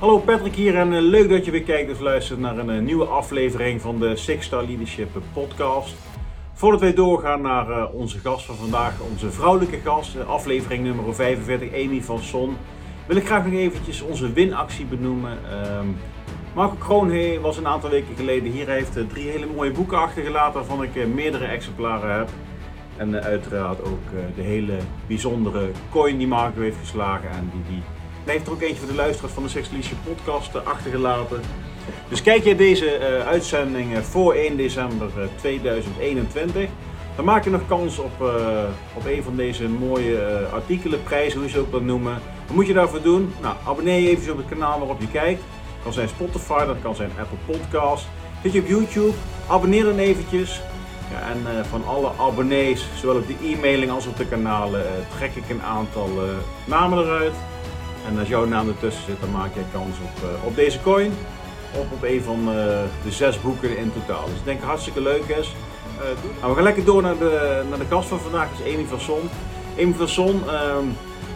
Hallo, Patrick hier en leuk dat je weer kijkt of luistert naar een nieuwe aflevering van de Six Star Leadership Podcast. Voordat wij doorgaan naar onze gast van vandaag, onze vrouwelijke gast, aflevering nummer 45, Amy van Son, wil ik graag nog eventjes onze winactie benoemen. Marco Kroonhee was een aantal weken geleden hier. Hij heeft 3 hele mooie boeken achtergelaten waarvan ik meerdere exemplaren heb. En uiteraard ook de hele bijzondere coin die Marco heeft geslagen en die hij heeft er ook eentje voor de luisteraars van de Sextualise Podcast achtergelaten. Dus kijk je deze uitzending voor 1 december 2021, dan maak je nog kans op een van deze mooie artikelen, prijzen, hoe je ze ook wilt noemen. Wat moet je daarvoor doen? Nou, abonneer je even op het kanaal waarop je kijkt. Dat kan zijn Spotify, dat kan zijn Apple Podcast. Zit je op YouTube, abonneer dan eventjes. Ja, en van alle abonnees, zowel op de e-mailing als op de kanalen, trek ik een aantal namen eruit. En als jouw naam ertussen zit, dan maak jij kans op deze coin. Of op een van de 6 boeken in totaal. Dus ik denk hartstikke leuk is. Nou, we gaan lekker door naar de gast van vandaag, dat is Amy van Son. Amy van Son,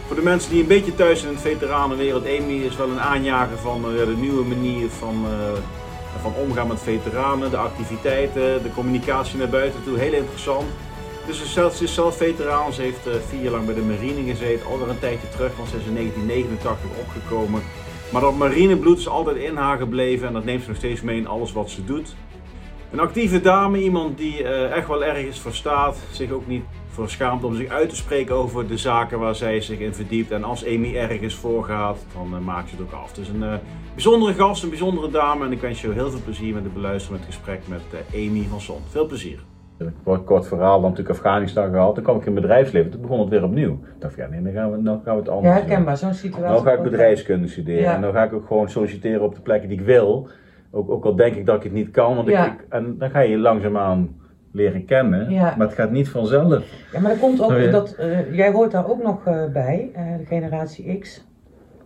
voor de mensen die een beetje thuis zijn in het veteranenwereld. Amy is wel een aanjager van de nieuwe manier van omgaan met veteranen. De activiteiten, de communicatie naar buiten toe, heel interessant. Dus ze is zelf veteraan, ze heeft 4 jaar lang bij de marine gezeten, alweer een tijdje terug, want ze is in 1989 opgekomen. Maar dat marinebloed is altijd in haar gebleven en dat neemt ze nog steeds mee in alles wat ze doet. Een actieve dame, iemand die echt wel ergens voor staat, zich ook niet voor schaamt om zich uit te spreken over de zaken waar zij zich in verdiept. En als Amy ergens voor gaat, dan maakt ze het ook af. Dus een bijzondere gast, een bijzondere dame en ik wens je heel veel plezier met het beluisteren van het gesprek met Amy van Son. Veel plezier! Een kort verhaal, dan natuurlijk Afghanistan gehad, dan kwam ik in het bedrijfsleven, toen begon het weer opnieuw. Ik dacht, ja nee, dan gaan we het anders doen. Ja, herkenbaar, zo'n situatie. Dan ga ik bedrijfskunde studeren en dan ga ik ook gewoon solliciteren op de plekken die ik wil. Ook al denk ik dat ik het niet kan, want en dan ga je langzaamaan leren kennen, maar het gaat niet vanzelf. Ja, maar er komt ook, jij hoort daar ook nog bij, de generatie X.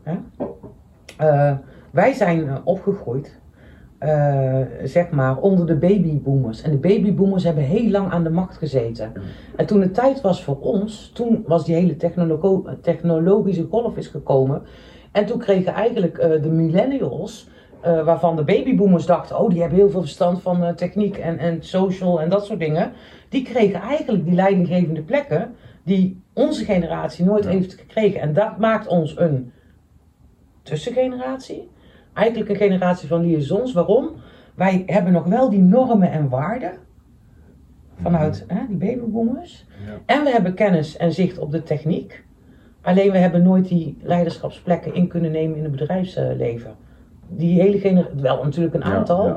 Huh? Wij zijn opgegroeid. Zeg maar onder de babyboomers. En de babyboomers hebben heel lang aan de macht gezeten. En toen het tijd was voor ons, toen was die hele technologische golf is gekomen. En toen kregen eigenlijk de millennials, waarvan de babyboomers dachten, oh die hebben heel veel verstand van techniek en social en dat soort dingen. Die kregen eigenlijk die leidinggevende plekken die onze generatie nooit heeft gekregen. En dat maakt ons een tussengeneratie. Eigenlijk een generatie van liaisons. Waarom? Wij hebben nog wel die normen en waarden vanuit die babyboomers. Ja. En we hebben kennis en zicht op de techniek. Alleen we hebben nooit die leiderschapsplekken in kunnen nemen in het bedrijfsleven. Die hele generatie, wel natuurlijk een aantal.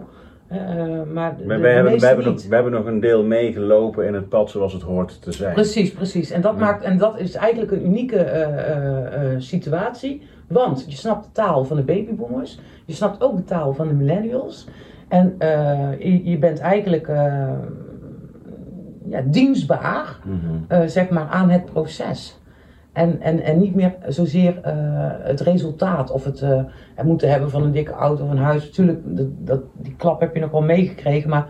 Ja, ja. Maar we hebben nog een deel meegelopen in het pad zoals het hoort te zijn. Precies, precies. En dat, maakt, en dat is eigenlijk een unieke situatie. Want je snapt de taal van de babyboomers, je snapt ook de taal van de millennials. En je bent eigenlijk dienstbaar zeg maar aan het proces. En niet meer zozeer het resultaat of het moeten hebben van een dikke auto of een huis. Natuurlijk, die klap heb je nog wel meegekregen, maar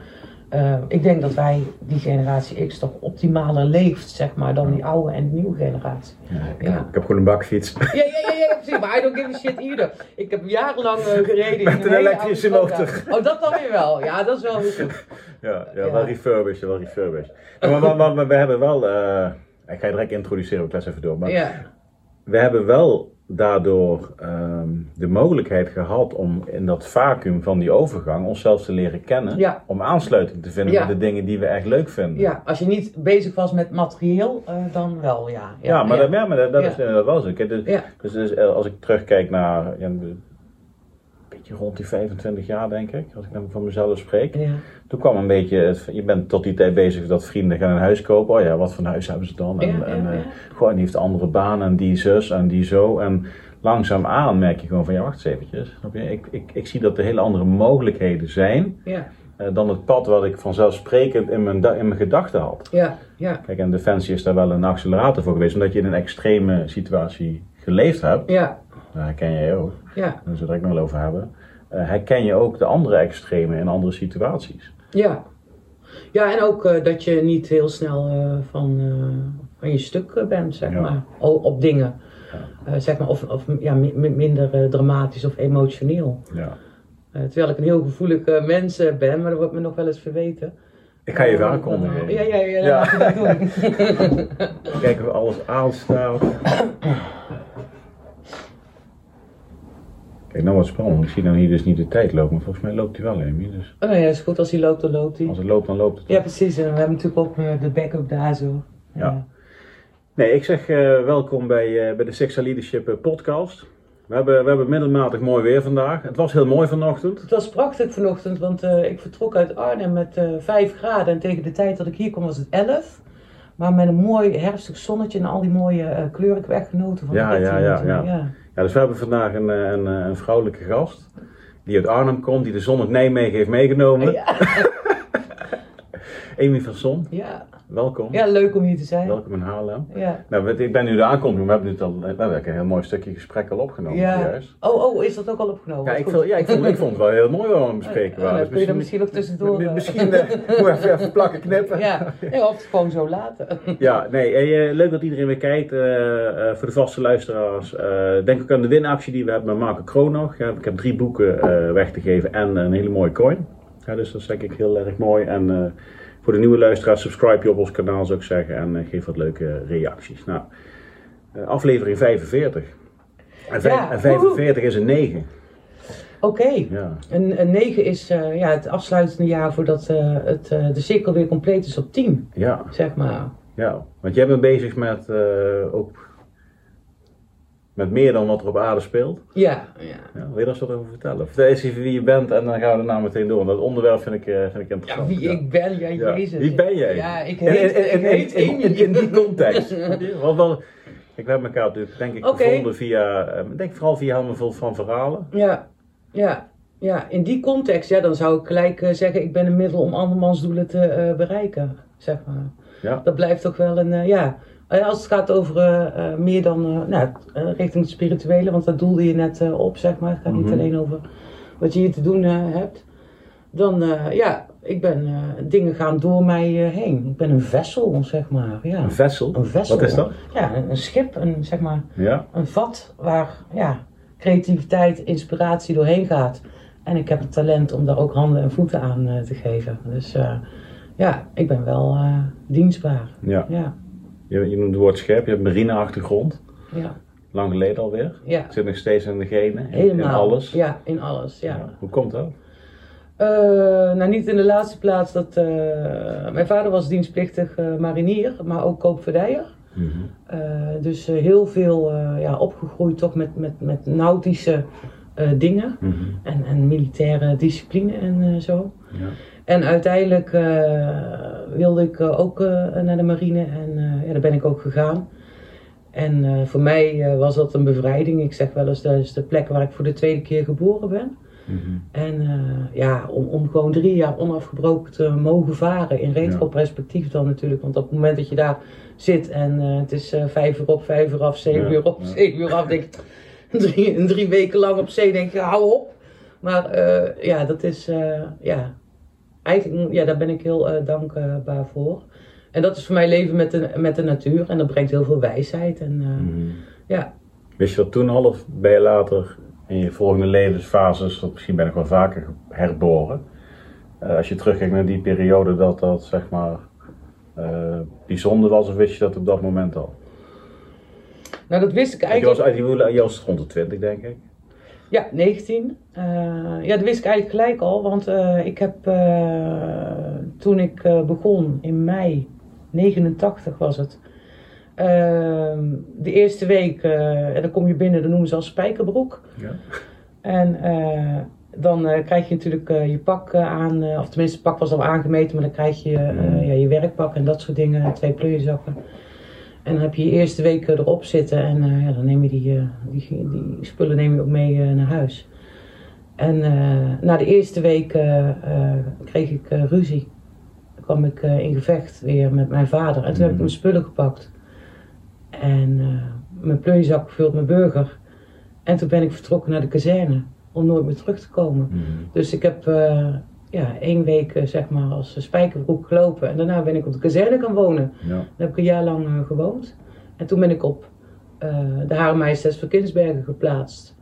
ik denk dat wij, die generatie X, toch optimaler leeft, zeg maar, dan die oude en nieuwe generatie. Ja. Ik heb gewoon een bakfiets. Ja, precies, maar I don't give a shit either. Ik heb jarenlang gereden met een elektrische motor. Oh, dat dan weer wel. Ja, dat is wel weer goed. Ja, wel refurbished. Maar we hebben wel, ik ga je direct introduceren, ik les even door, maar we hebben wel daardoor de mogelijkheid gehad om in dat vacuüm van die overgang onszelf te leren kennen, om aansluiting te vinden met de dingen die we echt leuk vinden. Ja, als je niet bezig was met materieel, dan wel, maar dat is inderdaad wel zo. Dus als ik terugkijk naar een beetje rond die 25 jaar, denk ik, als ik dan van mezelf spreek, toen kwam een beetje, je bent tot die tijd bezig dat vrienden gaan een huis kopen. Oh ja, wat voor een huis hebben ze dan? En die heeft een andere baan en die zus en die zo. En langzaamaan merk je gewoon van, ja wacht eens eventjes. Ik zie dat er hele andere mogelijkheden zijn dan het pad wat ik vanzelfsprekend in mijn gedachten had. Kijk, en Defensie is daar wel een accelerator voor geweest, omdat je in een extreme situatie geleefd hebt. Dat herken jij ook. Daar zullen we het direct nog wel over hebben. Herken je ook de andere extreme in andere situaties. Ja, en ook dat je niet heel snel van je stuk bent, zeg maar, op dingen. zeg maar, minder dramatisch of emotioneel. Ja. Terwijl ik een heel gevoelig mens ben, maar dat wordt me nog wel eens verweten. Ik ga je welkomen. Ja. Kijken of alles aanstaat. Kijk, nou wat spannend. Ik zie dan hier dus niet de tijd lopen, maar volgens mij loopt hij wel, Amy. Dus... Oh nee, dat is goed. Als hij loopt, dan loopt hij. Als het loopt, dan loopt het. Ja, precies. En we hebben natuurlijk ook de backup daar zo. Ja. Nee, ik zeg welkom bij de Six Star Leadership Podcast. We hebben middelmatig mooi weer vandaag. Het was heel mooi vanochtend. Het was prachtig vanochtend, want ik vertrok uit Arnhem met 5 graden. En tegen de tijd dat ik hier kwam was het 11. Maar met een mooi herfstig zonnetje en al die mooie kleuren. Ik heb echt genoten van de ritme. Ja, dus we hebben vandaag een vrouwelijke gast. Die uit Arnhem komt, die de zon uit Nijmegen heeft meegenomen. Ja. Amy van Son. Ja. Welkom. Ja, leuk om hier te zijn. Welkom in Haarlem. Ja. Nou, ik ben nu de aankomst, maar we hebben een heel mooi stukje gesprek al opgenomen. Ja. Juist. Oh, is dat ook al opgenomen? Ja, ik vond het wel heel mooi om te bespreken. Ja, kun je er misschien nog tussendoor... Misschien even plakken knippen. Ja, of het gewoon zo laten. Ja, nee, leuk dat iedereen weer kijkt. Voor de vaste luisteraars, denk ook aan de winactie die we hebben met Marco Kroonhee. Ik heb 3 boeken weg te geven en een hele mooie coin. Ja, dus dat is denk ik heel erg mooi. En... voor de nieuwe luisteraars, subscribe je op ons kanaal zou ik zeggen en geef wat leuke reacties. Nou, aflevering 45. En 45 is een 9. Oké. Ja. Een 9 is het afsluitende jaar voordat de cirkel weer compleet is op 10. Ja. Zeg maar. Ja, want jij bent bezig met ook... Met meer dan wat er op aarde speelt. Ja. Wil je daar wat over vertellen? Vertel eens even wie je bent en dan gaan we daarna meteen door. Dat onderwerp vind ik interessant. Ja, wie ik ben, jij Jezus. Wie ben jij? Ja, ik heet in die context. Want ik heb elkaar natuurlijk denk ik gevonden via, denk vooral via Helmen Vol Verhalen. Ja, in die context, ja, dan zou ik gelijk zeggen, ik ben een middel om andermans doelen te bereiken, zeg maar. Ja. Dat blijft toch wel een, Als het gaat over meer dan richting het spirituele, want dat doelde je net op, zeg maar. Het gaat niet alleen over wat je hier te doen hebt. Dan, ik ben dingen gaan door mij heen. Ik ben een vessel, zeg maar. Ja. Een vessel? Een vessel. Wat is dat? Ja, een schip, een vat waar creativiteit, inspiratie doorheen gaat. En ik heb het talent om daar ook handen en voeten aan te geven. Dus ik ben wel dienstbaar. Ja. Je noemt het woord scherp, je hebt marineachtergrond. Ja. Lang geleden alweer. Ja. Zit nog steeds in de genen. Helemaal. In alles. Ja, in alles. Ja. Hoe komt dat? Niet in de laatste plaats dat... mijn vader was dienstplichtig marinier, maar ook koopvaardijer. Mm-hmm. Heel veel opgegroeid toch met nautische dingen. Mm-hmm. En militaire discipline en zo. Ja. En uiteindelijk wilde ik ook naar de marine en daar ben ik ook gegaan. En voor mij was dat een bevrijding. Ik zeg wel eens, dat is de plek waar ik voor de 2e keer geboren ben. Mm-hmm. En om gewoon 3 jaar onafgebroken te mogen varen in retro-perspectief dan natuurlijk. Want op het moment dat je daar zit en het is 5 uur op, 5 uur af, 7 uur op, 7 uur af. Denk ik, 3 weken lang op zee denk je, hou op. Maar dat is... Eigenlijk, daar ben ik heel dankbaar voor. En dat is voor mijn leven met de natuur. En dat brengt heel veel wijsheid. En, Wist je dat toen al of ben je later in je volgende levensfases, dat misschien ben ik wel vaker herboren. Als je terugkijkt naar die periode dat zeg maar bijzonder was, of wist je dat op dat moment al? Nou, dat wist ik eigenlijk... Je was rond de 20 denk ik. Ja, 19. Dat wist ik eigenlijk gelijk al, want ik heb toen ik begon in mei 89 was het. De eerste week, en dan kom je binnen, dan noemen ze al spijkerbroek. Ja. En dan krijg je natuurlijk je pak aan, of tenminste het pak was al aangemeten, maar dan krijg je je werkpak en dat soort dingen, 2 plooienzakken. En dan heb je eerste week erop zitten en dan neem je die spullen neem je ook mee naar huis. En na de eerste week kreeg ik ruzie. Dan kwam ik in gevecht weer met mijn vader. En toen heb ik mijn spullen gepakt. En mijn plooizak gevuld met burger. En toen ben ik vertrokken naar de kazerne om nooit meer terug te komen. Mm-hmm. Dus ik heb 1 week als spijkerbroek gelopen en daarna ben ik op de kazerne gaan wonen. Ja. Daar heb ik een jaar lang gewoond en toen ben ik op de Hr. Ms. van Kinsbergen geplaatst.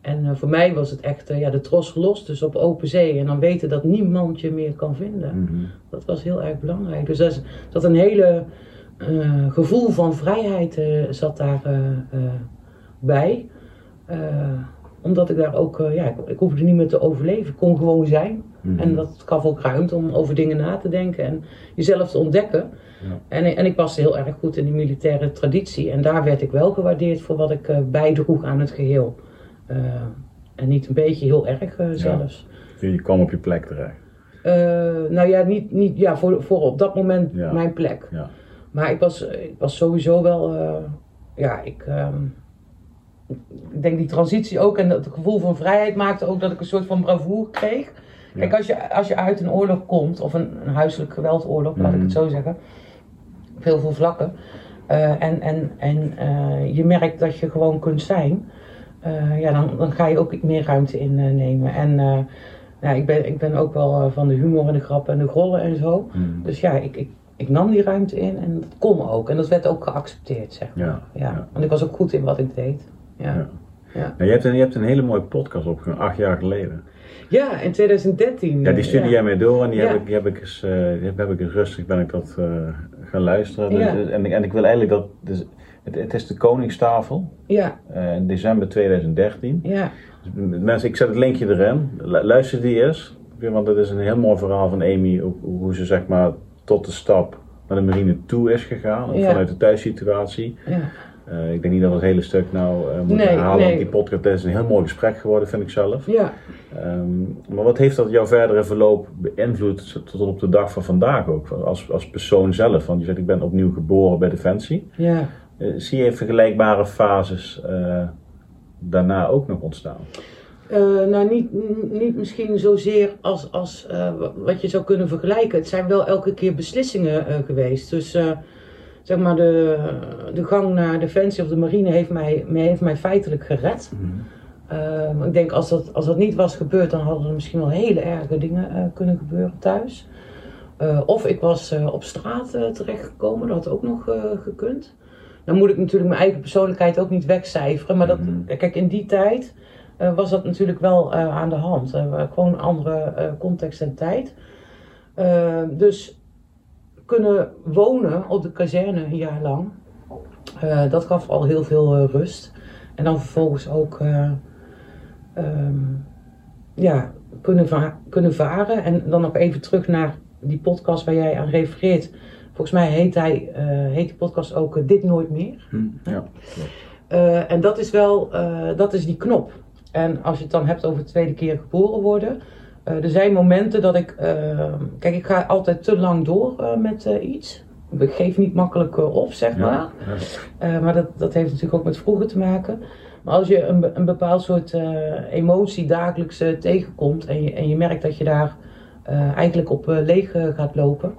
En voor mij was het echt de tros los, dus op open zee. En dan weten dat niemand je meer kan vinden. Mm-hmm. Dat was heel erg belangrijk. Dus dat een hele gevoel van vrijheid zat daar bij. Omdat ik daar ook, ik hoefde niet meer te overleven. Ik kon gewoon zijn. Mm-hmm. En dat gaf ook ruimte om over dingen na te denken en jezelf te ontdekken. Ja. En ik paste heel erg goed in die militaire traditie. En daar werd ik wel gewaardeerd voor wat ik bijdroeg aan het geheel. En niet een beetje, heel erg zelfs. Ja. Je kwam op je plek terecht? Niet voor op dat moment mijn plek. Ja. Maar ik was sowieso wel, ik denk die transitie ook en het gevoel van vrijheid maakte ook dat ik een soort van bravoure kreeg. Ja. Kijk, als je uit een oorlog komt, of een huiselijk geweldoorlog, mm-hmm. laat ik het zo zeggen, op heel veel vlakken. Je merkt dat je gewoon kunt zijn. Dan ga je ook meer ruimte innemen. Ik ben ook wel van de humor en de grappen en de grollen en zo. Mm. Dus ik nam die ruimte in en dat kon ook. En dat werd ook geaccepteerd, zeg maar. Ja. Want ik was ook goed in wat ik deed. Ja. Ja. Ja. Nou, je hebt een hele mooie podcast opgenomen, 8 jaar geleden. Ja, in 2013. Ja, die stuurde jij mij door en die heb ik eens rustig ben ik dat gaan luisteren. Ja. En ik wil eigenlijk dat... Dus, het is de Koningstafel, in december 2013. Ja. Dus mensen, ik zet het linkje erin, luister die eens. Want dat is een heel mooi verhaal van Amy, hoe ze zeg maar tot de stap naar de marine toe is gegaan. Ook vanuit de thuissituatie. Ja. Ik denk niet dat het hele stuk nou moet herhalen, want die podcast is een heel mooi gesprek geworden, vind ik zelf. Ja. Maar wat heeft dat jouw verdere verloop beïnvloed tot op de dag van vandaag ook, als persoon zelf? Want je zegt, ik ben opnieuw geboren bij Defensie. Ja. Zie je vergelijkbare fases daarna ook nog ontstaan? Niet misschien zozeer als wat je zou kunnen vergelijken. Het zijn wel elke keer beslissingen geweest. Dus de gang naar Defensie of de marine heeft mij feitelijk gered. Mm-hmm. Ik denk als dat niet was gebeurd, dan hadden er misschien wel hele erge dingen kunnen gebeuren thuis. Of ik was op straat terechtgekomen, dat had ook nog gekund. Dan moet ik natuurlijk mijn eigen persoonlijkheid ook niet wegcijferen. Maar in die tijd was dat natuurlijk wel aan de hand. Gewoon een andere context en tijd. Dus kunnen wonen op de kazerne een jaar lang. Dat gaf al heel veel rust. En dan vervolgens ook kunnen varen. En dan nog even terug naar die podcast waar jij aan refereert. Volgens mij heet die podcast ook Dit Nooit Meer. Ja. En dat is wel, dat is die knop. En als je het dan hebt over 2e keer geboren worden. Er zijn momenten dat ik, ik ga altijd te lang door met iets. Ik geef niet makkelijk op, zeg maar. Ja. Maar dat heeft natuurlijk ook met vroeger te maken. Maar als je een bepaald soort emotie dagelijks tegenkomt. En je merkt dat je daar eigenlijk op leeg gaat lopen.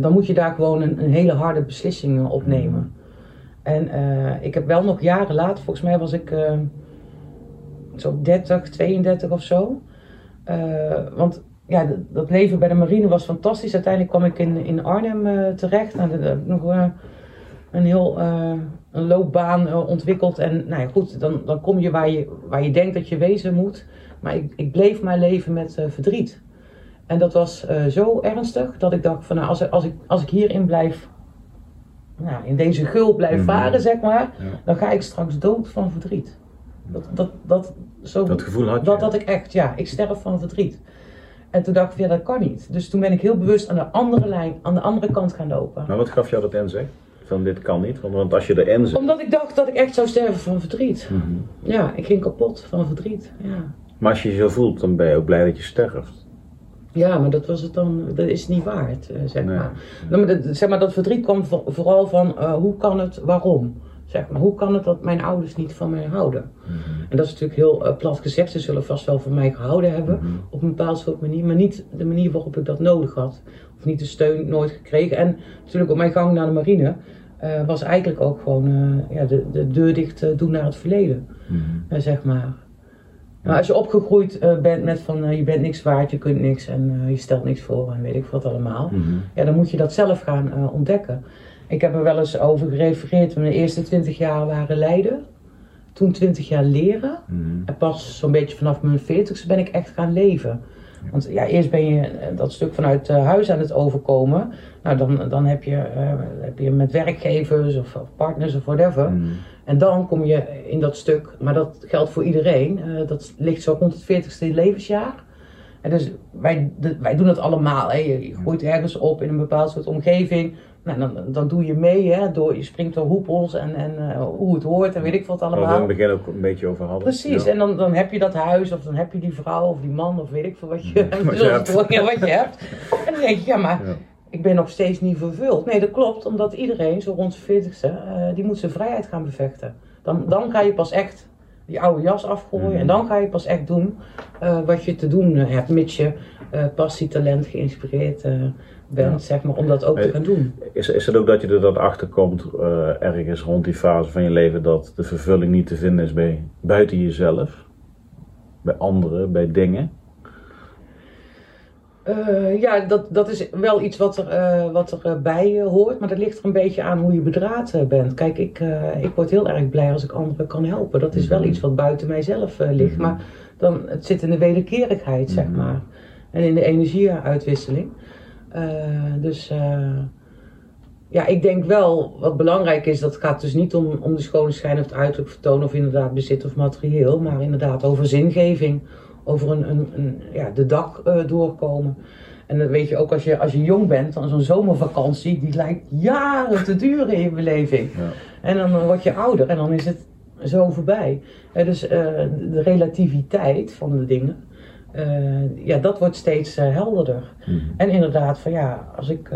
Dan moet je daar gewoon een hele harde beslissing op nemen. En ik heb wel nog jaren later, volgens mij was ik zo 30, 32 of zo. Want dat leven bij de marine was fantastisch. Uiteindelijk kwam ik in Arnhem terecht. Daar heb ik nog een heel een loopbaan ontwikkeld. En dan kom je waar je denkt dat je wezen moet. Maar ik bleef mijn leven met verdriet. En dat was zo ernstig dat ik dacht van als ik hierin blijf, in deze gul blijf varen, zeg maar, dan ga ik straks dood van verdriet. Dat gevoel had je? Dat ik echt, ik sterf van verdriet. En toen dacht ik, dat kan niet. Dus toen ben ik heel bewust aan de andere lijn, aan de andere kant gaan lopen. Maar wat gaf jou dat inzicht? Van dit kan niet, want als je erin zit... Omdat ik dacht dat ik echt zou sterven van verdriet. Mm-hmm. Ja, ik ging kapot van verdriet, Maar als je je zo voelt, dan ben je ook blij dat je sterft. Ja, maar dat was het dan, dat is niet waard, zeg maar. Nee. Dat verdriet kwam vooral van hoe kan het, waarom? Zeg maar, hoe kan het dat mijn ouders niet van mij houden? Mm-hmm. En dat is natuurlijk heel plat gezegd, ze zullen vast wel van mij gehouden hebben, mm-hmm. op een bepaald soort manier, maar niet de manier waarop ik dat nodig had. Of niet de steun nooit gekregen. En natuurlijk op mijn gang naar de marine was eigenlijk ook gewoon de deur dicht doen naar het verleden, mm-hmm. Zeg maar. Maar als je opgegroeid bent met van je bent niks waard, je kunt niks en je stelt niks voor en weet ik wat allemaal. Mm-hmm. Dan moet je dat zelf gaan ontdekken. Ik heb er wel eens over gerefereerd. Mijn eerste 20 jaar waren lijden. Toen 20 jaar leren. Mm-hmm. En pas zo'n beetje vanaf mijn 40ste ben ik echt gaan leven. Ja. Want ja, eerst ben je dat stuk vanuit huis aan het overkomen. Nou, dan heb je met werkgevers of partners of whatever. Mm-hmm. En dan kom je in dat stuk, maar dat geldt voor iedereen. Dat ligt zo rond het 40ste levensjaar. En dus wij doen dat allemaal. Hè. Je groeit ergens op in een bepaald soort omgeving. Nou, dan doe je mee, hè, door, je springt door hoepels en hoe het hoort en weet ik wat allemaal. Waar we in het begin ook een beetje over hadden. Precies, ja. En dan heb je dat huis of dan heb je die vrouw of die man of weet ik veel wat je hebt. En dan denk je, ja maar ja. Ik ben nog steeds niet vervuld. Nee, dat klopt, omdat iedereen zo rond zijn 40ste, die moet zijn vrijheid gaan bevechten. Dan ga je pas echt die oude jas afgooien, mm-hmm. En dan ga je pas echt doen wat je te doen hebt, mits je passie, talent, geïnspireerd bent, ja. Zeg maar, om dat ook te gaan doen. Is het ook dat je er dan achter komt, ergens rond die fase van je leven, dat de vervulling niet te vinden is buiten jezelf, bij anderen, bij dingen? Ja, dat is wel iets wat er bij hoort, maar dat ligt er een beetje aan hoe je bedraad bent. Kijk, ik word heel erg blij als ik anderen kan helpen. Dat is wel iets wat buiten mijzelf ligt, mm-hmm. Maar dan, het zit in de wederkerigheid, mm-hmm. Zeg maar. En in de energieuitwisseling. Dus ik denk wel, wat belangrijk is, dat gaat dus niet om de schone schijn of het uiterlijk vertonen of inderdaad bezit of materieel, maar inderdaad over zingeving. Over de dag doorkomen. En dat weet je ook als je jong bent, dan zo'n zomervakantie, die lijkt jaren te duren in je beleving. Ja. En dan word je ouder en dan is het zo voorbij. Dus de relativiteit van de dingen, dat wordt steeds helderder. Mm-hmm. En inderdaad, van ja, als ik...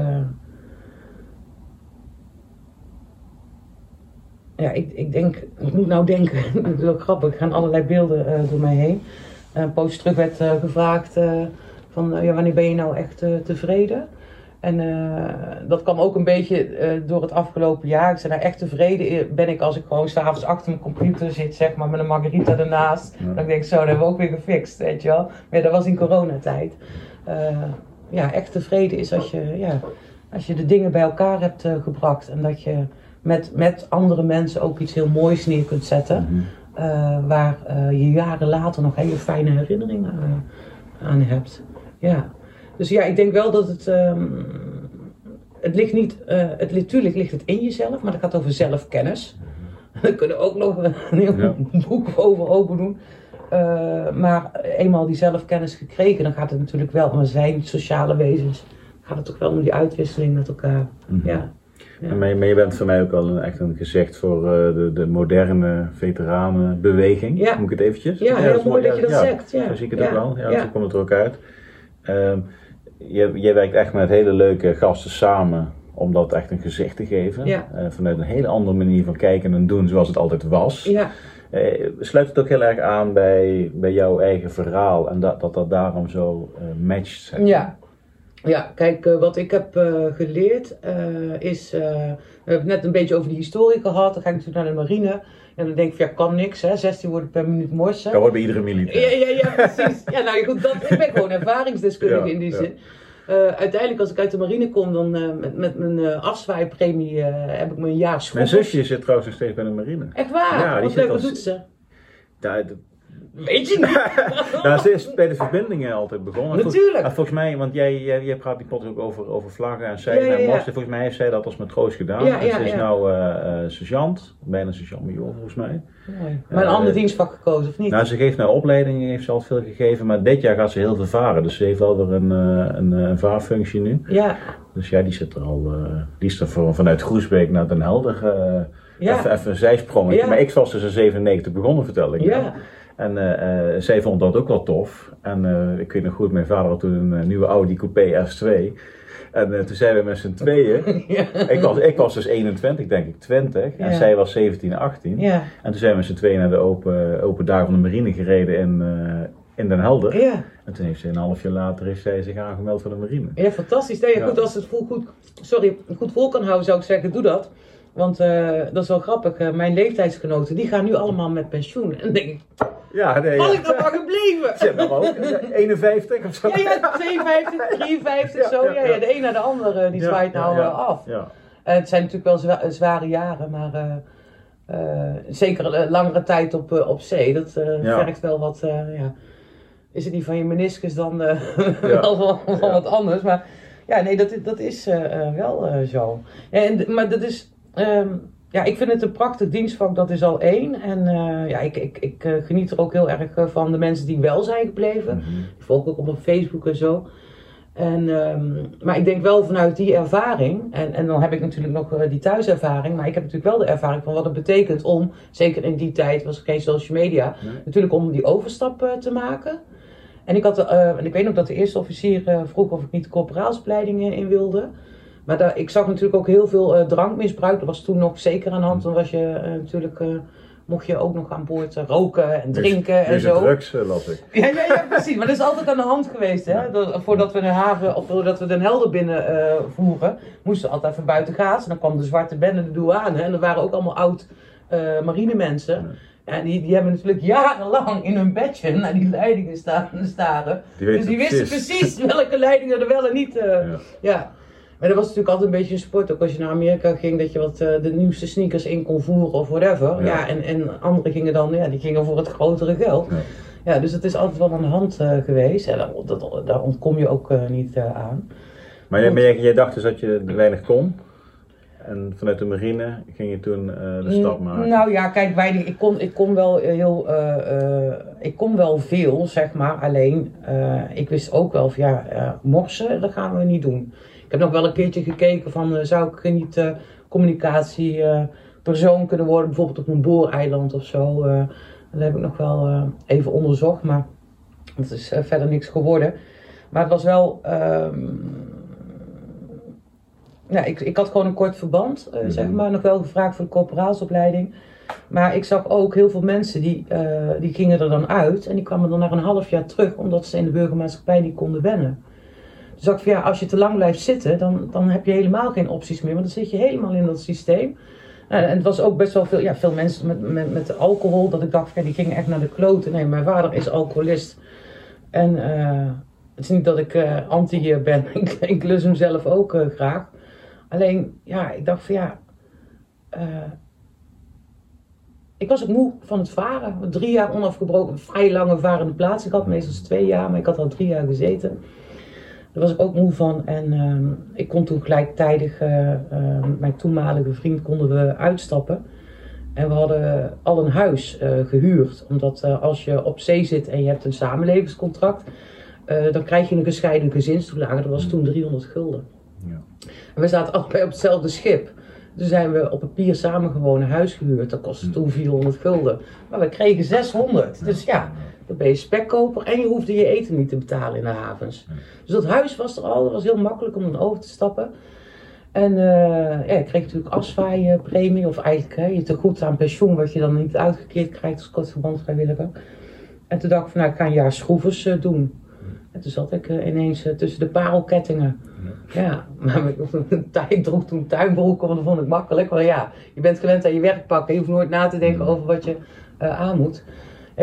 ik moet nou denken, dat is ook grappig, er gaan allerlei beelden door mij heen. Een poos terug werd gevraagd wanneer ben je nou echt tevreden? En dat kwam ook een beetje door het afgelopen jaar. Ik zei, nou, echt tevreden ben ik als ik gewoon s'avonds achter mijn computer zit, zeg maar, met een margarita ernaast. Ja. Dan denk ik, zo, dat hebben we ook weer gefixt, weet je wel. Maar ja, dat was in coronatijd. Echt tevreden is als je de dingen bij elkaar hebt gebracht en dat je met andere mensen ook iets heel moois neer kunt zetten. Mm-hmm. Waar je jaren later nog hele fijne herinneringen aan hebt. Ja. Dus ja, ik denk wel dat het... het ligt niet... Natuurlijk ligt het in jezelf, maar dat gaat over zelfkennis. Daar kunnen we ook nog een heel boek over open doen. Maar eenmaal die zelfkennis gekregen, dan gaat het natuurlijk wel... Maar we zijn sociale wezens. Gaat het toch wel om die uitwisseling met elkaar. Mm-hmm. Ja. Ja. Maar je bent voor mij ook al echt een gezicht voor de moderne veteranenbeweging. Ja. Moet ik het eventjes? Ja, heel mooi dat je dat zegt. Ja. Zo zie ik het ook wel. Ja, zo komt het er ook uit. Je werkt echt met hele leuke gasten samen om dat echt een gezicht te geven. Ja. Vanuit een hele andere manier van kijken en doen zoals het altijd was. Ja. Sluit het ook heel erg aan bij jouw eigen verhaal en dat daarom zo matcht, zeg maar. Ja. Ja, kijk, wat ik heb geleerd is, we hebben net een beetje over die historie gehad, dan ga ik natuurlijk naar de marine en dan denk ik van ja, kan niks hè, 16 woorden per minuut morsen. Dat hoort bij iedere militair. Ja, precies. Ja, nou goed, ik ben gewoon ervaringsdeskundige in die zin. Uiteindelijk als ik uit de marine kom, dan met mijn afzwaaipremie heb ik mijn jaar school. Mijn zusje zit trouwens nog steeds bij de marine. Echt waar? Ja, wat doet ze? Weet je niet? Nou, ze is bij de verbindingen altijd begonnen. Natuurlijk. Volgens mij, want jij praat die pot ook over vlaggen en zeilen en masten. Volgens mij heeft zij dat als matroos gedaan. Ja, en ze is nou sergeant, bijna sergeant-major volgens mij. Mooi. Maar een ander dienstvak gekozen of niet? Nou, ze geeft nou opleidingen, heeft ze al veel gegeven, maar dit jaar gaat ze heel veel varen. Dus ze heeft wel weer een vaarfunctie nu. Ja. Dus ja, die zit er al, die is er vanuit Groesbeek naar Den Helder. Even een zijsprongetje. Ja. Maar ik was dus in 1997 begonnen, vertel ik. Ja. En zij vond dat ook wel tof. En ik weet nog goed, mijn vader had toen een nieuwe Audi Coupé S2. En toen zijn we met z'n tweeën. Ja. Ik was dus 21, denk ik, 20. En zij was 17, 18. Ja. En toen zijn we met z'n tweeën naar de open dagen van de marine gereden in Den Helder. Ja. En toen heeft ze een half jaar later zich aangemeld voor de marine. Ja, fantastisch. Nee, goed, als het goed vol kan houden, zou ik zeggen, doe dat. Want dat is wel grappig, mijn leeftijdsgenoten, die gaan nu allemaal met pensioen. En dan denk ik, had ik dat maar gebleven? Zit maar ook, 51 of zo. Ja, 52, 53, zo. Ja, de een naar de ander, die zwaait af. Ja. Het zijn natuurlijk wel zware jaren, maar zeker een langere tijd op zee. Dat vergt wel wat. Is het niet van je meniscus, dan wel wat anders. Maar ja, nee, dat is wel zo. Ja, maar dat is... ik vind het een prachtig dienstvak, dat is al één. En ik geniet er ook heel erg van de mensen die wel zijn gebleven. Mm-hmm. Ik volg ook op Facebook en zo. En, maar ik denk wel vanuit die ervaring, en dan heb ik natuurlijk nog die thuiservaring, maar ik heb natuurlijk wel de ervaring van wat het betekent om, zeker in die tijd was er geen social media, natuurlijk om die overstap te maken. En ik weet nog dat de eerste officier vroeg of ik niet de corporaalsopleiding in wilde. Maar ik zag natuurlijk ook heel veel drankmisbruik. Dat was toen nog zeker aan de hand. Dan was je natuurlijk... mocht je ook nog aan boord roken en drinken en zo. Drugs, las ik. Ja, precies. Maar dat is altijd aan de hand geweest. Hè? Voordat we de haven, of voordat we Den Helder binnenvoeren, moesten we altijd even buiten gaas. En dan kwam de zwarte bende, de douane. En dat waren ook allemaal oud marinemensen. Ja. En die hebben natuurlijk jarenlang in hun bedje naar die leidingen staan staren. Dus die wisten precies welke leidingen er wel en niet... Maar dat was natuurlijk altijd een beetje een sport, ook als je naar Amerika ging, dat je wat de nieuwste sneakers in kon voeren of whatever. Ja, en anderen gingen dan, die gingen voor het grotere geld. Ja, dus het is altijd wel aan de hand geweest en daar ontkom je ook niet aan. Maar jij dacht dus dat je weinig kon? En vanuit de marine ging je toen de stap maken? Nou ja, kijk, ik kon wel veel, zeg maar. Alleen, ik wist ook wel van morsen, dat gaan we niet doen. Ik heb nog wel een keertje gekeken van, zou ik niet communicatiepersoon kunnen worden? Bijvoorbeeld op een booreiland of zo. Dat heb ik nog wel even onderzocht, maar het is verder niks geworden. Maar het was wel... ik had gewoon een kort verband, zeg maar. Nog wel gevraagd voor de corporaalsopleiding. Maar ik zag ook heel veel mensen die gingen er dan uit. En die kwamen dan na een half jaar terug, omdat ze in de burgermaatschappij niet konden wennen. Dus dacht ik als je te lang blijft zitten, dan heb je helemaal geen opties meer. Want dan zit je helemaal in dat systeem. En het was ook best wel veel mensen met alcohol. Dat ik dacht, die gingen echt naar de kloten. Nee, mijn vader is alcoholist. En het is niet dat ik anti ben. Ik lus hem zelf ook graag. Alleen, ik dacht ik was ook moe van het varen. 3 jaar onafgebroken, vrij lange varende plaats. Ik had meestal 2 jaar, maar ik had al 3 jaar gezeten. Daar was ik ook moe van en ik kon toen gelijktijdig, mijn toenmalige vriend, konden we uitstappen. En we hadden al een huis gehuurd, omdat als je op zee zit en je hebt een samenlevingscontract, dan krijg je een gescheiden gezinstoelage. Dat was toen 300 gulden. Ja. En we zaten allebei op hetzelfde schip. Toen zijn we op papier samen gewoon een huis gehuurd. Dat kostte toen 400 gulden. Maar we kregen 600. Dus dan ben je spekkoper en je hoefde je eten niet te betalen in de havens. Dus dat huis was er al. Dat was heel makkelijk om dan over te stappen. En ik kreeg natuurlijk afzwaaienpremie. Of eigenlijk je tegoed aan pensioen wat je dan niet uitgekeerd krijgt als kortverbandvrijwilliger. En toen dacht ik van ik ga een jaar schroevers doen. En toen zat ik ineens tussen de parelkettingen. Ja, maar ik droeg toen tuinbroeken, want dat vond ik makkelijk. Maar je bent gewend aan je werkpak en je hoeft nooit na te denken over wat je aan moet.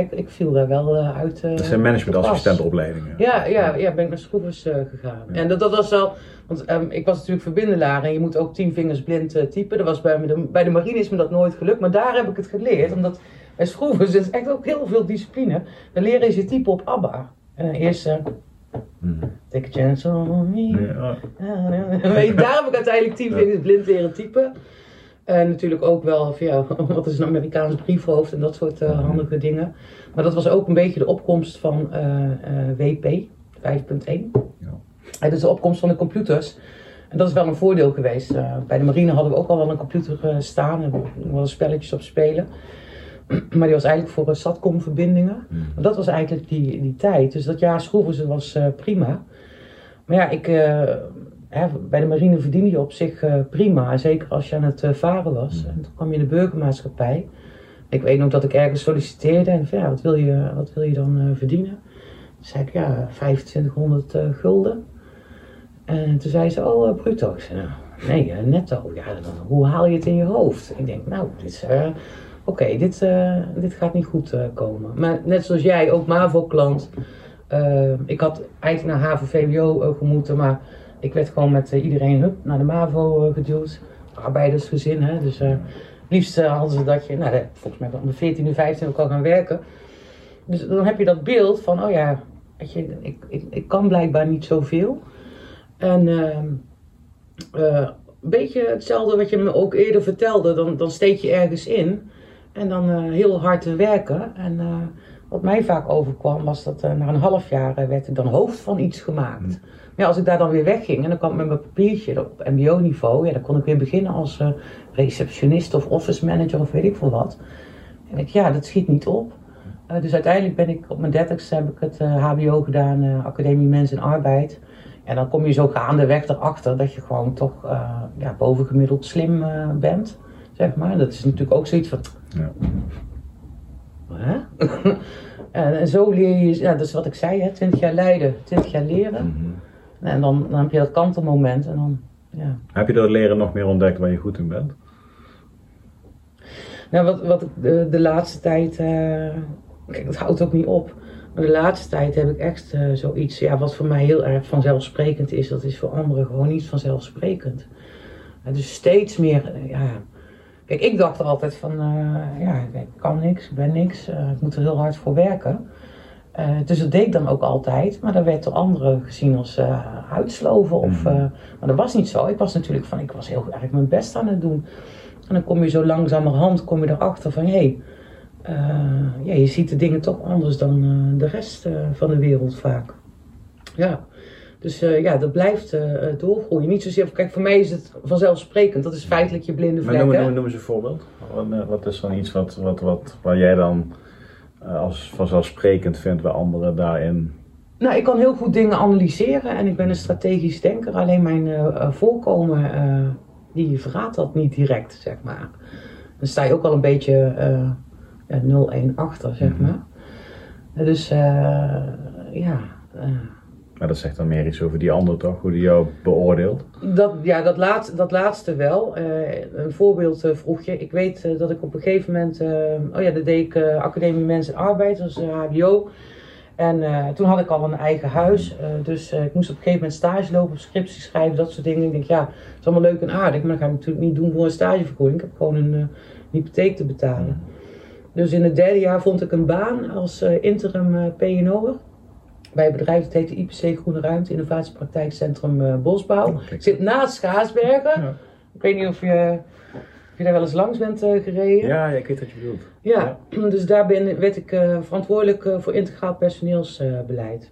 Ik viel daar wel uit. Dat zijn managementassistentenopleidingen. Ja, ben ik naar schroevers gegaan. Ja. En dat was wel, want ik was natuurlijk verbindelaar en je moet ook 10 vingers blind typen. Dat was bij de marine is me dat nooit gelukt, maar daar heb ik het geleerd. Omdat bij schroevers is echt ook heel veel discipline. Dan leren ze typen op ABBA. Eerst take a chance on me. Daar heb ik uiteindelijk 10 vingers blind leren typen. En natuurlijk ook wel wat is een Amerikaans briefhoofd en dat soort handige dingen. Maar dat was ook een beetje de opkomst van WP 5.1. Ja. Dat is de opkomst van de computers. En dat is wel een voordeel geweest. Bij de marine hadden we ook al wel een computer staan en wel spelletjes op spelen. Maar die was eigenlijk voor SATCOM-verbindingen. Maar dat was eigenlijk die tijd. Dus dat jaar schroeven was prima. Maar bij de marine verdiende je op zich prima. Zeker als je aan het varen was. En toen kwam je in de burgermaatschappij. Ik weet nog dat ik ergens solliciteerde. En wat wil je dan verdienen? Toen zei ik 2500 gulden. En toen zei ze, bruto. Ik zei, nee, netto. Ja, dan, hoe haal je het in je hoofd? Ik denk, dit is... Oké, dit gaat niet goed komen. Maar net zoals jij, ook MAVO-klant. Ik had eigenlijk naar HAVO-VWO gemoeten, maar ik werd gewoon met iedereen naar de MAVO geduwd. arbeidersgezin. Hè? Dus liefst hadden ze dat je, nou, volgens mij om de 14 uur, 15 uur kan gaan werken. Dus dan heb je dat beeld van, oh ja, weet je, ik kan blijkbaar niet zoveel. En een beetje hetzelfde wat je me ook eerder vertelde, dan steek je ergens in. En dan heel hard te werken. En wat mij vaak overkwam was dat na een half jaar werd ik dan hoofd van iets gemaakt. Maar ja, als ik daar dan weer wegging en dan kwam ik met mijn papiertje op mbo-niveau. Ja, dan kon ik weer beginnen als receptionist of office manager of weet ik veel wat. En ik ja, dat schiet niet op. Dus uiteindelijk ben ik op mijn 30ste heb ik het hbo gedaan, Academie Mens en Arbeid. En dan kom je zo gaandeweg erachter dat je gewoon toch bovengemiddeld slim bent. Zeg maar. Dat is natuurlijk ook zoiets van... Ja. Hè? En zo leer je, ja, dat is wat ik zei, hè? 20 jaar leiden, 20 jaar leren. Mm-hmm. En dan heb je dat kantelmoment. En dan, ja. Heb je dat leren nog meer ontdekt waar je goed in bent? Nou, wat ik de laatste tijd... kijk, dat houdt ook niet op. Maar de laatste tijd heb ik echt zoiets... Ja, wat voor mij heel erg vanzelfsprekend is, dat is voor anderen gewoon niet vanzelfsprekend. Dus steeds meer... Kijk, ik dacht altijd van, ik kan niks, ik ben niks, ik moet er heel hard voor werken. Dus dat deed ik dan ook altijd, maar dat werd door anderen gezien als uitsloven. Of, maar dat was niet zo. Ik was natuurlijk van, ik was heel erg mijn best aan het doen. En dan kom je zo langzamerhand, kom je erachter van, je ziet de dingen toch anders dan de rest van de wereld vaak. Ja. Dus dat blijft doorgroeien. Niet zozeer, kijk, voor mij is het vanzelfsprekend. Dat is feitelijk je blinde vlek. Maar noem eens een voorbeeld. Wat is dan iets waar jij dan als vanzelfsprekend vindt bij anderen daarin? Nou, ik kan heel goed dingen analyseren en ik ben een strategisch denker. Alleen mijn voorkomen, die verraadt dat niet direct, zeg maar. Dan sta je ook al een beetje 0-1 achter, zeg maar. Dus, Maar dat zegt dan meer iets over die ander toch, hoe die jou beoordeelt? Dat laatste wel. Een voorbeeld vroeg je. Ik weet dat ik op een gegeven moment, dat deed ik Academie Mens en Arbeid, dat was HBO. En toen had ik al een eigen huis, dus ik moest op een gegeven moment stage lopen, op scriptie schrijven, dat soort dingen. Ik denk, ja, het is allemaal leuk en aardig, maar dat ga ik natuurlijk niet doen voor een stagevergoeding. Ik heb gewoon een hypotheek te betalen. Dus in het derde jaar vond ik een baan als interim P&O'er. Bij een bedrijf, dat heet de IPC Groene Ruimte, Innovatiepraktijkcentrum Bosbouw. Ik zit naast Schaarsbergen. Ja. Ik weet niet of je daar wel eens langs bent gereden. Ja, ik weet wat je bedoelt. Ja, ja. Dus daar werd ik verantwoordelijk voor integraal personeelsbeleid.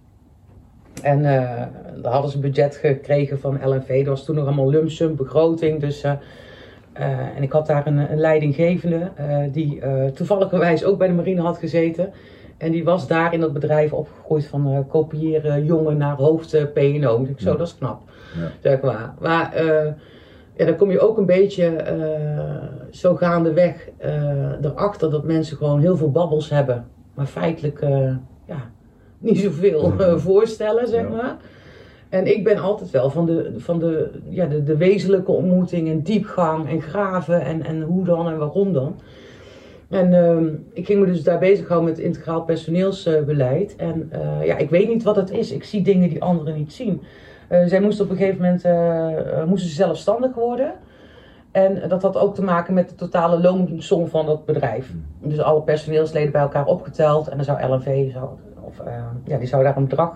En daar hadden ze een budget gekregen van LNV. Dat was toen nog allemaal lump sum begroting. Dus, en ik had daar een leidinggevende die toevalligerwijs ook bij de marine had gezeten. En die was daar in dat bedrijf opgegroeid van kopiëren jongen naar hoofd P&O. Dus dat is knap, zeg maar. Maar dan kom je ook een beetje zo gaandeweg erachter dat mensen gewoon heel veel babbels hebben. Maar feitelijk niet zoveel voorstellen, zeg maar. En ik ben altijd wel van de wezenlijke ontmoeting en diepgang en graven en hoe dan en waarom dan. En ik ging me dus daar bezighouden met integraal personeelsbeleid. En ik weet niet wat het is. Ik zie dingen die anderen niet zien. Zij moesten op een gegeven moment moesten zelfstandig worden. En dat had ook te maken met de totale loonsom van dat bedrijf. Dus alle personeelsleden bij elkaar opgeteld. En dan zou LNV die zou daar een bedrag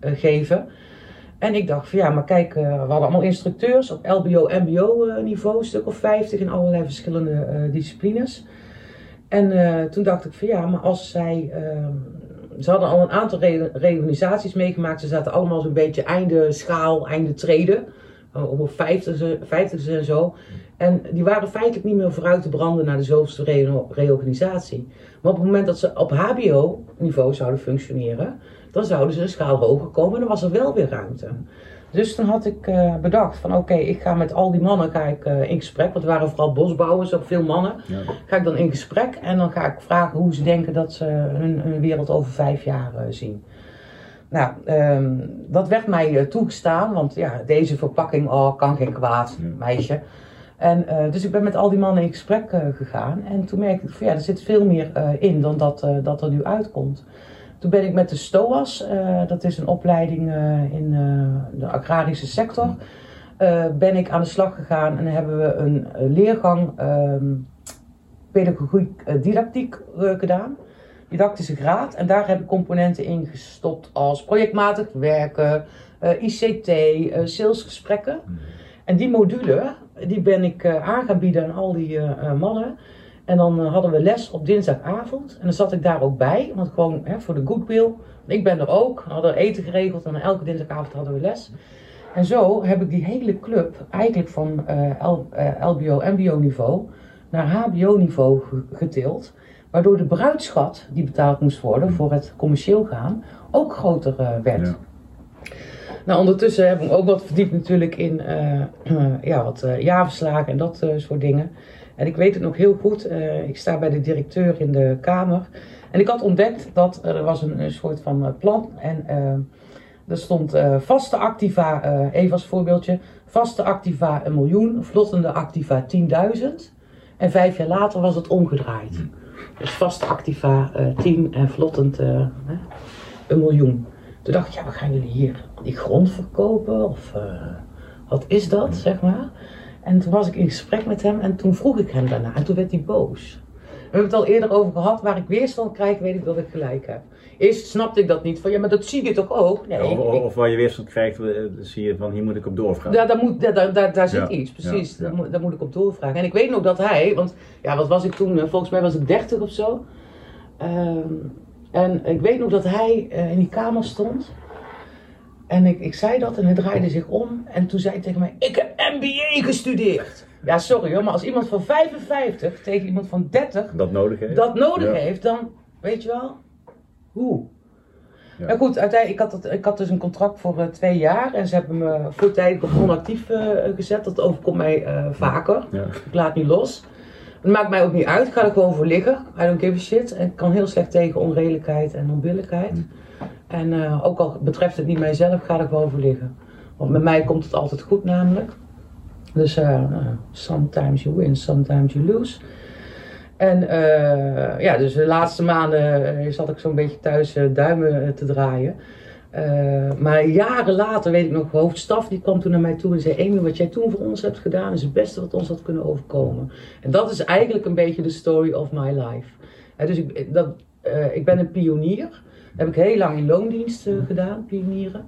geven. En ik dacht van ja, maar kijk, we hadden allemaal instructeurs op LBO, MBO niveau, stuk of 50 in allerlei verschillende disciplines. En toen dacht ik van ja, maar als zij... ze hadden al een aantal reorganisaties meegemaakt. Ze zaten allemaal zo'n beetje einde schaal, einde treden. Op 50's en zo. En die waren feitelijk niet meer vooruit te branden naar de zoveelste reorganisatie. Maar op het moment dat ze op hbo-niveau zouden functioneren, dan zouden ze een schaal hoger komen en dan was er wel weer ruimte. Dus toen had ik bedacht van oké, ik ga met al die mannen in gesprek. Want er waren vooral bosbouwers, ook veel mannen. Ja. Ga ik dan in gesprek en dan ga ik vragen hoe ze denken dat ze hun wereld over 5 jaar zien. Nou, dat werd mij toegestaan. Want ja, deze verpakking, kan geen kwaad, meisje. En, dus ik ben met al die mannen in gesprek gegaan. En toen merkte ik van ja, er zit veel meer in dan dat er nu uitkomt. Toen ben ik met de STOAS, dat is een opleiding in de agrarische sector, ben ik aan de slag gegaan en hebben we een leergang pedagogiek didactiek gedaan. Didactische graad. En daar heb ik componenten in gestopt als projectmatig werken, ICT, salesgesprekken. En die module, die ben ik aan gaan bieden aan al die mannen. En dan hadden we les op dinsdagavond. En dan zat ik daar ook bij, want gewoon voor de goodwill. Ik ben er ook. We hadden eten geregeld en elke dinsdagavond hadden we les. En zo heb ik die hele club eigenlijk van LBO, MBO niveau naar HBO niveau getild. Waardoor de bruidschat die betaald moest worden voor het commercieel gaan ook groter werd. Ja. Nou, ondertussen heb ik ook wat verdiept natuurlijk in wat jaarverslagen en dat soort dingen. En ik weet het nog heel goed. Ik sta bij de directeur in de kamer. En ik had ontdekt dat er was een soort van plan. En er stond vaste activa, even als voorbeeldje. Vaste activa 1 miljoen, vlottende activa 10.000. En 5 jaar later was het omgedraaid. Dus vaste activa 10 en vlottend 1 miljoen. Toen dacht ik, ja, wat gaan jullie hier? Die grond verkopen? Of wat is dat, zeg maar? En toen was ik in gesprek met hem en toen vroeg ik hem daarna. En toen werd hij boos. We hebben het al eerder over gehad. Waar ik weerstand krijg, weet ik dat ik gelijk heb. Eerst snapte ik dat niet. Van ja, maar dat zie je toch ook? Nee, of waar je weerstand krijgt, zie je van hier moet ik op doorvragen. Ja, daar zit iets, precies. Ja, ja. Daar moet ik op doorvragen. En ik weet nog dat hij, want ja, wat was ik toen? Volgens mij was ik 30 of zo. En ik weet nog dat hij in die kamer stond. En ik zei dat en hij draaide zich om. En toen zei hij tegen mij, ik heb MBA gestudeerd. Ja, sorry hoor, maar als iemand van 55 tegen iemand van 30 dat nodig heeft, dan weet je wel, hoe? Ja. En goed, uiteindelijk, ik had dus een contract voor 2 jaar en ze hebben me voortijdig op onactief gezet. Dat overkomt mij vaker. Ja. Ik laat niet los. Het maakt mij ook niet uit, ik ga er gewoon voor liggen. I don't give a shit. En ik kan heel slecht tegen onredelijkheid en onbillijkheid. En ook al betreft het niet mijzelf, ga er gewoon voor liggen. Want met mij komt het altijd goed namelijk. Dus sometimes you win, sometimes you lose. En dus de laatste maanden zat ik zo'n beetje thuis duimen te draaien. Maar jaren later, weet ik nog, hoofdstaf die kwam toen naar mij toe en zei... Amy, wat jij toen voor ons hebt gedaan is het beste wat ons had kunnen overkomen. En dat is eigenlijk een beetje de story of my life. Dus ik ben een pionier. Dat heb ik heel lang in loondienst gedaan, pionieren.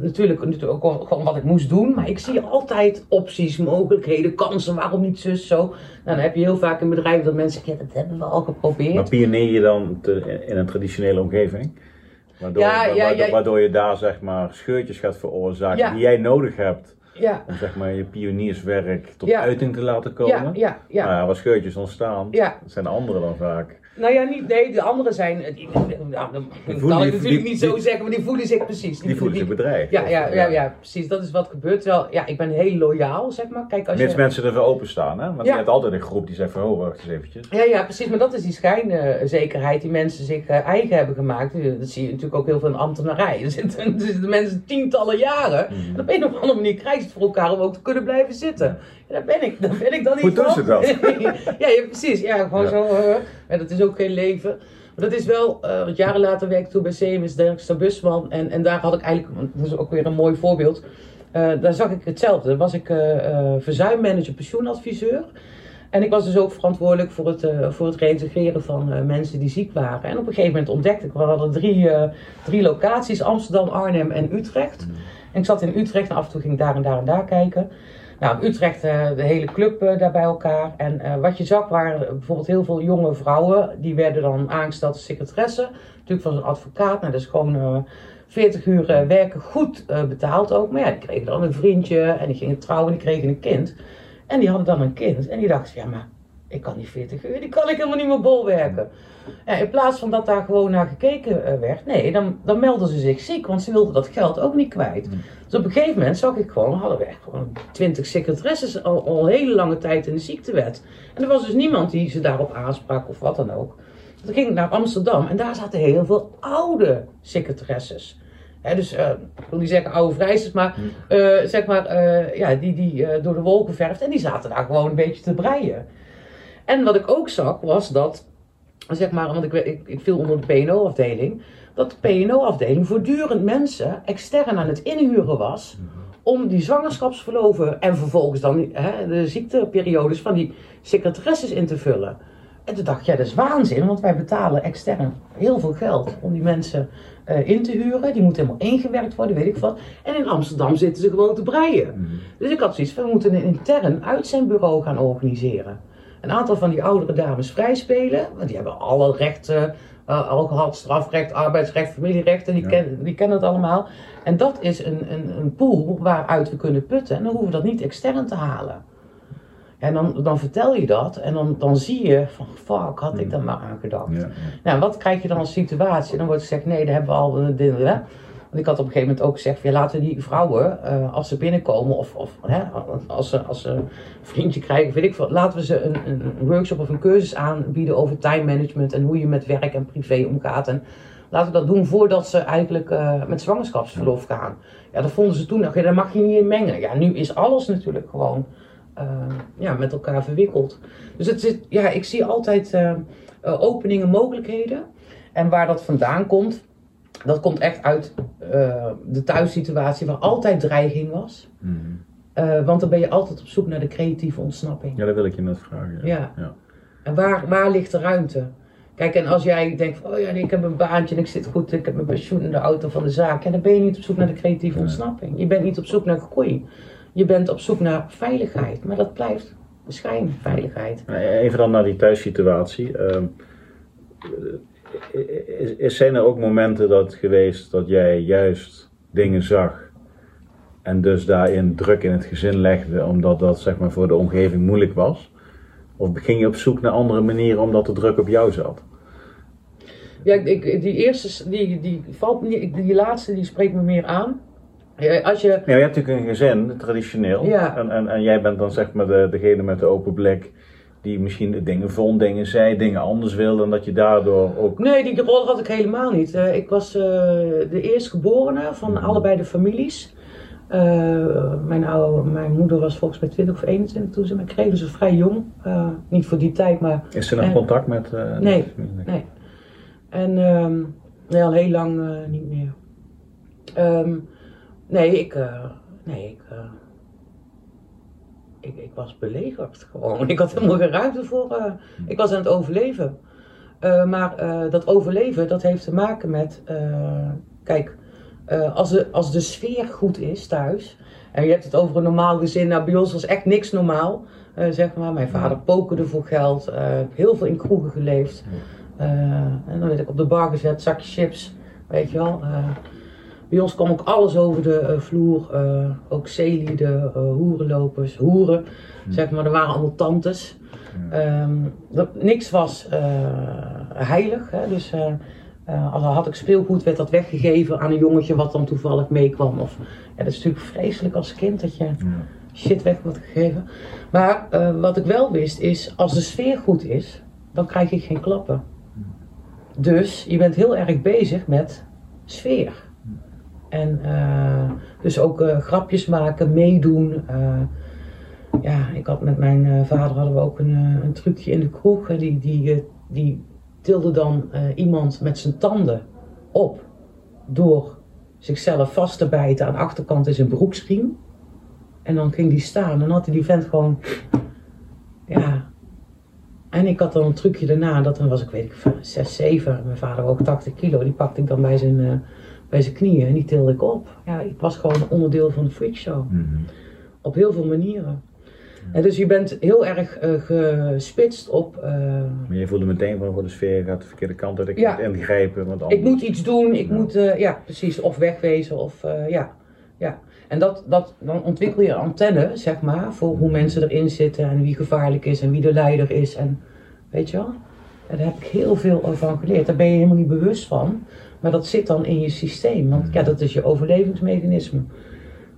Natuurlijk ook gewoon wat ik moest doen, maar ik zie altijd opties, mogelijkheden, kansen, waarom niet zus, zo. Nou, dan heb je heel vaak in bedrijven dat mensen zeggen, dat hebben we al geprobeerd. Maar pioneer je dan in een traditionele omgeving? Waardoor je daar zeg maar scheurtjes gaat veroorzaken die jij nodig hebt. Ja. Om zeg maar je pionierswerk tot uiting te laten komen. Ja. Maar waar scheurtjes ontstaan, dat zijn anderen dan vaak. Nou ja, de anderen zijn, dat kan ik natuurlijk niet zo zeggen, maar die voelen zich precies. Die voelen zich bedreigd. Ja, precies. Dat is wat gebeurt. Terwijl, ik ben heel loyaal, zeg maar. Kijk, als mensen ervoor openstaan, hè? Want je hebt altijd een groep die zegt van, wacht eens eventjes. Ja, precies. Maar dat is die schijnzekerheid die mensen zich eigen hebben gemaakt. Dat zie je natuurlijk ook heel veel in ambtenarij. Er zitten mensen tientallen jaren. Mm-hmm. En op een of andere manier krijgen ze het voor elkaar om ook te kunnen blijven zitten. Ja, daar ben ik dan niet van. Hoe doen ze dat? ja, precies. Ja, gewoon zo. Dat is ook geen leven. Maar dat is wel, want jaren later werkte ik toen bij CMS Derk Busman. En daar had ik eigenlijk, dat is ook weer een mooi voorbeeld. Daar zag ik hetzelfde. Dan was ik verzuimmanager, pensioenadviseur. En ik was dus ook verantwoordelijk voor het reintegreren van mensen die ziek waren. En op een gegeven moment ontdekte ik, we hadden drie locaties. Amsterdam, Arnhem en Utrecht. En ik zat in Utrecht en af en toe ging ik daar en daar en daar kijken. Nou, Utrecht, de hele club daar bij elkaar. En wat je zag waren bijvoorbeeld heel veel jonge vrouwen. Die werden dan aangesteld als secretaresse. Natuurlijk van zo'n advocaat. Nou, dat is gewoon 40 uur werken. Goed betaald ook. Maar ja, die kregen dan een vriendje. En die gingen trouwen en die kregen een kind. En die hadden dan een kind. En die dachten, ja maar, ik kan die 40 uur. Die kan ik helemaal niet meer bolwerken. Ja, in plaats van dat daar gewoon naar gekeken werd. Nee, dan melden ze zich ziek. Want ze wilden dat geld ook niet kwijt. Dus op een gegeven moment zag ik gewoon, hadden we echt gewoon 20 secretaresses al een hele lange tijd in de ziektewet. En er was dus niemand die ze daarop aansprak of wat dan ook. Toen ging ik naar Amsterdam en daar zaten heel veel oude secretaresses. Ik wil niet zeggen oude vrijsters, maar die door de wol geverfd. En die zaten daar gewoon een beetje te breien. En wat ik ook zag was dat, zeg maar, want ik viel onder de PNO-afdeling. Dat de PNO-afdeling voortdurend mensen extern aan het inhuren was om die zwangerschapsverloven en vervolgens dan de ziekteperiodes van die secretaresses in te vullen. En toen dacht ik, ja, dat is waanzin, want wij betalen extern heel veel geld om die mensen in te huren. Die moeten helemaal ingewerkt worden, weet ik wat. En in Amsterdam zitten ze gewoon te breien. Mm. Dus ik had zoiets van, we moeten een intern uitzendbureau gaan organiseren. Een aantal van die oudere dames vrijspelen, want die hebben alle rechten al gehad, strafrecht, arbeidsrecht, familierecht en die kennen het allemaal. En dat is een pool waaruit we kunnen putten en dan hoeven we dat niet extern te halen. En dan vertel je dat en dan zie je van fuck, had ik dat maar aan gedacht. Ja, ja. Nou, wat krijg je dan als situatie? Dan wordt gezegd, nee, dat hebben we al. Want ik had op een gegeven moment ook gezegd, ja, laten we die vrouwen, als ze binnenkomen of als ze een vriendje krijgen, weet ik veel, laten we ze een workshop of een cursus aanbieden over time management en hoe je met werk en privé omgaat. En laten we dat doen voordat ze eigenlijk met zwangerschapsverlof gaan. Ja, dat vonden ze toen, oké, daar mag je niet in mengen. Ja, nu is alles natuurlijk gewoon met elkaar verwikkeld. Dus het zit, ja, ik zie altijd openingen, mogelijkheden. En waar dat vandaan komt, dat komt echt uit de thuissituatie waar altijd dreiging was. Mm-hmm. Want dan ben je altijd op zoek naar de creatieve ontsnapping. Ja, dat wil ik je net vragen. Ja. En waar ligt de ruimte? Kijk, en als jij denkt, ik heb een baantje en ik zit goed, ik heb mijn pensioen in de auto van de zaak. En dan ben je niet op zoek naar de creatieve ontsnapping. Je bent niet op zoek naar groei. Je bent op zoek naar veiligheid, maar dat blijft schijnveiligheid. Even dan naar die thuissituatie. Zijn er ook momenten dat geweest dat jij juist dingen zag en dus daarin druk in het gezin legde, omdat dat zeg maar voor de omgeving moeilijk was? Of ging je op zoek naar andere manieren omdat de druk op jou zat? Ja, die laatste spreekt me meer aan. Je hebt natuurlijk een gezin, traditioneel, en jij bent dan zeg maar degene met de open blik die misschien dingen vond, dingen zei, dingen anders wilde en dat je daardoor ook... Nee, die rol had ik helemaal niet. Ik was de eerstgeborene van allebei de families. Mijn moeder was volgens mij 20 of 21 toen ze mij kreeg, dus vrij jong. Niet voor die tijd, maar... Is ze nog contact met... Nee. En al heel lang niet meer. Ik was belegerd gewoon. Ik had helemaal geen ruimte voor. Ik was aan het overleven. Maar dat overleven, dat heeft te maken met... als de sfeer goed is thuis... En je hebt het over een normaal gezin. Nou, bij ons was echt niks normaal. Zeg maar, mijn vader pokerde voor geld. Heel veel in kroegen geleefd. En dan werd ik op de bar gezet, zakje chips. Weet je wel... Bij ons kwam ook alles over de vloer, ook zeelieden, hoerenlopers, hoeren, zeg maar, er waren allemaal tantes. Ja. Niks was heilig, hè? Dus als had ik speelgoed, werd dat weggegeven aan een jongetje wat dan toevallig meekwam. Dat is natuurlijk vreselijk als kind, dat je shit weg wordt gegeven. Maar wat ik wel wist is, als de sfeer goed is, dan krijg ik geen klappen. Ja. Dus je bent heel erg bezig met sfeer. En dus ook grapjes maken, meedoen. Ik had met mijn vader hadden we ook een trucje in de kroeg. Die tilde dan iemand met zijn tanden op door zichzelf vast te bijten aan de achterkant in zijn broeksriem. En dan ging die staan en had die vent gewoon... Ja. En ik had dan een trucje daarna, dat dan was ik 6, 7. Mijn vader ook 80 kilo, die pakte ik dan bij zijn... bij zijn knieën en die tilde ik op. Ja, ik was gewoon onderdeel van de freakshow. Mm-hmm. Op heel veel manieren. Ja. En dus je bent heel erg gespitst op... Maar je voelde meteen van de sfeer gaat de verkeerde kant uit. Ik moet ingrijpen. Want anders... Ik moet iets doen. Ik moet, precies. Of wegwezen. Of, ja. En dan ontwikkel je een antenne, zeg maar, voor hoe mensen erin zitten. En wie gevaarlijk is en wie de leider is. En weet je wel? En daar heb ik heel veel van geleerd. Daar ben je helemaal niet bewust van. Maar dat zit dan in je systeem, want dat is je overlevingsmechanisme.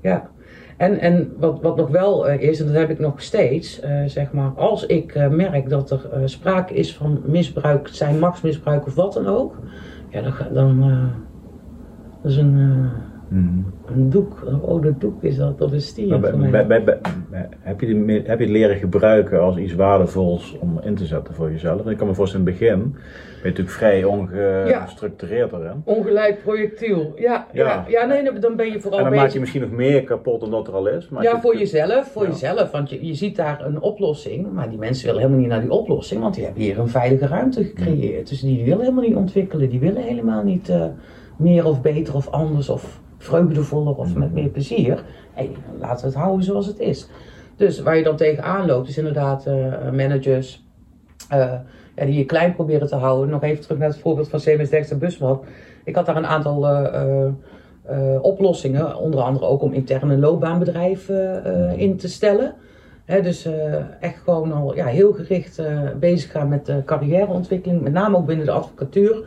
Ja. En wat nog wel is, en dat heb ik nog steeds, zeg maar, als ik merk dat er sprake is van misbruik, zijn machtsmisbruik of wat dan ook, ja, dan is een Een doek, een rode doek is dat, of een stier. Heb je het leren gebruiken als iets waardevols om in te zetten voor jezelf? En ik kan me voorstellen, in het begin ben je natuurlijk vrij ongestructureerd erin. Ongelijk projectiel, dan ben je vooral en dan bezig. Maak je misschien nog meer kapot dan dat er al is. Voor jezelf, want je ziet daar een oplossing, maar die mensen willen helemaal niet naar die oplossing, want die hebben hier een veilige ruimte gecreëerd. Dus die willen helemaal niet ontwikkelen, die willen helemaal niet meer of beter of anders of vreugdevoller of met meer plezier. Hey, laten we het houden zoals het is. Dus waar je dan tegenaan loopt is inderdaad managers die je klein proberen te houden. Nog even terug naar het voorbeeld van CMS Dexter Busman. Ik had daar een aantal oplossingen, onder andere ook om interne loopbaanbedrijven in te stellen. Echt gewoon al heel gericht bezig gaan met carrièreontwikkeling, met name ook binnen de advocatuur.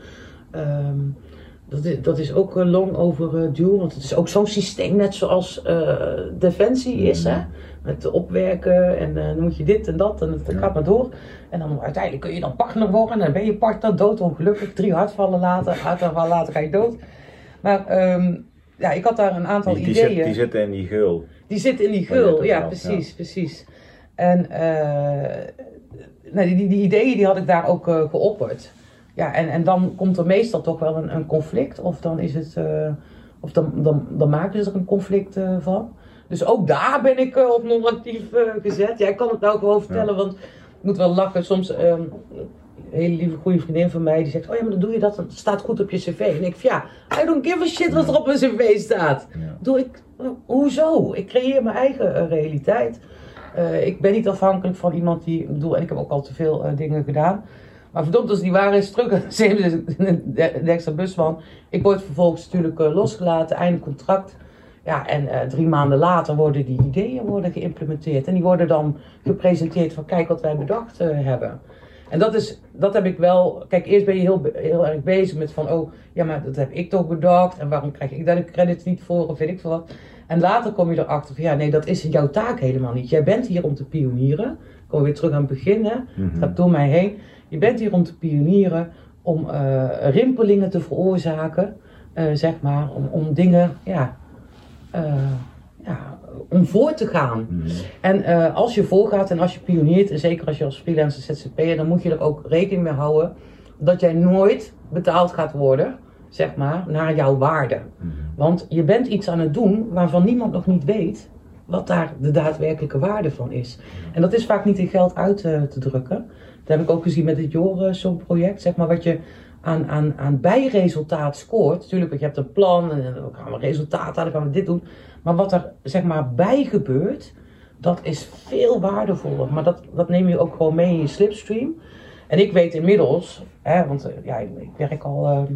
Dat is ook long overdue, want het is ook zo'n systeem, net zoals Defensie is, hè? Met opwerken en dan moet je dit en dat en het gaat maar door. En dan uiteindelijk kun je dan partner worden, dan ben je partner, doodongelukkig, 3 hartvallen later, ga je dood. Maar ik had daar een aantal ideeën. Die zitten in die geul. Die zitten in die geul, precies. En die ideeën die had ik daar ook geopperd. Ja, en dan komt er meestal toch wel een conflict, of dan is het, dan maken ze er een conflict van. Dus ook daar ben ik op non-actief gezet. Ja, ik kan het nou gewoon vertellen, want ik moet wel lachen. Soms een hele lieve goede vriendin van mij die zegt, oh ja, maar dan doe je dat, het staat goed op je cv. En ik I don't give a shit wat er op mijn cv staat. Ja. Hoezo? Ik creëer mijn eigen realiteit. Ik ben niet afhankelijk van iemand en ik heb ook al te veel dingen gedaan. Maar verdomd, als die waar is, terug de extra bus van. Ik word vervolgens natuurlijk losgelaten, einde contract. Ja, en 3 maanden later worden die ideeën geïmplementeerd. En die worden dan gepresenteerd van kijk wat wij bedacht hebben. En dat heb ik wel. Kijk, eerst ben je heel erg bezig met van maar dat heb ik toch bedacht. En waarom krijg ik daar de credits niet voor of weet ik veel wat. En later kom je erachter van dat is jouw taak helemaal niet. Jij bent hier om te pionieren. Ik kom weer terug aan het begin, hè. Het gaat door mij heen. Je bent hier om te pionieren, om rimpelingen te veroorzaken, om dingen, om voor te gaan. En als je voorgaat en als je pioniert, en zeker als je als freelancer ZZP'er, dan moet je er ook rekening mee houden dat jij nooit betaald gaat worden, naar jouw waarde. Want je bent iets aan het doen waarvan niemand nog niet weet wat daar de daadwerkelijke waarde van is. En dat is vaak niet in geld uit te drukken. Dat heb ik ook gezien met het Your Song project, wat je aan bijresultaat scoort. Natuurlijk, want je hebt een plan en dan gaan we resultaat halen, dan gaan we dit doen. Maar wat er bij gebeurt, dat is veel waardevoller. Maar dat neem je ook gewoon mee in je slipstream. En ik weet inmiddels, ik werk al...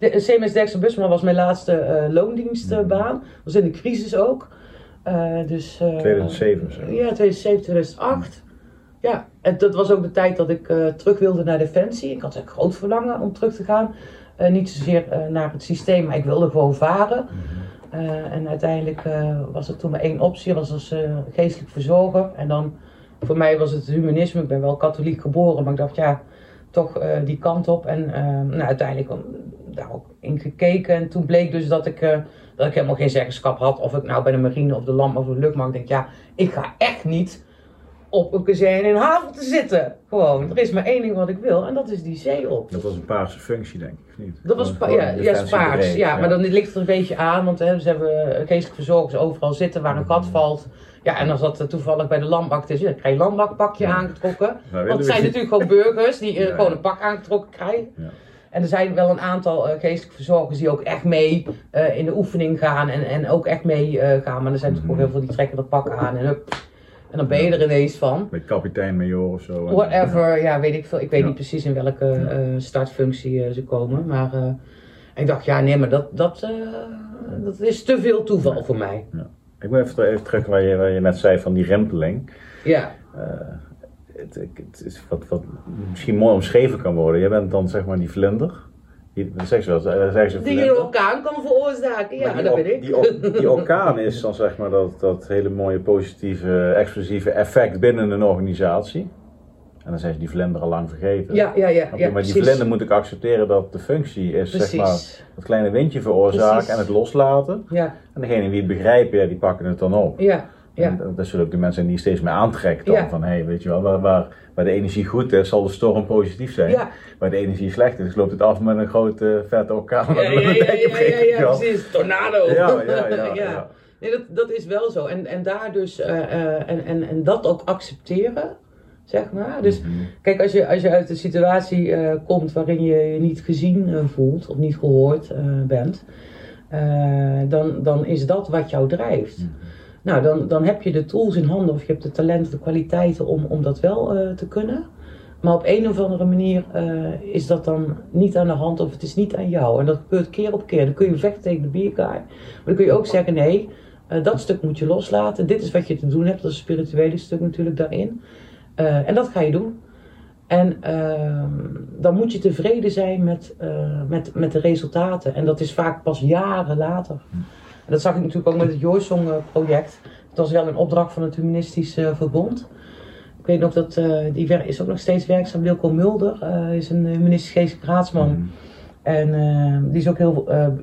CMS Dexter Busman was mijn laatste loondienstbaan. Dat was in de crisis ook. 2007 zo. Ja, 2007, 2008. Ja, en dat was ook de tijd dat ik terug wilde naar Defensie. Ik had een groot verlangen om terug te gaan. Niet zozeer naar het systeem, maar ik wilde gewoon varen. En uiteindelijk was er toen maar 1 optie. Dat was als geestelijk verzorger. En dan, voor mij was het humanisme. Ik ben wel katholiek geboren, maar ik dacht toch die kant op. En uiteindelijk daar ook in gekeken. En toen bleek dus dat ik helemaal geen zeggenschap had of ik nou bij de marine of de land of de luchtmacht denk, ik ga echt niet op een kazerne in een haven te zitten. Gewoon, er is maar één ding wat ik wil en dat is die zee op. Dat was een paarse functie denk ik, of niet? Dat was paars, maar dan ligt het er een beetje aan, want ze hebben geestelijke verzorgers overal zitten waar een gat valt. Ja, en als dat toevallig bij de landmacht is, dan krijg je een landmachtpakje aangetrokken. Want het zijn natuurlijk gewoon burgers die gewoon een pak aangetrokken krijgen. Ja. En er zijn wel een aantal geestelijke verzorgers die ook echt mee in de oefening gaan en ook echt mee gaan. Maar er zijn natuurlijk ook heel veel die trekken dat pak aan en hup. En dan ben je er ineens van. Met kapitein, major of zo. Whatever, weet ik veel. Ik weet niet precies in welke startfunctie ze komen. Maar ik dacht, dat is te veel toeval voor mij. Ja. Ik wil even terug waar je net zei van die rempeling. Ja. Het is wat misschien mooi omschreven kan worden. Jij bent dan die vlinder. Die een orkaan kan veroorzaken. Ja, dat ben ik. Die orkaan is dan dat hele mooie positieve, explosieve effect binnen een organisatie. En dan zijn ze die vlender al lang vergeten. Ja, maar die vlender moet ik accepteren dat de functie is, precies, zeg maar, dat kleine windje veroorzaken, precies, en het loslaten. Ja. En degenen die het begrijpen, ja, die pakken het dan op. Ja. Ja. En dat zullen ook de mensen die steeds meer aantrekt dan, ja, van, hé, hey, weet je wel, waar de energie goed is, zal de storm positief zijn. Ja. Waar de energie slecht is, loopt het af met een grote vette orkaan. Ja, precies, tornado. Ja. Nee, dat is wel zo. En daar dus, en dat ook accepteren, zeg maar. Dus kijk, als je uit een situatie komt waarin je je niet gezien voelt of niet gehoord bent, dan is dat wat jou drijft. Mm-hmm. Nou, dan heb je de tools in handen of je hebt de talenten, de kwaliteiten om dat wel te kunnen. Maar op een of andere manier is dat dan niet aan de hand of het is niet aan jou. En dat gebeurt keer op keer. Dan kun je vechten tegen de bierkaai. Maar dan kun je ook zeggen, nee, dat stuk moet je loslaten. Dit is wat je te doen hebt, dat is het spirituele stuk natuurlijk daarin. En dat ga je doen. En dan moet je tevreden zijn met de resultaten. En dat is vaak pas jaren later. En dat zag ik natuurlijk ook met het Your Song project. Het was wel een opdracht van het Humanistisch Verbond. Ik weet nog dat, die is ook nog steeds werkzaam, Wilco Mulder. Is een humanistisch geestelijk raadsman. Mm. En die is ook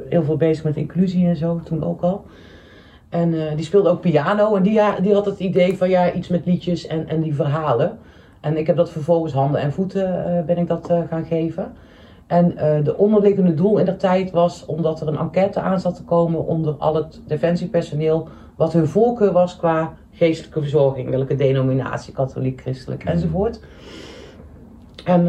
heel veel bezig met inclusie en zo, toen ook al. En die speelde ook piano en die had het idee van, ja, iets met liedjes en die verhalen. En ik heb dat vervolgens handen en voeten ben ik dat gaan geven. En de onderliggende doel in de tijd was, omdat er een enquête aan zat te komen onder al het defensiepersoneel, wat hun voorkeur was qua geestelijke verzorging, welke denominatie, katholiek, christelijk enzovoort. En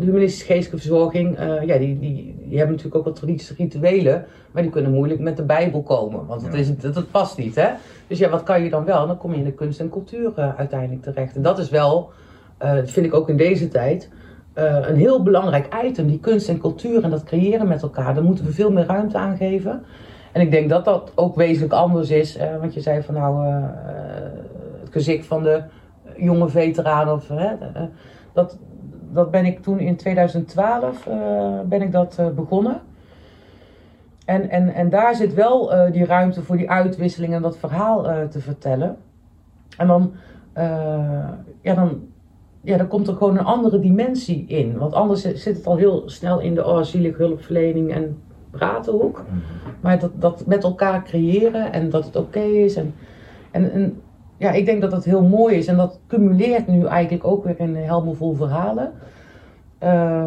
de humanistische geestelijke verzorging, die hebben natuurlijk ook wat tradities, rituelen, maar die kunnen moeilijk met de Bijbel komen, want dat past niet, hè. Dus ja, wat kan je dan wel? Dan kom je in de kunst en cultuur uiteindelijk terecht. En dat is wel, dat vind ik ook in deze tijd, een heel belangrijk item, die kunst en cultuur en dat creëren met elkaar. Daar moeten we veel meer ruimte aan geven. En ik denk dat dat ook wezenlijk anders is. Want je zei van het gezicht van de jonge veteraan. Dat ben ik toen in 2012 begonnen. En daar zit wel die ruimte voor die uitwisseling en dat verhaal te vertellen. En dan... dan komt er gewoon een andere dimensie in. Want anders zit het al heel snel in de zielig hulpverlening en pratenhoek. Maar dat met elkaar creëren en dat het oké is. En ik denk dat dat heel mooi is. En dat cumuleert nu eigenlijk ook weer in Helmen Vol Verhalen.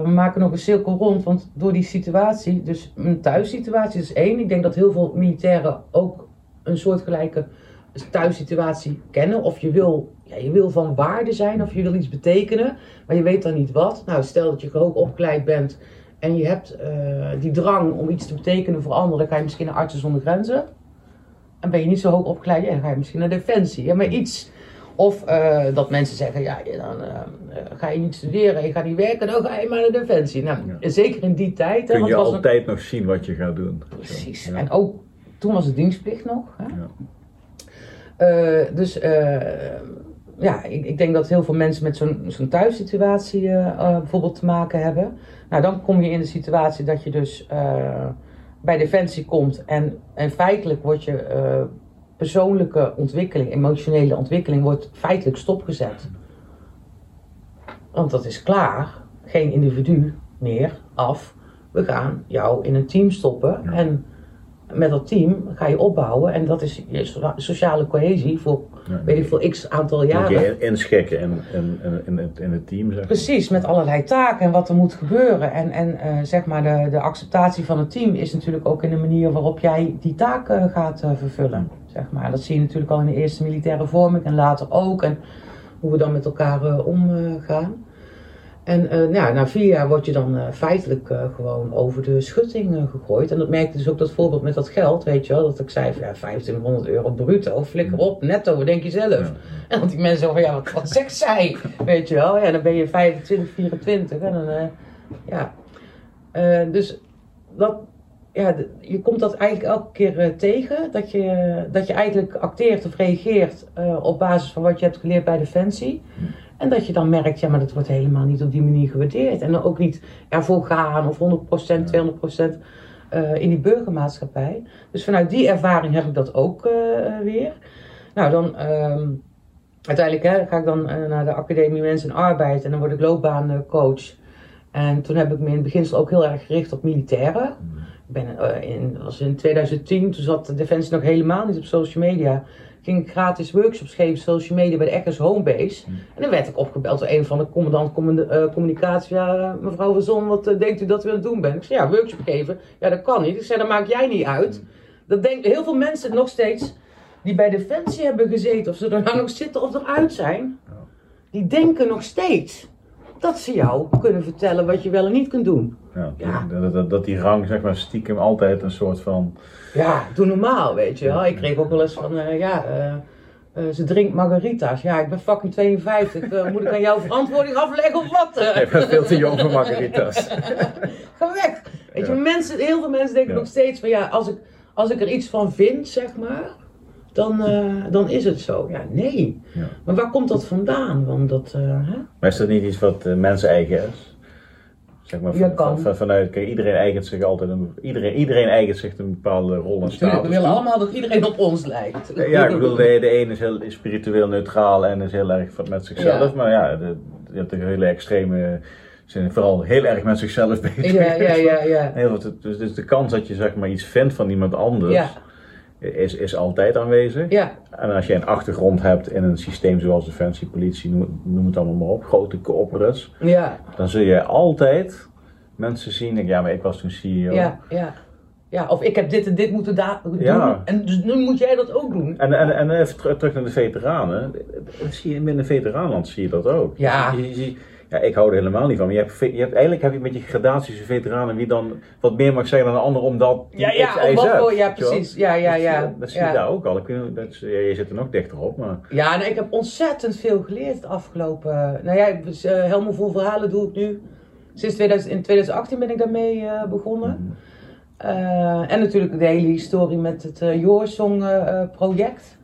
We maken nog een cirkel rond. Want door die situatie, dus een thuissituatie is één. Ik denk dat heel veel militairen ook een soortgelijke thuissituatie kennen. Of je wil van waarde zijn of je wil iets betekenen, maar je weet dan niet wat. Nou, stel dat je hoog opgeleid bent en je hebt die drang om iets te betekenen voor anderen, dan ga je misschien naar Artsen zonder Grenzen. En ben je niet zo hoog opgeleid, dan ga je misschien naar Defensie. Ja, maar iets. Of dat mensen zeggen, ja, dan ga je niet studeren, je gaat niet werken, dan ga je maar naar Defensie. Nou, zeker in die tijd. Kun je altijd nog zien wat je gaat doen. Precies. Ja. En ook toen was het dienstplicht nog. Hè? Ja. Ik denk dat heel veel mensen met zo'n thuissituatie bijvoorbeeld te maken hebben. Nou, dan kom je in de situatie dat je dus bij Defensie komt en feitelijk wordt je persoonlijke ontwikkeling, emotionele ontwikkeling, wordt feitelijk stopgezet. Want dat is klaar, geen individu meer, af. We gaan jou in een team stoppen en met dat team ga je opbouwen en dat is je sociale cohesie voor x aantal jaren. Dan kun je inschikken in het team. Zeg maar. Precies, met allerlei taken en wat er moet gebeuren. En zeg maar de acceptatie van het team is natuurlijk ook in de manier waarop jij die taak gaat vervullen. Zeg maar. Dat zie je natuurlijk al in de eerste militaire vorming en later ook. En hoe we dan met elkaar omgaan. Na 4 jaar word je dan feitelijk gewoon over de schutting gegooid. En dat merkte dus ook dat voorbeeld met dat geld, weet je wel. Dat ik zei van, ja, €1500 bruto, flikker op, netto, bedenk je zelf. Ja. En dat die mensen van, ja, wat zegt zij? Weet je wel, ja, dan ben je 25, 24 en dan, ja. Dus dat, ja, je komt dat eigenlijk elke keer tegen. Dat je eigenlijk acteert of reageert op basis van wat je hebt geleerd bij Defensie. En dat je dan merkt, ja, maar dat wordt helemaal niet op die manier gewaardeerd. En dan ook niet ervoor gaan of 100%, 200% in die burgermaatschappij. Dus vanuit die ervaring heb ik dat ook weer. Nou, dan uiteindelijk ga ik dan naar de Academie Mens en Arbeid en dan word ik loopbaancoach. En toen heb ik me in het beginsel ook heel erg gericht op militairen. Dat was in 2010, toen zat de Defensie nog helemaal niet op social media. Ging ik gratis workshops geven, social media bij de Echo's Homebase. En dan werd ik opgebeld door een van de commandant communicatie. Ja, mevrouw van Son, wat denkt u dat u aan het doen bent? Ik zei, ja, workshop geven. Ja, dat kan niet. Ik zei, dat maak jij niet uit. Dat denken heel veel mensen nog steeds, die bij Defensie hebben gezeten, of ze er nou nog zitten of eruit zijn. Die denken nog steeds dat ze jou kunnen vertellen wat je wel en niet kunt doen. Ja, ja. Dat die rang, zeg maar, stiekem altijd een soort van... Ja, doe normaal, weet je wel. Ik kreeg ook wel eens van, ze drinkt margarita's. Ja, ik ben fucking 52. Moet ik aan jou verantwoording afleggen of wat? Ik ben veel te jong voor margarita's. Ga weg. Weet je, heel veel mensen denken nog steeds van, ja, als ik er iets van vind, zeg maar, dan is het zo. Ja, nee. Ja. Maar waar komt dat vandaan? Want dat, Maar is dat niet iets wat mensen eigen is? Zeg maar, iedereen eigent zich altijd een bepaalde rol en status. We willen allemaal dat iedereen op ons lijkt. Ja, ik bedoel, de een is heel spiritueel neutraal en is heel erg met zichzelf. Ja. Maar ja, je hebt de hele extreme, zijn vooral heel erg met zichzelf bezig. Ja. Heel, dus de kans dat je, zeg maar, iets vindt van iemand anders, is altijd aanwezig. Ja. En als je een achtergrond hebt in een systeem zoals Defensie, politie, noem het allemaal maar op, grote corporates, dan zul je altijd mensen zien, ja, maar ik was toen CEO. Ja, of ik heb dit en dit moeten doen, en dus nu moet jij dat ook doen. En even terug naar de veteranen, binnen veteranland zie je dat ook. Ja. Ja, ik hou er helemaal niet van, maar eigenlijk heb je met je gradaties van veteranen wie dan wat meer mag zeggen dan een ander, omdat... precies. Dat zie je daar ook al. Je zit er nog dichter op, maar... Ja, nou, ik heb ontzettend veel geleerd het afgelopen... Nou ja, Helmen Vol Verhalen doe ik nu. Sinds 2018 ben ik daarmee begonnen. En natuurlijk de hele historie met het Your Song project.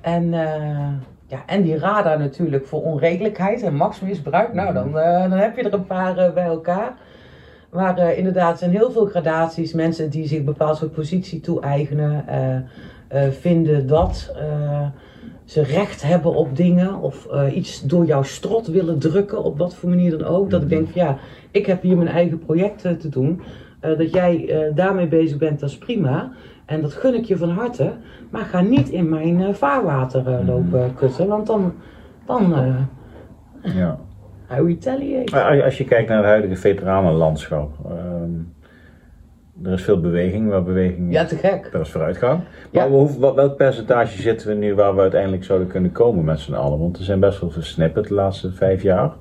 En die radar natuurlijk voor onredelijkheid en machtsmisbruik. Nou, dan heb je er een paar bij elkaar. Maar inderdaad zijn heel veel gradaties. Mensen die zich een bepaald soort positie toe-eigenen. Vinden dat ze recht hebben op dingen. Of iets door jouw strot willen drukken. Op wat voor manier dan ook. Dat ik denk van, ja, ik heb hier mijn eigen projecten te doen. Dat jij daarmee bezig bent, dat is prima. En dat gun ik je van harte, maar ga niet in mijn vaarwater lopen kutten, want dan I retaliate. Als je kijkt naar het huidige veteranenlandschap, er is veel beweging, te gek. Er is vooruitgang. Maar welk percentage zitten we nu waar we uiteindelijk zouden kunnen komen met z'n allen? Want er zijn best wel versnipperd de laatste 5 jaar,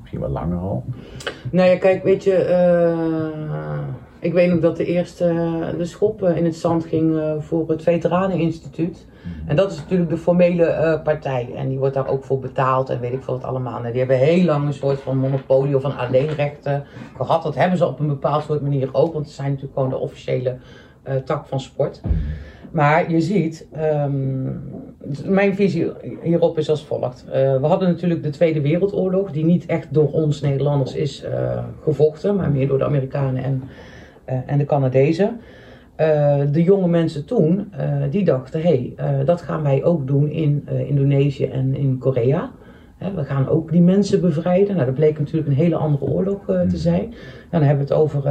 misschien wel langer al. Nou ja, kijk, weet je... Ik weet ook dat de eerste de schop in het zand ging voor het Veteraneninstituut. En dat is natuurlijk de formele partij. En die wordt daar ook voor betaald en weet ik veel wat allemaal. En die hebben heel lang een soort van monopolie of van alleenrechten gehad. Dat hebben ze op een bepaald soort manier ook. Want ze zijn natuurlijk gewoon de officiële tak van sport. Maar je ziet, mijn visie hierop is als volgt. We hadden natuurlijk de Tweede Wereldoorlog. Die niet echt door ons Nederlanders is gevochten. Maar meer door de Amerikanen en de Canadezen. De jonge mensen toen, die dachten, dat gaan wij ook doen in Indonesië en in Korea. We gaan ook die mensen bevrijden. Nou, dat bleek natuurlijk een hele andere oorlog te zijn. Nou, dan hebben we het over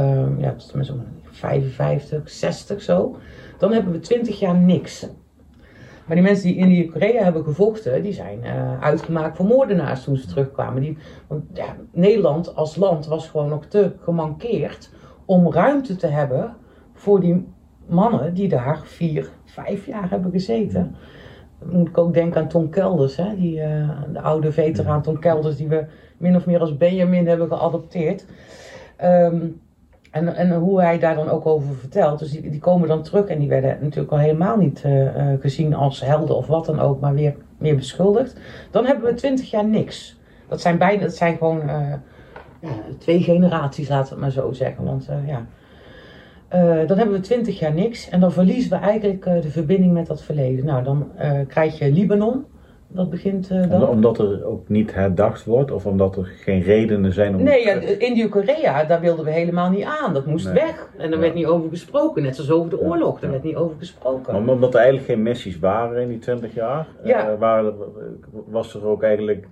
zo'n 55, 60 zo. Dan hebben we 20 jaar niks. Maar die mensen die in Korea hebben gevochten, die zijn uitgemaakt voor moordenaars toen ze terugkwamen. Nederland als land was gewoon nog te gemankeerd om ruimte te hebben voor die mannen die daar 4, 5 jaar hebben gezeten. Dan moet ik ook denken aan Ton Kelders, de oude veteraan Ton Kelders, die we min of meer als Benjamin hebben geadopteerd. En hoe hij daar dan ook over vertelt. Dus die komen dan terug en die werden natuurlijk al helemaal niet gezien als helden of wat dan ook, maar weer meer beschuldigd. Dan hebben we 20 jaar niks. Dat zijn gewoon... 2 generaties, laten we het maar zo zeggen. Want dan hebben we 20 jaar niks en dan verliezen we eigenlijk de verbinding met dat verleden. Nou, dan krijg je Libanon. Dat begint dan. Omdat er ook niet herdacht wordt of omdat er geen redenen zijn om... Nee, ja, India-Korea, daar wilden we helemaal niet aan. Dat moest weg. En daar werd niet over gesproken. Net zoals over de oorlog, daar werd niet over gesproken. Maar omdat er eigenlijk geen missies waren in die 20 jaar, was er ook eigenlijk...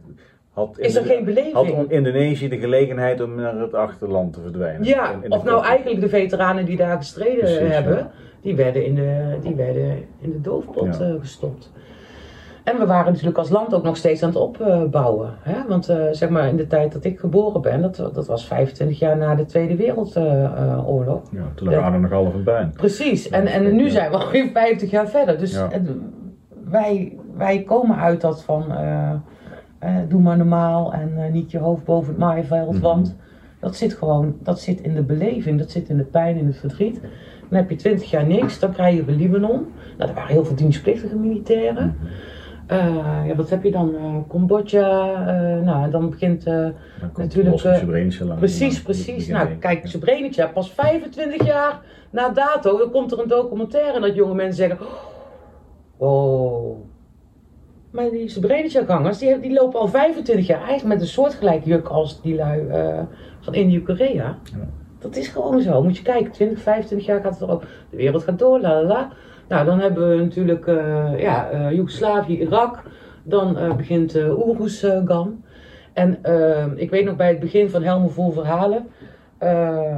Is er geen beleving? Had Indonesië de gelegenheid om naar het achterland te verdwijnen? Ja, eigenlijk de veteranen die daar gestreden hebben, die werden in de doofpot gestopt. En we waren natuurlijk als land ook nog steeds aan het opbouwen. Hè? Want zeg maar in de tijd dat ik geboren ben, dat was 25 jaar na de Tweede Wereldoorlog. Ja, toen waren we nog half een baan. Precies, en nu zijn we alweer 50 jaar verder. Dus wij komen uit dat van... doe maar normaal en niet je hoofd boven het maaiveld, want dat zit in de beleving, dat zit in de pijn, in het verdriet. Dan heb je 20 jaar niks, dan krijg je bij Libanon. Nou, er waren heel veel dienstplichtige militairen. Wat heb je dan? Cambodja, nou, dan begint natuurlijk... Precies. Nou, kijk, Srebrenica, pas 25 jaar na dato, dan komt er een documentaire en dat jonge mensen zeggen... Wow... Maar die Srebrenica-gangers, die lopen al 25 jaar eigenlijk met een soortgelijk juk als die lui van India-Korea. Ja. Dat is gewoon zo. Moet je kijken, 20, 25 jaar gaat het erop. De wereld gaat door, la la la. Nou, dan hebben we natuurlijk Joegoslavië, Irak. Dan begint Uruzgan. En ik weet nog bij het begin van Helmen Vol Verhalen.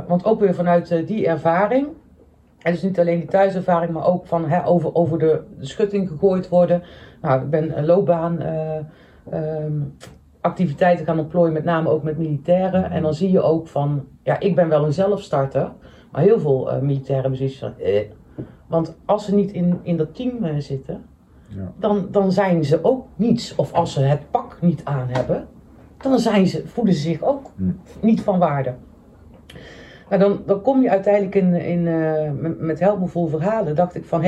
Want ook weer vanuit die ervaring. En dus niet alleen die thuiservaring, maar ook van over de schutting gegooid worden. Nou, ik ben loopbaanactiviteiten gaan ontplooien, met name ook met militairen. En dan zie je ook van, ja, ik ben wel een zelfstarter, maar heel veel militairen precies van... Want als ze niet in dat team zitten, dan zijn ze ook niets. Of als ze het pak niet aan hebben, dan voelen ze zich ook niet van waarde. Nou, dan kom je uiteindelijk met Helmen Vol Verhalen, dacht ik van,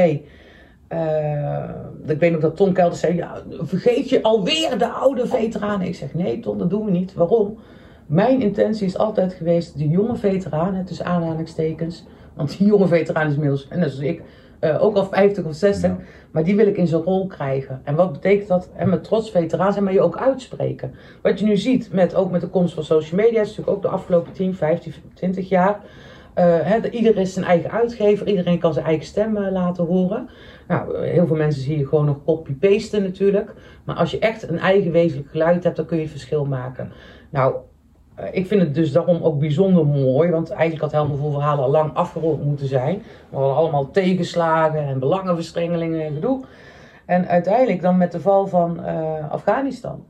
ik weet nog dat Ton Kelders zei, ja, vergeet je alweer de oude veteranen. Ik zeg, nee Ton, dat doen we niet. Waarom? Mijn intentie is altijd geweest, de jonge veteranen, tussen aanhalingstekens, want die jonge veteraan is inmiddels, en dat is ik, ook al 50 of 60, maar die wil ik in zo'n rol krijgen. En wat betekent dat? En met trots veteraan zijn, maar je ook uitspreken. Wat je nu ziet, ook met de komst van social media, is natuurlijk ook de afgelopen 10, 15, 20 jaar. Iedereen is zijn eigen uitgever, iedereen kan zijn eigen stem laten horen. Nou, heel veel mensen zie je gewoon nog copy-pasten natuurlijk. Maar als je echt een eigen wezenlijk geluid hebt, dan kun je het verschil maken. Nou, ik vind het dus daarom ook bijzonder mooi, want eigenlijk had Helmen Vol Verhalen al lang afgerond moeten zijn. We hadden allemaal tegenslagen en belangenverstrengelingen en gedoe. En uiteindelijk dan met de val van Afghanistan.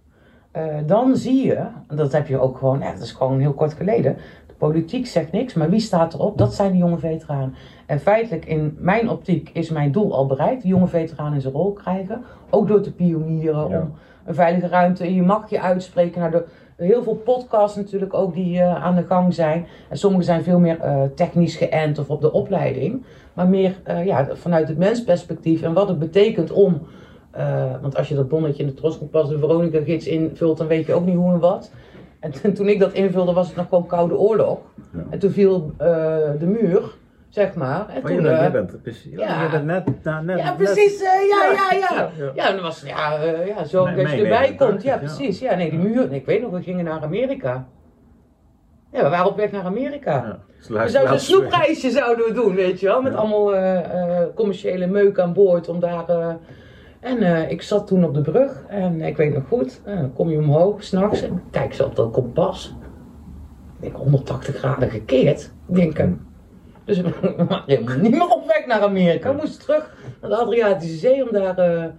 Dan zie je, dat heb je ook gewoon, dat is gewoon heel kort geleden... Politiek zegt niks, maar wie staat erop? Dat zijn de jonge veteranen. En feitelijk, in mijn optiek, is mijn doel al bereikt. De jonge veteranen in zijn rol krijgen. Ook door te pionieren om een veilige ruimte. Je mag je uitspreken. Nou, heel veel podcasts natuurlijk ook die aan de gang zijn. En sommige zijn veel meer technisch geënt of op de opleiding. Maar meer vanuit het mensperspectief. En wat het betekent om... want als je dat bonnetje in de trots komt passen, de Veronica-gids invult, dan weet je ook niet hoe en wat... En toen ik dat invulde, was het nog gewoon Koude Oorlog. Ja. En toen viel de muur, zeg maar. En toen, Ja, en dan was zo dat je erbij komt. Ja, precies. Ja, nee, die muur. Nee, ik weet nog, we gingen naar Amerika. Ja, we waren op weg naar Amerika. Ja, we zouden een snoepreisje zouden we doen, weet je wel. Met allemaal commerciële meuk aan boord om daar... ik zat toen op de brug en ik weet nog goed, dan kom je omhoog s'nachts en kijk ze op dat kompas. Ik denk 180 graden gekeerd, denk ik. Dus we waren helemaal niet meer op weg naar Amerika. We moesten terug naar de Adriatische Zee om daar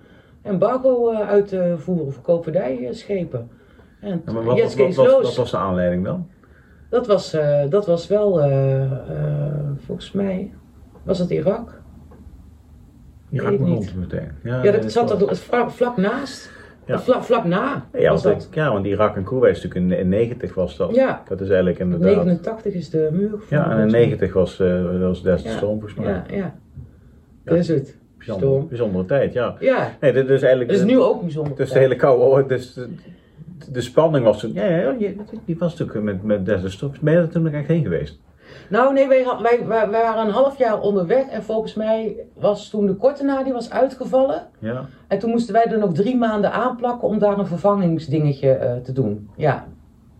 embargo uit te voeren voor koopvaardijschepen. Maar wat was de aanleiding dan? Dat was wel, volgens mij, was het Irak. Irak begon meteen. Ja, dat zat er vlak naast. Ja. Vlak na. Ja, want Irak en Koerwijs natuurlijk in 90 was dat. Ja. Dat is eigenlijk inderdaad... 89 is de muur gevallen. Ja, en in 90 was Desert Storm volgens mij. Ja. Desert Storm. Bijzondere tijd, ja. Nee, dit is eigenlijk... Het is nu ook bijzonder. Dus de hele koude oorlog. Dus de spanning was toen... Ja, die was natuurlijk met Desert Storm. Ben je er toen nog echt heen geweest? Nou nee, wij waren een half jaar onderweg en volgens mij was toen de kortenaar die was uitgevallen. Ja. En toen moesten wij er nog 3 maanden aanplakken om daar een vervangingsdingetje te doen. Ja,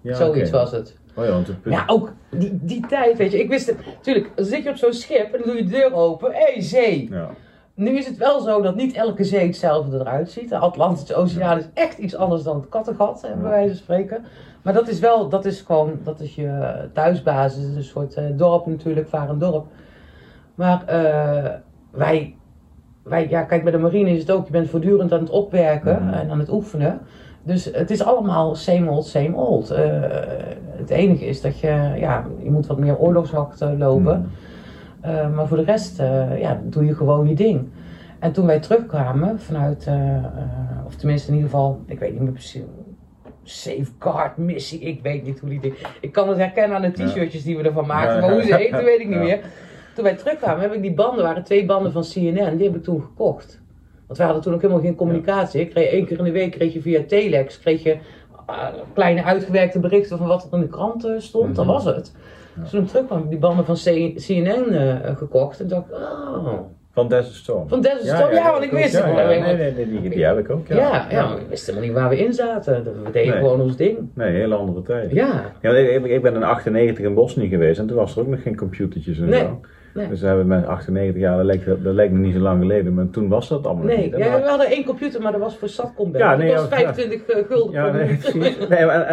ja zoiets was het. Oh ja, want het punt... ja, ook die tijd, weet je. Ik wist het, natuurlijk, dan zit je op zo'n schip en dan doe je de deur open. Hé, zee! Ja. Nu is het wel zo dat niet elke zee hetzelfde eruit ziet. De Atlantische Oceaan is echt iets anders dan het Kattegat, bij wijze van spreken. Maar dat is wel, dat is je thuisbasis. Een soort dorp natuurlijk, Varendorp. Maar kijk, bij de marine is het ook, je bent voortdurend aan het opwerken en aan het oefenen. Dus het is allemaal same old, same old. Het enige is dat je moet wat meer oorlogswacht lopen. Mm. Maar voor de rest doe je gewoon je ding. En toen wij terugkwamen vanuit, of tenminste in ieder geval, ik weet niet meer precies, safeguard missie, ik weet niet hoe die ding. Ik kan het herkennen aan de t-shirtjes die we ervan maakten, maar hoe ze heten weet ik niet meer. Toen wij terugkwamen heb ik die banden, waren 2 banden van CNN, die heb ik toen gekocht. Want we hadden toen ook helemaal geen communicatie. Ik kreeg 1 keer in de week via telex, kleine uitgewerkte berichten van wat er in de krant stond, dat was het. Ja. Toen ik terugkwam, heb ik die banden van CNN gekocht en dacht van Desert Storm? Van Desert Storm, ja want ik wist het. Die heb ik ook. Ja, maar ik wist helemaal niet waar we in zaten. We deden gewoon ons ding. Nee, hele andere tijd. Ja ik ben in 98 in Bosnië geweest en toen was er ook nog geen computertjes en zo. Nee. Dus we hebben met 98 jaar, dat lijkt me niet zo lang geleden, maar toen was dat allemaal niet. Ja, we hadden één computer, maar dat was voor Satcom. Dat was 25 gulden. Ja,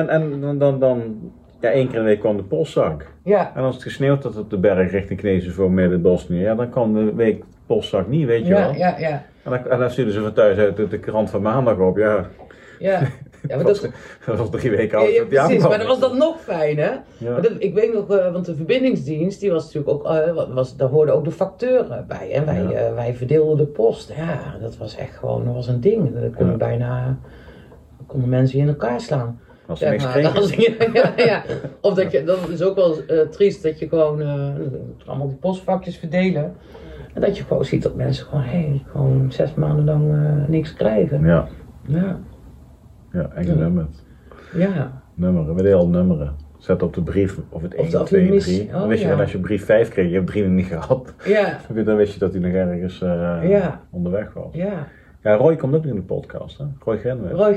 en dan... Ja, 1 keer in de week kwam de postzak. Ja. En als het gesneeuwd had op de berg richting Knezenvoort, midden Bosnië, dan kwam de week postzak niet, weet je wel. Ja. En dan stuurden ze van thuis uit de krant van maandag op, ja. Ja, maar dat was 3 weken oud. Ja, precies, maar dan was dat nog fijn, hè? Ja. Maar ik weet nog, want de verbindingsdienst, die was natuurlijk ook, daar hoorden ook de facteuren bij. En wij verdeelden de post. Ja, dat was echt gewoon, dat was een ding. Dat konden bijna mensen in elkaar slaan. Als er niks. Of dat is ook wel triest dat je gewoon allemaal die postvakjes verdelen. En dat je gewoon ziet dat mensen gewoon 6 maanden lang niks krijgen. Ja, genummerd. Ja. Nummeren, we delen nummeren. Zet op de brief of het 1, 2, 3. Dan wist je, als je brief 5 kreeg, je hebt 3 niet gehad. Ja. Dan wist je dat hij nog ergens onderweg was. Ja. Ja, Roy komt ook in de podcast, hè? Roy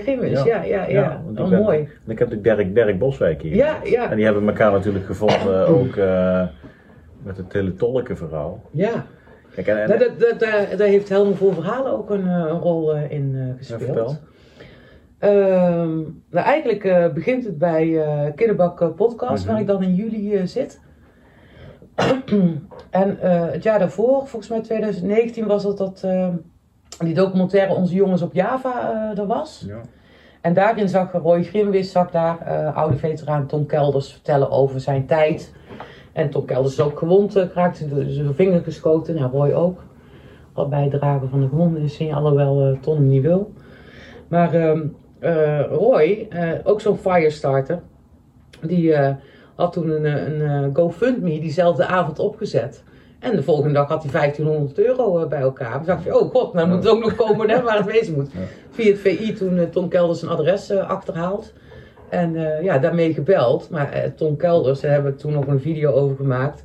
Grimmis. Ja, mooi. En ik heb natuurlijk Derk Boswijk hier. Ja. En die hebben elkaar natuurlijk gevonden, ook met het teletolken verhaal. Ja. Kijk, daar heeft Helmen Vol Verhalen ook een rol in gespeeld. Eigenlijk begint het bij Kinderbak Podcast, waar ik dan in juli zit. En het jaar daarvoor, volgens mij 2019, was dat... die documentaire Onze Jongens op Java er was. Ja. En daarin zag Roy Grimmis, oude veteraan Ton Kelders vertellen over zijn tijd. En Ton Kelders is ook gewond geraakt, zijn vinger geschoten. Nou, Roy ook. Wat bijdragen van de gewonden is, alhoewel Ton niet wil. Maar Roy, ook zo'n firestarter, die had toen een GoFundMe diezelfde avond opgezet. En de volgende dag had hij €1500 bij elkaar. Toen dacht je, oh god, nou moet het ook nog komen waar het wezen moet. Ja. Via het VI toen Ton Kelders zijn adres achterhaalt. En daarmee gebeld. Maar Ton Kelders, daar hebben we toen ook een video over gemaakt.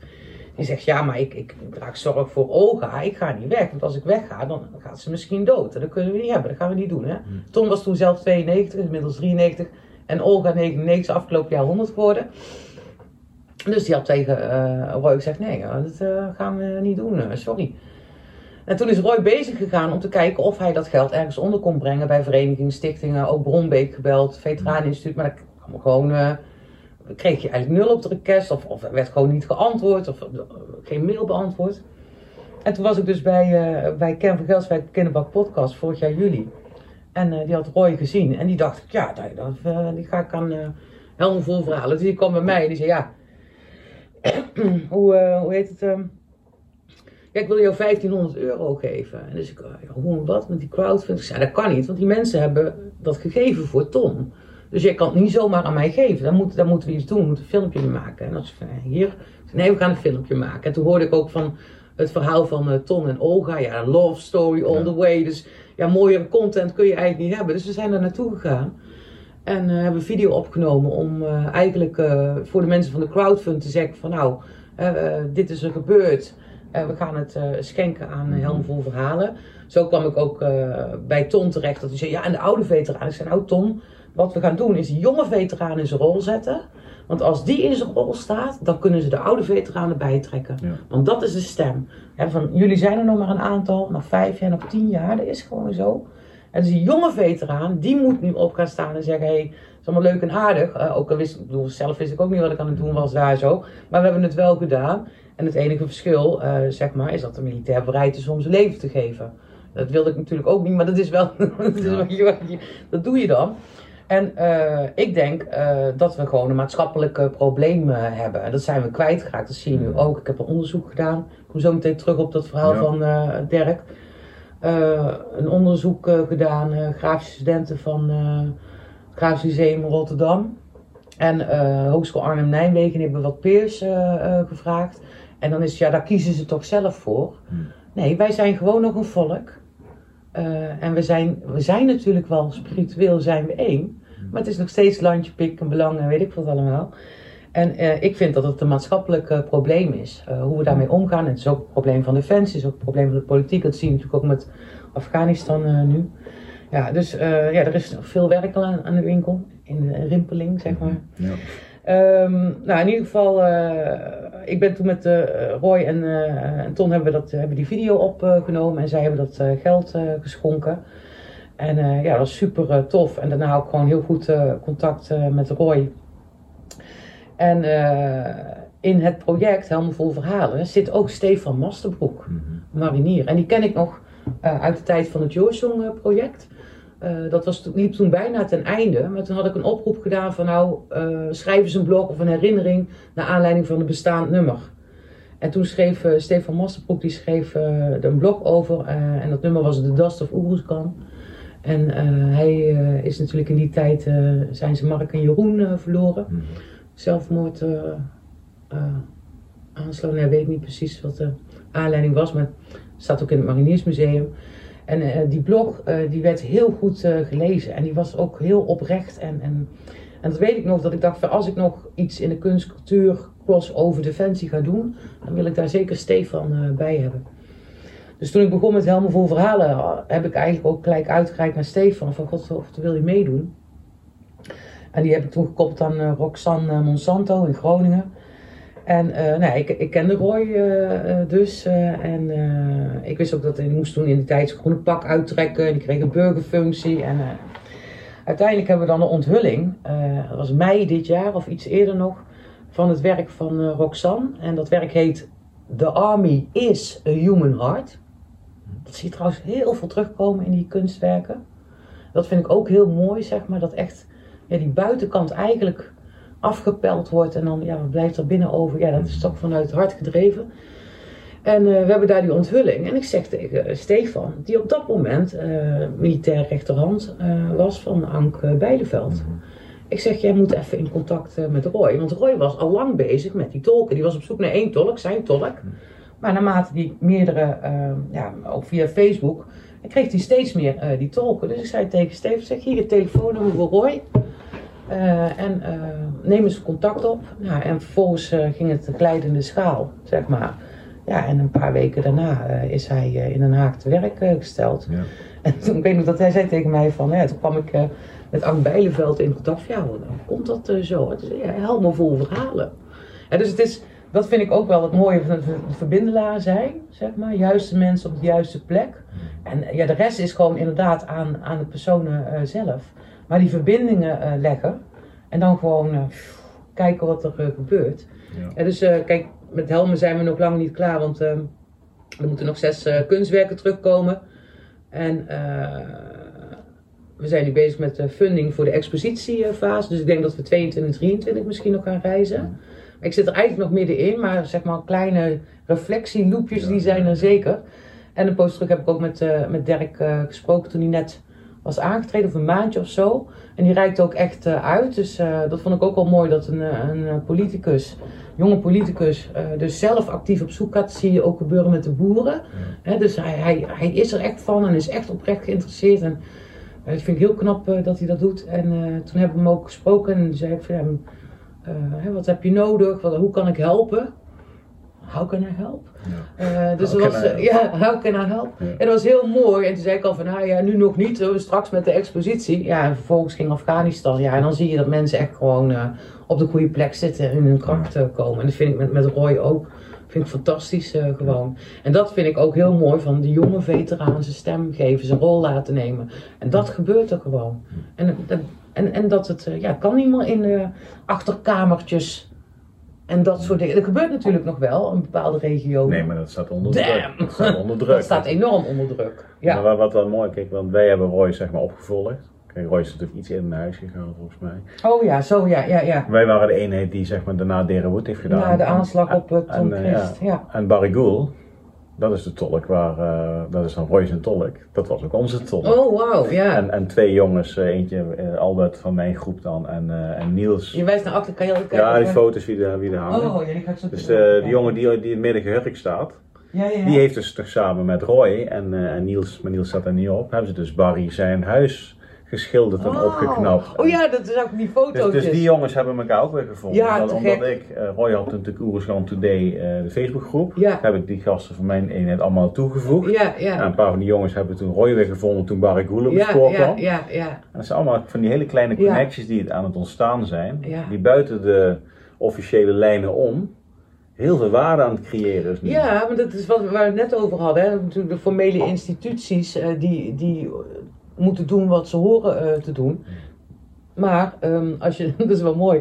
Die zegt, ja maar ik draag zorg voor Olga, ik ga niet weg. Want als ik wegga, dan gaat ze misschien dood. En dat kunnen we niet hebben, dat gaan we niet doen. Hè? Ton was toen zelf 92, inmiddels 93. En Olga 99, afgelopen jaar 100 geworden. Dus die had tegen Roy gezegd, nee, dat gaan we niet doen, sorry. En toen is Roy bezig gegaan om te kijken of hij dat geld ergens onder kon brengen bij verenigingen, stichtingen, ook Bronbeek gebeld, Veteraneninstituut, maar dat kwam gewoon, kreeg je eigenlijk 0 op de request of werd gewoon niet geantwoord of geen mail beantwoord. En toen was ik dus bij Ken van Gelswijk Kinderbak Podcast vorig jaar juli. En die had Roy gezien en die dacht, die ga ik aan Helmen Vol Verhalen. Dus die kwam bij mij en die zei, ja... hoe heet het? Ik wil jou €1500 geven. En dus ik, hoe wat met die crowdfunding? Ik zei, dat kan niet, want die mensen hebben dat gegeven voor Ton. Dus jij kan het niet zomaar aan mij geven. Dan moeten we iets doen, we moeten een filmpje maken. En als hier, nee, we gaan een filmpje maken. En toen hoorde ik ook van het verhaal van Ton en Olga. Ja, love story all the way. Dus ja, mooier content kun je eigenlijk niet hebben. Dus we zijn daar naartoe gegaan. En hebben video opgenomen om eigenlijk voor de mensen van de crowdfund te zeggen van nou, dit is er gebeurd. We gaan het schenken aan Helmen Vol Verhalen. Zo kwam ik ook bij Ton terecht. Dat hij zei, ja, en de oude veteranen. Ik zei, nou Ton, wat we gaan doen is die jonge veteraan in zijn rol zetten. Want als die in zijn rol staat, dan kunnen ze de oude veteranen bijtrekken. Ja. Want dat is de stem. He, van, jullie zijn er nog maar een aantal, nog 5 jaar, nog 10 jaar. Dat is gewoon zo. En dus die jonge veteraan, die moet nu op gaan staan en zeggen, hé, hey, is allemaal leuk en aardig. Zelf wist ik ook niet wat ik aan het doen was daar zo. Maar we hebben het wel gedaan. En het enige verschil, zeg maar, is dat de militair bereid is om zijn leven te geven. Dat wilde ik natuurlijk ook niet, maar dat is wel, dat doe je dan. En ik denk dat we gewoon een maatschappelijk probleem hebben. En dat zijn we kwijtgeraakt, dat zie je nu ook. Ik heb een onderzoek gedaan, ik kom zo meteen terug op dat verhaal van Derk. Een onderzoek gedaan, grafische studenten van het Grafisch Museum Rotterdam. En Hogeschool Arnhem-Nijmegen hebben wat peers gevraagd. En dan is het, ja, daar kiezen ze toch zelf voor. Nee, wij zijn gewoon nog een volk. En we zijn natuurlijk wel, spiritueel zijn we één. Maar het is nog steeds landje, pik en belang en weet ik wat allemaal. En ik vind dat het een maatschappelijk probleem is. Hoe we daarmee omgaan. En het is ook een probleem van Defensie, het is ook een probleem van de politiek. Dat zie je natuurlijk ook met Afghanistan nu. Ja, dus ja, er is veel werk aan de winkel. In de rimpeling, zeg maar. Ja. Nou, in ieder geval, ik ben toen met Roy en Ton hebben die video opgenomen en zij hebben dat geld geschonken. En ja, dat was super tof. En daarna ook gewoon heel goed contact met Roy. En in het project Helmen Vol Verhalen zit ook Stefan Mastenbroek, marinier. En die ken ik nog uit de tijd van het Your Song project. Dat liep toen bijna ten einde, maar toen had ik een oproep gedaan van nou, schrijf eens een blog of een herinnering naar aanleiding van een bestaand nummer. En toen schreef Stefan Mastenbroek, die schreef er een blog over en dat nummer was The Dust of Uruzgan. En hij is natuurlijk in die tijd, zijn ze Mark en Jeroen verloren. Zelfmoord aansloten, hij weet niet precies wat de aanleiding was, maar het staat ook in het Mariniersmuseum. En die blog die werd heel goed gelezen en die was ook heel oprecht. En dat weet ik nog, dat ik dacht, als ik nog iets in de kunstcultuur crossover Defensie ga doen, dan wil ik daar zeker Stefan bij hebben. Dus toen ik begon met Helmen Vol Verhalen, heb ik eigenlijk ook gelijk uitgereikt naar Stefan van god, of wil je meedoen? En die heb ik toen gekoppeld aan Roxanne Monsanto in Groningen. En nee, ik kende Roy dus en ik wist ook dat ik moest toen in die tijd zijn groene pak uittrekken en ik kreeg een burgerfunctie. En uiteindelijk hebben we dan een onthulling, dat was mei dit jaar of iets eerder nog, van het werk van Roxanne. En dat werk heet The Army is a Human Heart. Dat zie je trouwens heel veel terugkomen in die kunstwerken. Dat vind ik ook heel mooi, zeg maar, dat echt ja, die buitenkant eigenlijk afgepeld wordt en dan ja, wat blijft er binnen over? Ja, dat is toch vanuit het hart gedreven. En we hebben daar die onthulling. En ik zeg tegen Stefan, die op dat moment militair rechterhand was van Ank Bijleveld. Ik zeg, jij moet even in contact met Roy. Want Roy was al lang bezig met die tolken. Die was op zoek naar één tolk, zijn tolk. Maar naarmate die meerdere, ja, ook via Facebook, kreeg hij steeds meer die tolken. Dus ik zei tegen Stefan, zeg hier je telefoonnummer voor Roy. En neem eens contact op. Nou, en vervolgens ging het glijdende schaal, zeg maar. Ja, en een paar weken daarna is hij in Den Haag te werk gesteld. Ja. En toen, ik weet nog dat hij zei tegen mij van, ja, toen kwam ik met Ank Bijleveld in contact van, ja, hoe komt dat zo? Het is ja, Helmen Vol Verhalen. En dus het is, dat vind ik ook wel het mooie van het verbindelaar zijn, zeg maar. Juiste mensen op de juiste plek. En ja, de rest is gewoon inderdaad aan de personen zelf. Maar die verbindingen leggen en dan gewoon kijken wat er gebeurt. Ja. En dus kijk, met Helmen zijn we nog lang niet klaar, want er moeten nog 6 kunstwerken terugkomen. En we zijn nu bezig met funding voor de expositiefase. Dus ik denk dat we 22, 23 misschien nog gaan reizen. Ja. Ik zit er eigenlijk nog middenin, maar zeg maar kleine reflectieloepjes die zijn er zeker. En een poos terug heb ik ook met Derk gesproken toen hij net was aangetreden, of een maandje of zo. En die reikte ook echt uit. Dus dat vond ik ook wel mooi dat een politicus, jonge politicus, dus zelf actief op zoek gaat. Zie je ook gebeuren met de boeren. Ja. He, dus hij is er echt van en is echt oprecht geïnteresseerd. En dat vind ik heel knap dat hij dat doet. En toen hebben we hem ook gesproken en zei ik van hem, wat heb je nodig? Hoe kan ik helpen? how can I help? Ja. How can I help? Ja. En dat was heel mooi. En toen zei ik al van, nou ja, nu nog niet, straks met de expositie. Ja, en vervolgens ging Afghanistan. Ja, en dan zie je dat mensen echt gewoon op de goede plek zitten en in hun kracht komen. En dat vind ik met Roy ook. Vind ik fantastisch gewoon. En dat vind ik ook heel mooi, van de jonge veteranen zijn stem geven, zijn rol laten nemen. En dat gebeurt er gewoon. En dat het, kan niet meer in achterkamertjes en dat soort dingen. Dat gebeurt natuurlijk nog wel, een bepaalde regio. Nee, maar dat staat onder druk. Dat staat onder druk. Dat staat enorm onder druk. Ja. Maar wat dan mooi, kijk, want wij hebben Roy zeg maar opgevolgd. Roy is natuurlijk iets in naar huis gegaan volgens mij. Oh ja, zo ja. Wij waren de eenheid die zeg maar daarna Derenwood heeft gedaan. Ja, de aanslag op Tom Christ. En Barigul, dat is de tolk waar, dat is dan Roy zijn tolk. Dat was ook onze tolk. Oh wow, ja. En twee jongens, eentje Albert van mijn groep dan en Niels. Je wijst naar achter, kan je al kijken? Ja, die foto's wie de hangen. Oh ja, die gaat zo. Dus die jongen die in midden gehurkt staat. Ja. Die heeft dus toch samen met Roy en Niels, maar Niels zat er niet op, hebben ze dus Barry zijn huis geschilderd en opgeknapt. Oh ja, dat is ook die foto's. Dus die jongens hebben elkaar ook weer gevonden. Ja, omdat ik, Roy had natuurlijk Uruzgan Today, de Facebookgroep. Ja. Heb ik die gasten van mijn eenheid allemaal toegevoegd. Ja. En een paar van die jongens hebben toen Roy weer gevonden toen Barigula besproken kwam. Ja. En dat zijn allemaal van die hele kleine connecties die aan het ontstaan zijn. Ja. Die buiten de officiële lijnen om heel veel waarde aan het creëren is nu. Ja, maar dat is wat we het net over hadden. Hè. Natuurlijk de formele instituties die moeten doen wat ze horen te doen. Maar dat is wel mooi.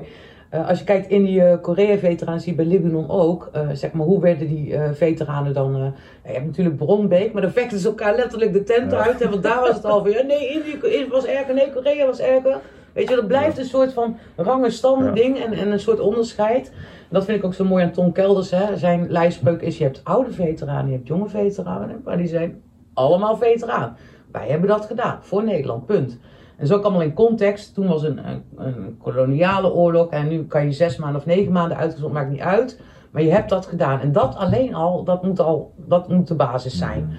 Als je kijkt in die Korea-veteranen, zie je bij Libanon ook. Zeg maar, hoe werden die veteranen dan? Je hebt natuurlijk Bronbeek, maar dan vechten ze elkaar letterlijk de tent uit. En want daar was het al van, nee, Indië was erger, nee, Korea was erger. Weet je, dat blijft een soort van rangen-standen ding en een soort onderscheid. En dat vind ik ook zo mooi aan Ton Kelders. Hè. Zijn lijfspreuk is, je hebt oude veteranen, je hebt jonge veteranen. Maar die zijn allemaal veteraan. Wij hebben dat gedaan, voor Nederland, punt. En zo allemaal in context, toen was een koloniale oorlog en nu kan je 6 maanden of 9 maanden uitgezonden, maakt niet uit. Maar je hebt dat gedaan en dat alleen al, dat moet de basis zijn.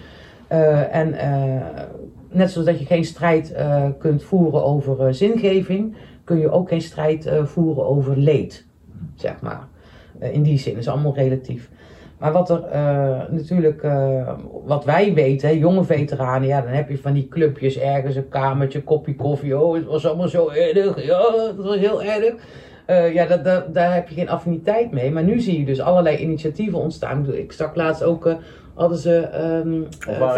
Net zoals dat je geen strijd kunt voeren over zingeving, kun je ook geen strijd voeren over leed, zeg maar. In die zin, is allemaal relatief. Maar wat er natuurlijk, wat wij weten, hè, jonge veteranen, ja, dan heb je van die clubjes ergens, een kamertje, kopje koffie, het was allemaal zo erg, dat was heel erg. Daar heb je geen affiniteit mee, maar nu zie je dus allerlei initiatieven ontstaan. Ik stak laatst ook, hadden ze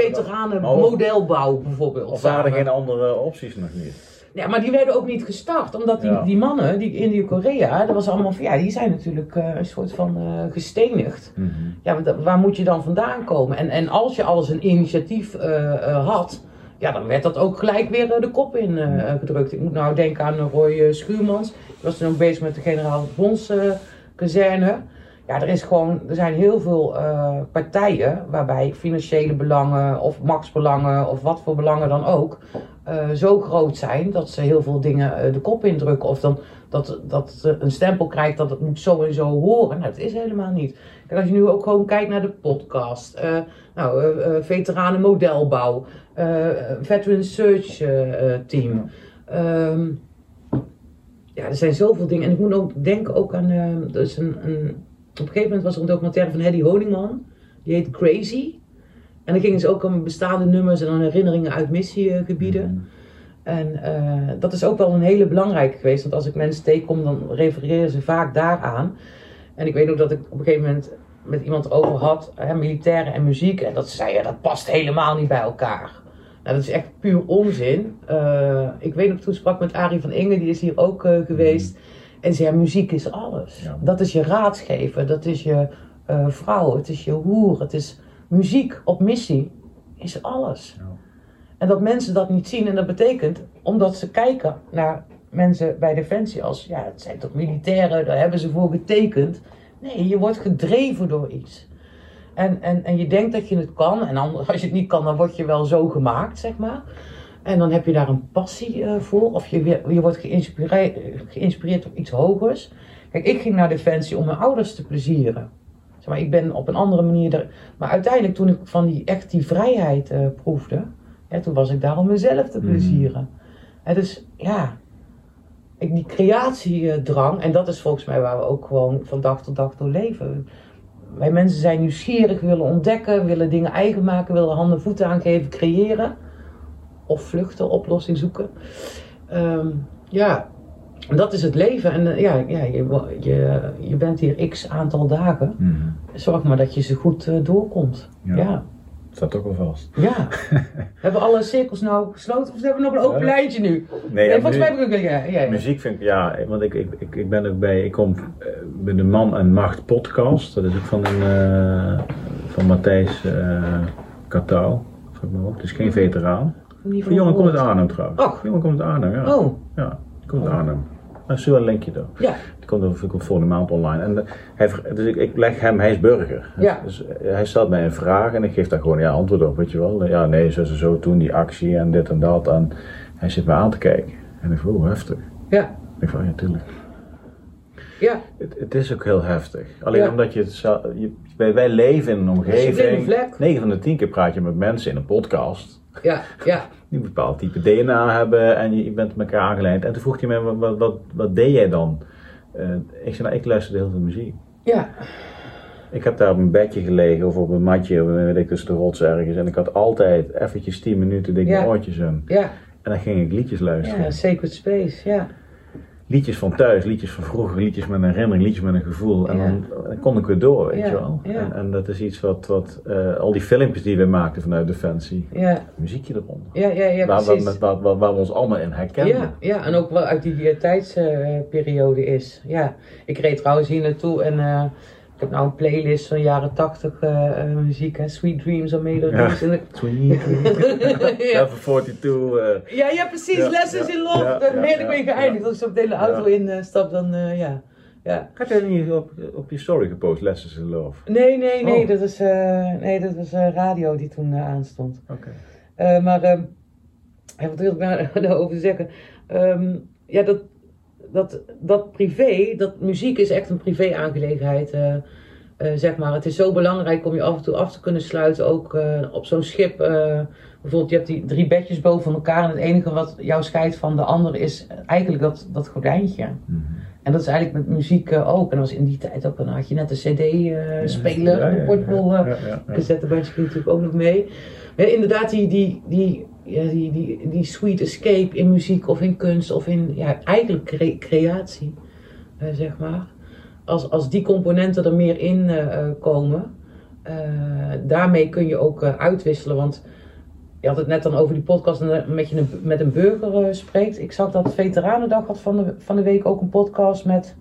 veteranenmodelbouw bijvoorbeeld. Of waren er geen andere opties nog niet? Ja, maar die werden ook niet gestart, omdat die mannen, die Indië-Korea, dat was allemaal van, die zijn natuurlijk een soort van gestenigd. Mm-hmm. Ja, want waar moet je dan vandaan komen? En als je alles een initiatief had, dan werd dat ook gelijk weer de kop in gedrukt. Ik moet nou denken aan Roy Schuurmans, die was toen ook bezig met de generaal Bons kazerne. Ja, er zijn heel veel partijen waarbij financiële belangen of machtsbelangen of wat voor belangen dan ook zo groot zijn dat ze heel veel dingen de kop indrukken. Of dan dat een stempel krijgt dat het moet zo en zo horen. Nou, dat is helemaal niet. Kijk, als je nu ook gewoon kijkt naar de podcast, veteranen modelbouw, veteran search team. Er zijn zoveel dingen. En ik moet ook denken aan, dus op een gegeven moment was er een documentaire van Hedy Honingman, die heet Crazy. En dan gingen ze ook om bestaande nummers en dan herinneringen uit missiegebieden. En dat is ook wel een hele belangrijke geweest, want als ik mensen tegenkom, dan refereren ze vaak daaraan. En ik weet ook dat ik op een gegeven moment met iemand over had, militairen en muziek, en dat zei dat past helemaal niet bij elkaar. Nou, dat is echt puur onzin. Ik weet nog, toen sprak met Arie van Inge, die is hier ook geweest. En zei, muziek is alles. Ja. Dat is je raadsgever, dat is je vrouw, het is je hoer, het is muziek op missie, is alles. Ja. En dat mensen dat niet zien en dat betekent, omdat ze kijken naar mensen bij Defensie als, het zijn toch militairen, daar hebben ze voor getekend. Nee, je wordt gedreven door iets. En je denkt dat je het kan en als je het niet kan, dan word je wel zo gemaakt, zeg maar. En dan heb je daar een passie voor of je wordt geïnspireerd door iets hogers. Kijk, ik ging naar Defensie om mijn ouders te plezieren. Zeg maar, ik ben op een andere manier maar uiteindelijk toen ik van die vrijheid proefde, toen was ik daar om mezelf te plezieren. En dus die creatiedrang, en dat is volgens mij waar we ook gewoon van dag tot dag door leven. Wij mensen zijn nieuwsgierig, willen ontdekken, willen dingen eigen maken, willen handen en voeten aangeven, creëren. Of vluchten, oplossing zoeken. Ja, dat is het leven. En je bent hier x aantal dagen. Mm-hmm. Zorg maar dat je ze goed doorkomt. Ja. Ja. Staat ook wel vast. Ja. Hebben alle cirkels nou gesloten of hebben we nog een open lijntje nu? Nee, volgens mij heb ik muziek vind ik, ja, want ik ben ook bij, ik kom bij de Man en Macht podcast. Dat is ook van een van Matthijs Katouw. Het is geen veteraan. Die jongen komt uit Arnhem trouwens. Oh. Jongen komt uit Arnhem, ja. Oh. Ja, komt uit Arnhem. Dat is wel een linkje dan. Ja. Die komt volgende maand online. En ik leg hem, hij is burger. Ja. Dus hij stelt mij een vraag en ik geef daar gewoon antwoord op, weet je wel. Ja, nee, zo en zo, toen die actie en dit en dat. En hij zit me aan te kijken. En ik voel, heftig. Ja. Ik van, ja, tuurlijk. Ja. Het is ook heel heftig. Alleen omdat wij leven in een omgeving. 9 van de 10 keer praat je met mensen in een podcast. Ja, ja. Die een bepaald type DNA hebben en je bent elkaar aangeleid. En toen vroeg hij mij, wat deed jij dan? Ik zei, nou, ik luisterde heel veel muziek. Ja. Ik heb daar op een bedje gelegen of op een matje, of weet ik, tussen de rotsen ergens. En ik had altijd eventjes 10 minuten, deed ik mijn oortjes in. Ja. En dan ging ik liedjes luisteren. Ja, Sacred Space, ja. Liedjes van thuis, liedjes van vroeger, liedjes met een herinnering, liedjes met een gevoel. En dan kon ik weer door, weet je wel. Ja. En dat is iets wat al die filmpjes die we maakten vanuit Defensie, muziekje eronder. Ja, waar we ons allemaal in herkennen. Ja, en ook wel uit die tijdsperiode is. Ja, ik reed trouwens hier naartoe en ik heb nou een playlist van jaren 80 muziek, hè? Sweet Dreams of Made of Dreams. Sweet Dreams. Level 42. Ja, precies. Ja, Lessons in Love. Daar ben ik mee geëindigd. Als ik op de hele auto instap, dan ja. Had jij niet op je story gepost, Lessons in Love? Nee. Dat was radio die toen aanstond. Oké. Maar wat wil ik daarover zeggen? Dat privé, dat muziek is echt een privé aangelegenheid, zeg maar. Het is zo belangrijk om je af en toe af te kunnen sluiten, ook op zo'n schip. Bijvoorbeeld, je hebt die 3 bedjes boven elkaar en het enige wat jou scheidt van de ander is eigenlijk dat gordijntje. Mm-hmm. En dat is eigenlijk met muziek ook. En dat was in die tijd ook, dan had je net een cd-speler, een portable cassette bandje ging natuurlijk ook nog mee. Maar inderdaad, die sweet escape in muziek of in kunst of in eigenlijk creatie, zeg maar. Als die componenten er meer in komen, daarmee kun je ook uitwisselen. Want je had het net dan over die podcast en met een burger spreekt. Ik zag dat Veteranendag had van de week ook een podcast met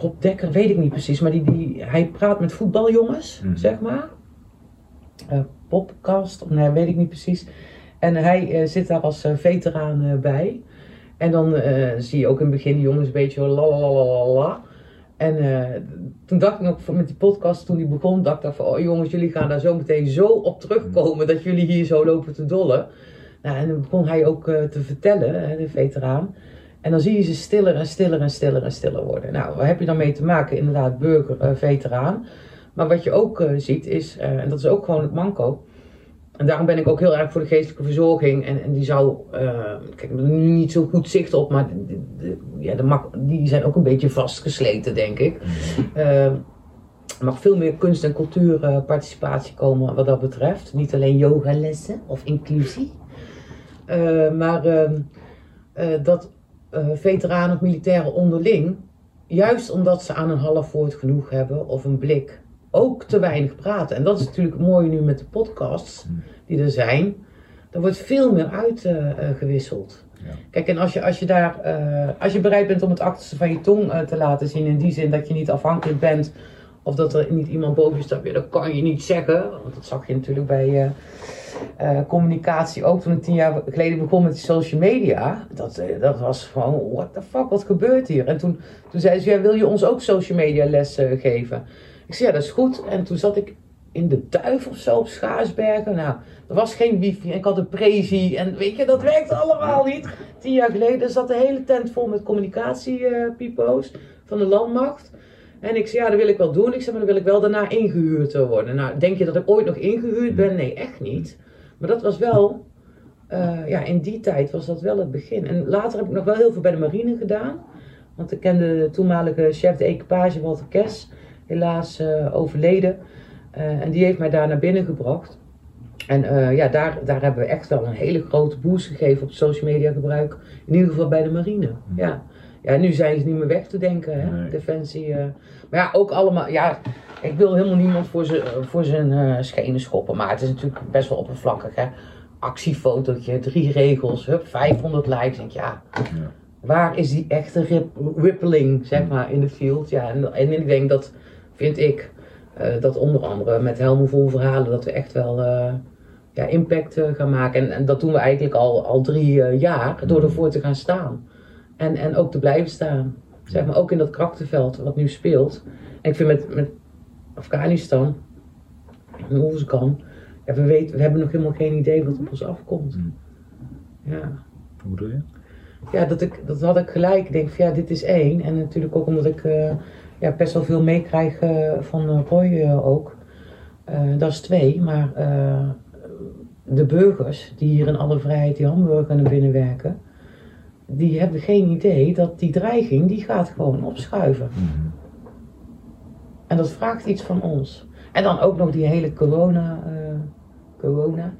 Rob Dekker, weet ik niet precies. Maar hij praat met voetbaljongens, zeg maar. Podcast, of nee, weet ik niet precies. En hij zit daar als veteraan bij. En dan zie je ook in het begin die jongens een beetje la. En toen dacht ik nog met die podcast, toen die begon, dacht ik van, oh jongens, jullie gaan daar zo meteen zo op terugkomen dat jullie hier zo lopen te dollen. Nou, en dan begon hij ook te vertellen, de veteraan. En dan zie je ze stiller en stiller en stiller en stiller worden. Nou, waar heb je dan mee te maken? Inderdaad, burger, veteraan. Maar wat je ook ziet is, en dat is ook gewoon het manco. En daarom ben ik ook heel erg voor de geestelijke verzorging. En die zou, kijk, ik heb er nu niet zo goed zicht op, maar die zijn ook een beetje vastgesleten, denk ik. Er mag veel meer kunst- en cultuurparticipatie komen wat dat betreft. Niet alleen yogalessen of inclusie. Maar dat veteranen of militairen onderling, juist omdat ze aan een half woord genoeg hebben of een blik, ook te weinig praten. En dat is natuurlijk mooi nu met de podcasts die er zijn. Er wordt veel meer uitgewisseld. Ja. Kijk, en als je daar, als je bereid bent om het achterste van je tong te laten zien, in die zin dat je niet afhankelijk bent of dat er niet iemand boven je staat, dat kan je niet zeggen. Want dat zag je natuurlijk bij communicatie ook toen ik 10 jaar geleden begon met die social media. Dat was gewoon, what the fuck, wat gebeurt hier? En toen zei ze, wil je ons ook social media lessen geven? Ik zei, dat is goed. En toen zat ik in de Duif of zo op Schaarsbergen. Nou, er was geen wifi en ik had een prezi. En weet je, dat werkt allemaal niet. 10 jaar geleden zat de hele tent vol met communicatiepipo's van de landmacht. En ik zei, dat wil ik wel doen. Ik zei, maar dan wil ik wel daarna ingehuurd worden. Nou, denk je dat ik ooit nog ingehuurd ben? Nee, echt niet. Maar dat was wel, in die tijd was dat wel het begin. En later heb ik nog wel heel veel bij de marine gedaan. Want ik kende de toenmalige chef de equipage Walter Kess, helaas overleden. En die heeft mij daar naar binnen gebracht. En daar hebben we echt wel een hele grote boost gegeven op social media gebruik. In ieder geval bij de marine. Mm. Ja. Ja, nu zijn ze niet meer weg te denken, hè? Nee. Defensie. Maar ja, ook allemaal. Ja, ik wil helemaal niemand voor zijn schenen schoppen. Maar het is natuurlijk best wel oppervlakkig, hè? Actiefotootje, 3 regels, hup, 500 likes. Denk, ja. Waar is die echte rippling, zeg maar, in de field? Ja, en ik denk dat, vind ik, dat onder andere met Helmen Vol Verhalen, dat we echt wel impact gaan maken. En dat doen we eigenlijk al 3 jaar, door ervoor te gaan staan. En ook te blijven staan. Zeg maar, ook in dat krachtenveld wat nu speelt. En ik vind met Afghanistan, en Uruzgan, ja, we hebben nog helemaal geen idee wat op ons afkomt. Ja. Hoe bedoel je? Ja, dat had ik gelijk. Ik denk van ja, dit is 1. En natuurlijk ook omdat ik best wel veel meekrijg van Roy ook. Dat is 2. Maar de burgers die hier in alle vrijheid die hamburger naar binnen werken, die hebben geen idee dat die dreiging, die gaat gewoon opschuiven. Mm-hmm. En dat vraagt iets van ons. En dan ook nog die hele corona. Corona.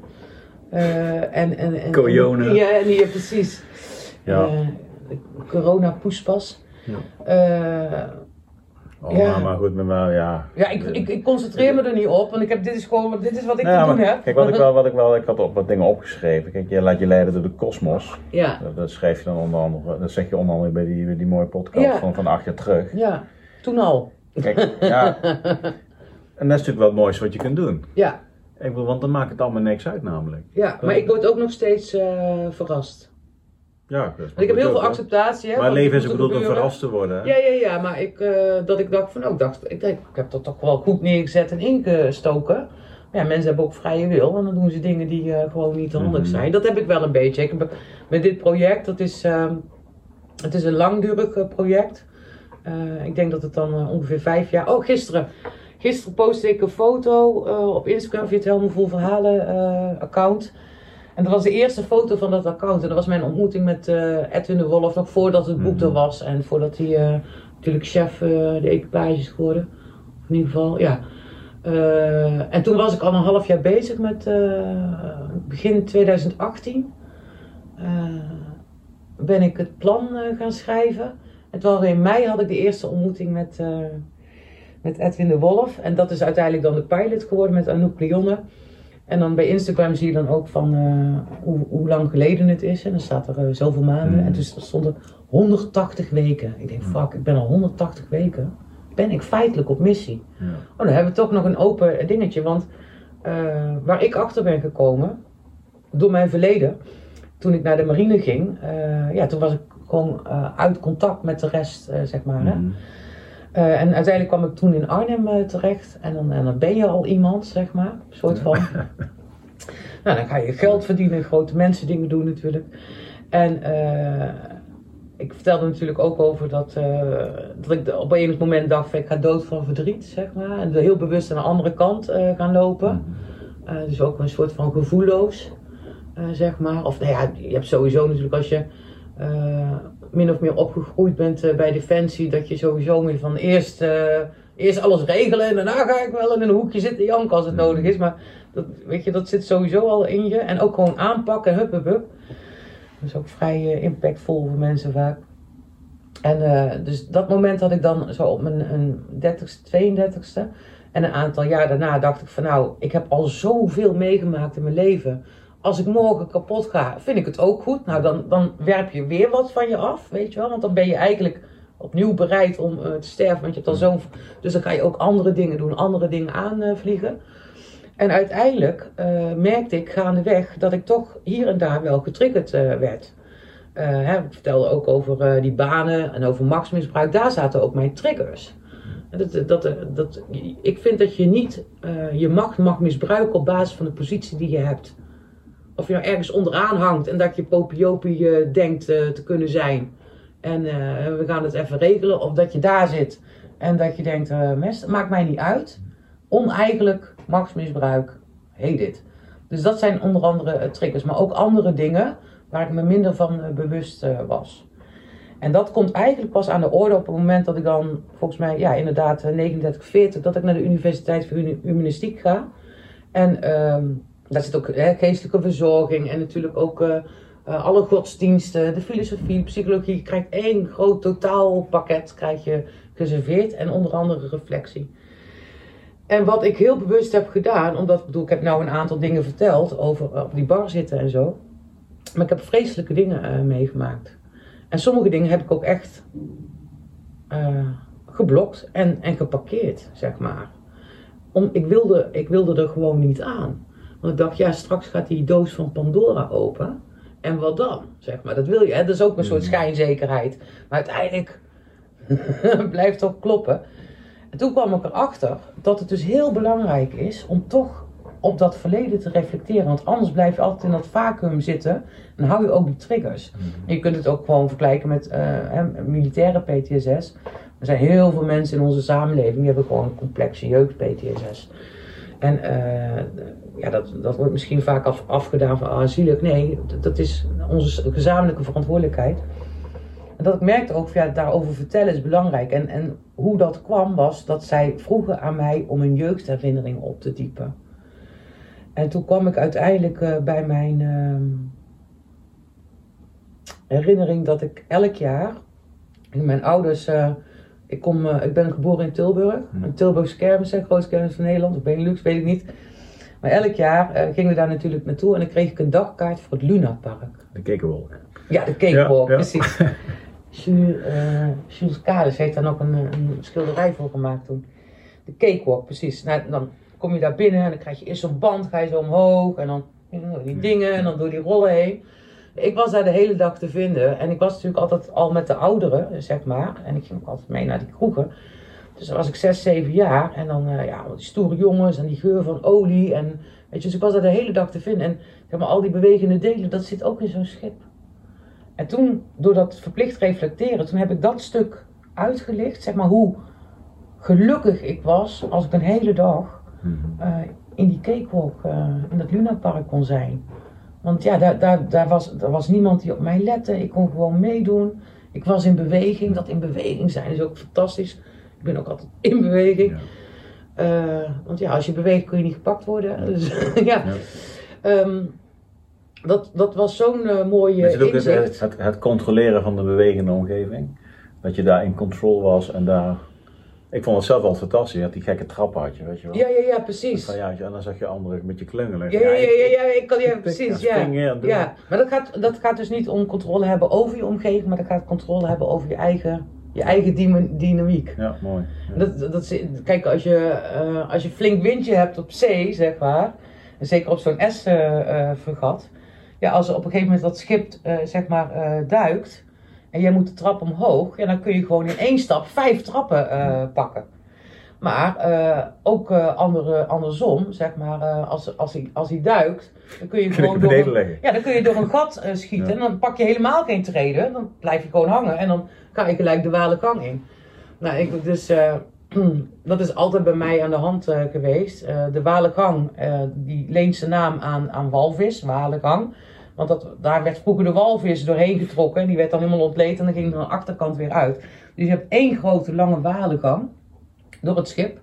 Ja, precies. Ja. Corona poespas. Ja. Maar goed, ik concentreer me er niet op, want dit is wat ik te doen heb. Kijk, ik had op wat dingen opgeschreven. Kijk, je laat je leiden door de kosmos. Ja. Dat schreef je dan onder andere, dat zeg je onder andere bij die mooie podcast van 8 jaar terug. Ja, toen al. Kijk, ja. En dat is natuurlijk wel het mooiste wat je kunt doen. Ja. Ik bedoel, want dan maakt het allemaal niks uit namelijk. Ja, maar ik word ook nog steeds verrast. Ja, dus ik heb heel veel acceptatie. Hè, maar leven is bedoeld om verrast te worden. Hè? Ja, maar ik heb dat toch wel goed neergezet en ingestoken. Maar ja, mensen hebben ook vrije wil en dan doen ze dingen die gewoon niet handig zijn. Dat heb ik wel een beetje. Met dit project, het is een langdurig project. Ik denk dat het dan ongeveer 5 jaar... Oh, gisteren postte ik een foto op Instagram via het Helmen Vol Verhalen account. En dat was de eerste foto van dat account. En dat was mijn ontmoeting met Edwin de Wolff, nog voordat het boek er was. En voordat hij natuurlijk chef de equipage is geworden. In ieder geval, ja. En toen was ik al een half jaar bezig met begin 2018. Ben ik het plan gaan schrijven. En toen in mei had ik de eerste ontmoeting met Edwin de Wolff. En dat is uiteindelijk dan de pilot geworden met Anouk Lionne. En dan bij Instagram zie je dan ook van hoe lang geleden het is. En dan staat er zoveel maanden. En dus er stonden 180 weken. Ik denk, fuck, ik ben al 180 weken. Ben ik feitelijk op missie? Ja. Oh, dan hebben we toch nog een open dingetje. Want waar ik achter ben gekomen, door mijn verleden. Toen ik naar de marine ging, toen was ik gewoon uit contact met de rest, zeg maar. Hè? En uiteindelijk kwam ik toen in Arnhem terecht en dan ben je al iemand, zeg maar, een soort van. Nou, dan ga je geld verdienen, grote mensen dingen doen natuurlijk. En ik vertelde natuurlijk ook over dat ik op een gegeven moment dacht, ik ga dood van verdriet, zeg maar. En heel bewust aan de andere kant gaan lopen. Dus ook een soort van gevoelloos, zeg maar. Of nou ja, je hebt sowieso natuurlijk als je min of meer opgegroeid bent bij Defensie, dat je sowieso meer van eerst alles regelen en daarna ga ik wel in een hoekje zitten janken als het nodig is. Maar dat, weet je, dat zit sowieso al in je. En ook gewoon aanpakken, hup. Dat is ook vrij impactvol voor mensen vaak. En dus dat moment had ik dan zo op mijn 32e. En een aantal jaar daarna dacht ik van nou, ik heb al zoveel meegemaakt in mijn leven. Als ik morgen kapot ga, vind ik het ook goed. Nou, dan werp je weer wat van je af, weet je wel. Want dan ben je eigenlijk opnieuw bereid om te sterven. Want je hebt al zo'n... Dus dan ga je ook andere dingen doen, andere dingen aanvliegen. En uiteindelijk merkte ik gaandeweg dat ik toch hier en daar wel getriggerd werd. Ik vertelde ook over die banen en over machtsmisbruik. Daar zaten ook mijn triggers. Ik vind dat je niet je macht mag misbruiken op basis van de positie die je hebt. Of je nou ergens onderaan hangt en dat je popiopie denkt te kunnen zijn. En we gaan het even regelen. Of dat je daar zit en dat je denkt, mes, maakt mij niet uit. Oneigenlijk machtsmisbruik, heet dit. Dus dat zijn onder andere triggers. Maar ook andere dingen waar ik me minder van bewust was. En dat komt eigenlijk pas aan de orde op het moment dat ik dan, volgens mij, ja, inderdaad, 39, 40, dat ik naar de Universiteit voor Humanistiek ga. En daar zit ook geestelijke verzorging en natuurlijk ook alle godsdiensten, de filosofie, psychologie. Je krijgt één groot totaalpakket, krijg je geserveerd en onder andere reflectie. En wat ik heel bewust heb gedaan, omdat, ik heb nou een aantal dingen verteld over op die bar zitten en zo. Maar ik heb vreselijke dingen meegemaakt. En sommige dingen heb ik ook echt geblokt en geparkeerd, zeg maar. Ik wilde er gewoon niet aan. Want ik dacht, ja, straks gaat die doos van Pandora open. En wat dan, zeg maar. Dat wil je, hè? Dat is ook een soort schijnzekerheid. Maar uiteindelijk blijft toch kloppen. En toen kwam ik erachter dat het dus heel belangrijk is om toch op dat verleden te reflecteren. Want anders blijf je altijd in dat vacuüm zitten en hou je ook die triggers. En je kunt het ook gewoon vergelijken met militaire PTSS. Er zijn heel veel mensen in onze samenleving die hebben gewoon complexe jeugd-PTSS. En ja, dat wordt misschien vaak afgedaan van zielig. Nee, dat is onze gezamenlijke verantwoordelijkheid. En dat ik merkte ook, ja, daarover vertellen is belangrijk. En hoe dat kwam was dat zij vroegen aan mij om een jeugdherinnering op te diepen. En toen kwam ik uiteindelijk bij mijn herinnering dat ik elk jaar, mijn ouders, ik ben geboren in Tilburg, een Tilburgse kermis, de grootste kermis van Nederland, of Benelux, weet ik niet. Maar elk jaar gingen we daar natuurlijk naartoe en dan kreeg ik een dagkaart voor het Luna Park. De Cakewalk. Ja, de Cakewalk, ja, precies. Ja. Jules Kades heeft daar nog een schilderij voor gemaakt toen. De Cakewalk, precies. Nou, dan kom je daar binnen en dan krijg je eerst zo'n band, ga je zo omhoog en dan die dingen en dan door die rollen heen. Ik was daar de hele dag te vinden en ik was natuurlijk altijd al met de ouderen, zeg maar. En ik ging ook altijd mee naar die kroegen. Dus dan was ik 6, 7 jaar en dan, ja, die stoere jongens en die geur van olie en weet je. Dus ik was daar de hele dag te vinden en zeg maar, al die bewegende delen, dat zit ook in zo'n schip. En toen, door dat verplicht reflecteren, toen heb ik dat stuk uitgelicht, zeg maar, hoe gelukkig ik was als ik een hele dag in die Cakewalk, in dat Luna Park kon zijn. Want ja, daar was niemand die op mij lette, ik kon gewoon meedoen. Ik was in beweging, dat in beweging zijn is ook fantastisch. Ik ben ook altijd in beweging. Ja. Want ja, als je beweegt kun je niet gepakt worden. Dus, ja. Dat was zo'n mooie inzicht. Het controleren van de bewegende omgeving. Dat je daar in control was en daar... Ik vond het zelf wel fantastisch. Je had die gekke trap had je, weet je wel. Ja, precies. En dan zag je anderen met je klungelen. Ja, precies. Maar dat gaat dus niet om controle hebben over je omgeving, maar dat gaat controle hebben over je eigen dynamiek. Ja, mooi. Ja. Kijk, als je flink windje hebt op zee, zeg maar, en zeker op zo'n S-fregat, ja, als op een gegeven moment dat schip, zeg maar, duikt, en jij moet de trap omhoog, ja, dan kun je gewoon in 1 stap 5 trappen pakken. Maar ook andersom, zeg maar, als hij duikt, dan kun je gewoon door een gat schieten. Ja. En dan pak je helemaal geen treden, dan blijf je gewoon hangen en dan ga je gelijk de Walekang in. Nou, dat is altijd bij mij aan de hand geweest. De Walekang, die leent zijn naam aan Walvis, Walekang. Want daar werd vroeger de walvis doorheen getrokken. Die werd dan helemaal ontleed en dan ging er aan de achterkant weer uit. Dus je hebt 1 grote lange walengang door het schip.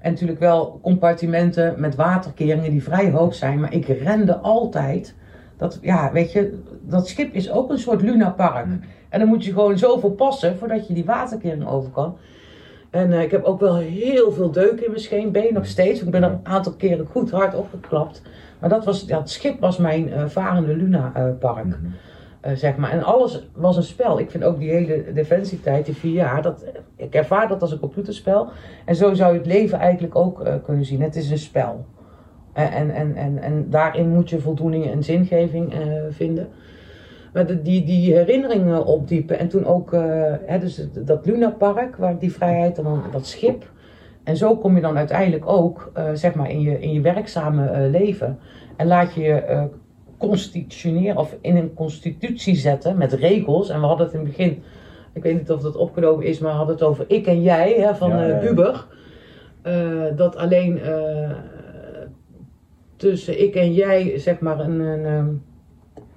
En natuurlijk wel compartimenten met waterkeringen die vrij hoog zijn. Maar ik rende altijd. Ja, weet je, dat schip is ook een soort lunapark. En dan moet je gewoon zoveel passen voordat je die waterkering over kan. En ik heb ook wel heel veel deuken in mijn scheenbeen nog steeds. Ik ben er een aantal keren goed hard opgeklapt. Maar dat schip was mijn varende Luna Park, zeg maar. En alles was een spel. Ik vind ook die hele defensietijd, die 4 jaar, ik ervaar dat als een computerspel. En zo zou je het leven eigenlijk ook kunnen zien. Het is een spel. En daarin moet je voldoening en zingeving vinden. Maar die herinneringen opdiepen. En toen ook dus dat Luna Park, waar die vrijheid en dan dat schip. En zo kom je dan uiteindelijk ook, zeg maar, in je werkzame leven. En laat je je constitutioneren of in een constitutie zetten met regels. En we hadden het in het begin, ik weet niet of dat opgenomen is, maar we hadden het over ik en jij, hè, van Buber. Dat alleen tussen ik en jij, zeg maar, een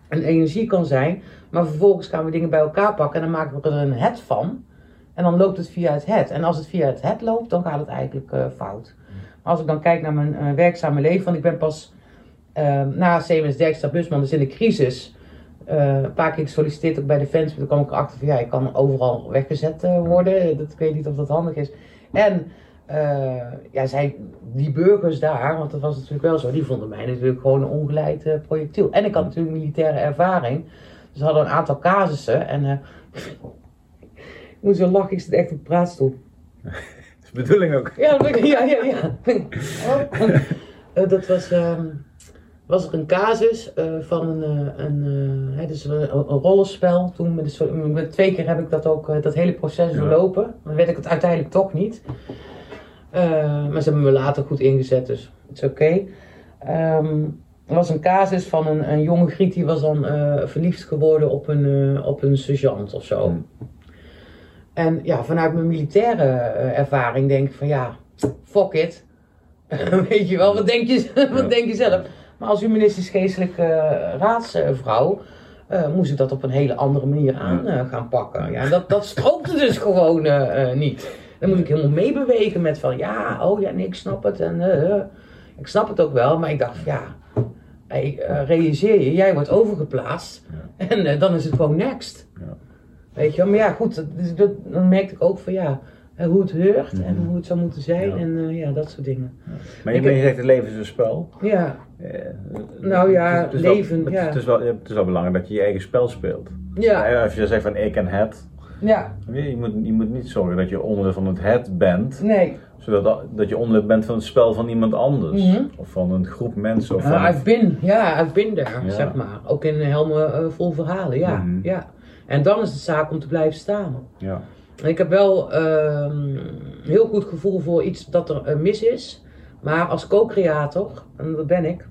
en energie kan zijn. Maar vervolgens gaan we dingen bij elkaar pakken en dan maken we er een het van. En dan loopt het via het het. En als het via het het loopt, dan gaat het eigenlijk fout. Maar als ik dan kijk naar mijn werkzame leven, want ik ben pas na CMS Derk Stabusman, dus in de crisis, een paar keer gesolliciteerd ook bij Defensie. Maar toen kwam ik erachter van ja, ik kan overal weggezet worden. Ik weet niet of dat handig is. En zijn die burgers daar, want dat was natuurlijk wel zo, die vonden mij natuurlijk gewoon een ongeleid projectiel. En ik had natuurlijk militaire ervaring. Dus we hadden een aantal casussen. En ik moet zo lachen, ik zit echt op de praatstoel. Dat is de bedoeling ook. Ja. Dat was er een casus van een rollenspel. Toen met 2 keer heb ik dat ook, dat hele proces doorlopen. Dan werd ik het uiteindelijk toch niet. Maar ze hebben me later goed ingezet, dus het is oké. Er was een casus van een jonge Griet die was dan verliefd geworden op een sergeant of zo. Mm. En ja, vanuit mijn militaire ervaring denk ik van ja, fuck it. Weet je wel, wat denk je zelf? Maar als humanistisch geestelijke raadsvrouw moest ik dat op een hele andere manier aan gaan pakken. Ja, dat strookte dus gewoon niet. Dan moet ik helemaal meebewegen met van ja, oh ja, nee, ik snap het. En, ik snap het ook wel, maar ik dacht van ja... Hey, realiseer je, jij wordt overgeplaatst en dan is het gewoon next. Ja. Weet je wel, maar ja goed, dan merkte ik ook van ja, hoe het heurt en hoe het zou moeten zijn en dat soort dingen. Ja. Maar je zegt het leven is een spel. Ja. Het is wel belangrijk dat je je eigen spel speelt. Ja. Ja, als je zegt van ik en het. Ja. Je moet niet zorgen dat je onderdeel van het het bent. Nee. Zodat je onderdeel bent van het spel van iemand anders. Mm-hmm. Of van een groep mensen. Of I've been there, zeg maar. Ook in Helmen Vol Verhalen, mm-hmm. Ja. En dan is het zaak om te blijven staan. Ja. En ik heb wel een heel goed gevoel voor iets dat er mis is. Maar als co-creator, en dat ben ik,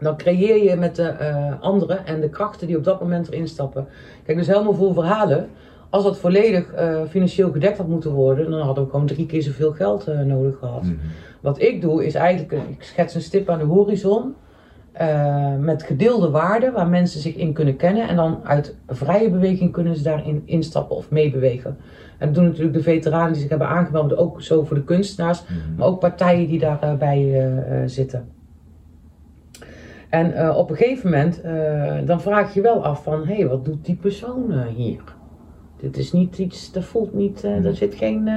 dan creëer je met de anderen en de krachten die op dat moment erin stappen. Kijk, dus Helmen Vol Verhalen. Als dat volledig financieel gedekt had moeten worden, dan hadden we gewoon 3 keer zoveel geld nodig gehad. Mm-hmm. Wat ik doe is eigenlijk, ik schets een stip aan de horizon met gedeelde waarden waar mensen zich in kunnen kennen. En dan uit vrije beweging kunnen ze daarin instappen of meebewegen. En dat doen natuurlijk de veteranen die zich hebben aangemeld, ook zo voor de kunstenaars, maar ook partijen die daarbij zitten. En op een gegeven moment, dan vraag je wel af van, hé, wat doet die persoon hier? Dit is niet iets, dat voelt niet, daar zit geen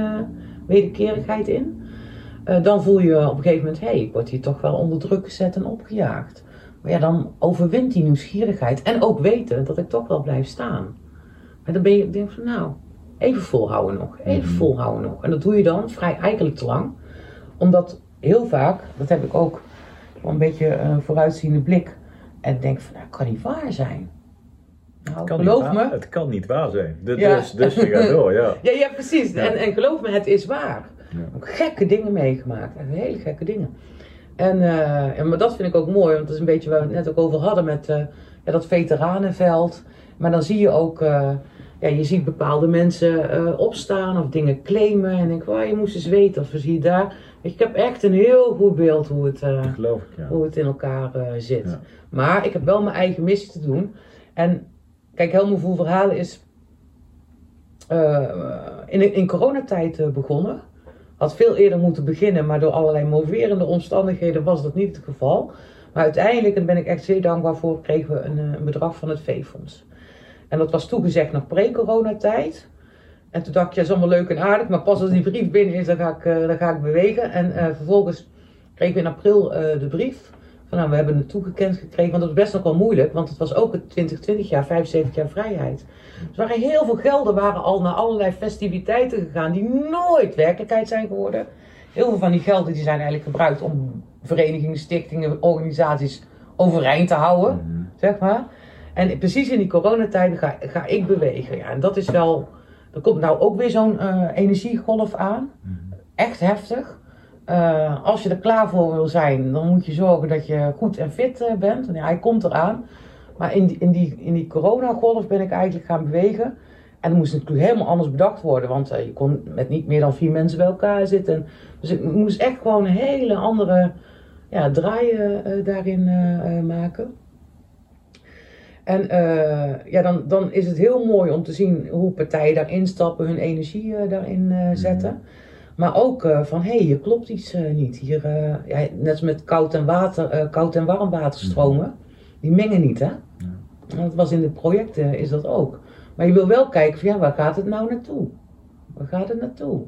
wederkerigheid in. Dan voel je op een gegeven moment, ik word hier toch wel onder druk gezet en opgejaagd. Maar ja, dan overwint die nieuwsgierigheid en ook weten dat ik toch wel blijf staan. Maar dan denk je van even volhouden nog, En dat doe je dan vrij eigenlijk te lang. Omdat heel vaak, dat heb ik ook wel een beetje vooruitziende blik. En denk van, kan niet waar zijn. Het kan niet waar zijn. Dus je gaat door, ja, precies. Ja. En geloof me, het is waar. Ja. Ik heb gekke dingen meegemaakt. Hele gekke dingen. Maar dat vind ik ook mooi. Want dat is een beetje waar we het net ook over hadden. Met dat veteranenveld. Maar dan zie je ook... je ziet bepaalde mensen opstaan. Of dingen claimen. En denk je moest eens weten. Of we zien daar... Ik heb echt een heel goed beeld hoe het in elkaar zit. Ja. Maar ik heb wel mijn eigen missie te doen. En... Kijk, Helmen Vol Verhalen is in coronatijd begonnen. Had veel eerder moeten beginnen, maar door allerlei moverende omstandigheden was dat niet het geval. Maar uiteindelijk, en daar ben ik echt zeer dankbaar voor, kregen we een bedrag van het Veefonds. En dat was toegezegd nog pre-coronatijd. En toen dacht ik, is allemaal leuk en aardig, maar pas als die brief binnen is, dan ga ik bewegen. En vervolgens kregen we in april de brief. We hebben het toegekend gekregen, want dat was best nog wel moeilijk, want het was ook het 2020 jaar, 75 jaar vrijheid. Dus waren heel veel gelden al naar allerlei festiviteiten gegaan die nooit werkelijkheid zijn geworden. Heel veel van die gelden die zijn eigenlijk gebruikt om verenigingen, stichtingen, organisaties overeind te houden, zeg maar. En precies in die coronatijden ga ik bewegen. Ja, en dat is wel, er komt nou ook weer zo'n energiegolf aan, echt heftig. Als je er klaar voor wil zijn, dan moet je zorgen dat je goed en fit bent. En hij komt eraan. Maar in die coronagolf ben ik eigenlijk gaan bewegen. En dat moest natuurlijk helemaal anders bedacht worden. Want je kon met niet meer dan 4 mensen bij elkaar zitten. Dus ik moest echt gewoon een hele andere draai daarin maken. En dan is het heel mooi om te zien hoe partijen daarin stappen, hun energie daarin zetten. Mm. Maar ook van, hé, hier klopt iets niet. Hier, net als met koud en warm waterstromen, die mengen niet, hè. Ja. Dat was in de projecten, is dat ook. Maar je wil wel kijken van, ja, waar gaat het nou naartoe? Waar gaat het naartoe?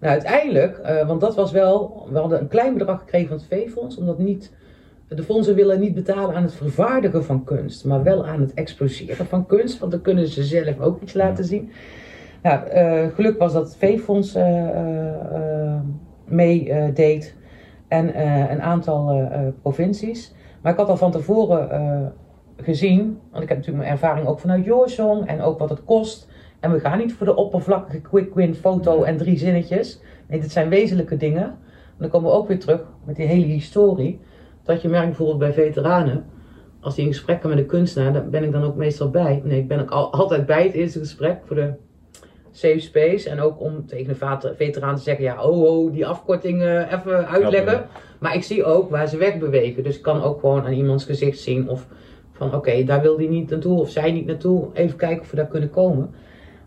Nou, uiteindelijk, want dat was wel, we hadden een klein bedrag gekregen van het Veefonds, omdat de fondsen willen niet betalen aan het vervaardigen van kunst, maar wel aan het exposeren van kunst, want dan kunnen ze zelf ook iets laten zien. Nou, gelukkig was dat het Veefonds meedeed en een aantal provincies. Maar ik had al van tevoren gezien, want ik heb natuurlijk mijn ervaring ook vanuit Your Song en ook wat het kost. En we gaan niet voor de oppervlakkige quick win foto en 3 zinnetjes. Nee, dit zijn wezenlijke dingen. En dan komen we ook weer terug met die hele historie. Dat je merkt bijvoorbeeld bij veteranen, als die in gesprek gaan met een kunstenaar, daar ben ik dan ook meestal bij. Nee, ik ben ook altijd bij het eerste gesprek voor de safe space. En ook om tegen de veteraan te zeggen, ja, die afkorting even uitleggen. Ja, maar ik zie ook waar ze wegbewegen. Dus ik kan ook gewoon aan iemands gezicht zien of van oké, daar wil die niet naartoe of zij niet naartoe. Even kijken of we daar kunnen komen.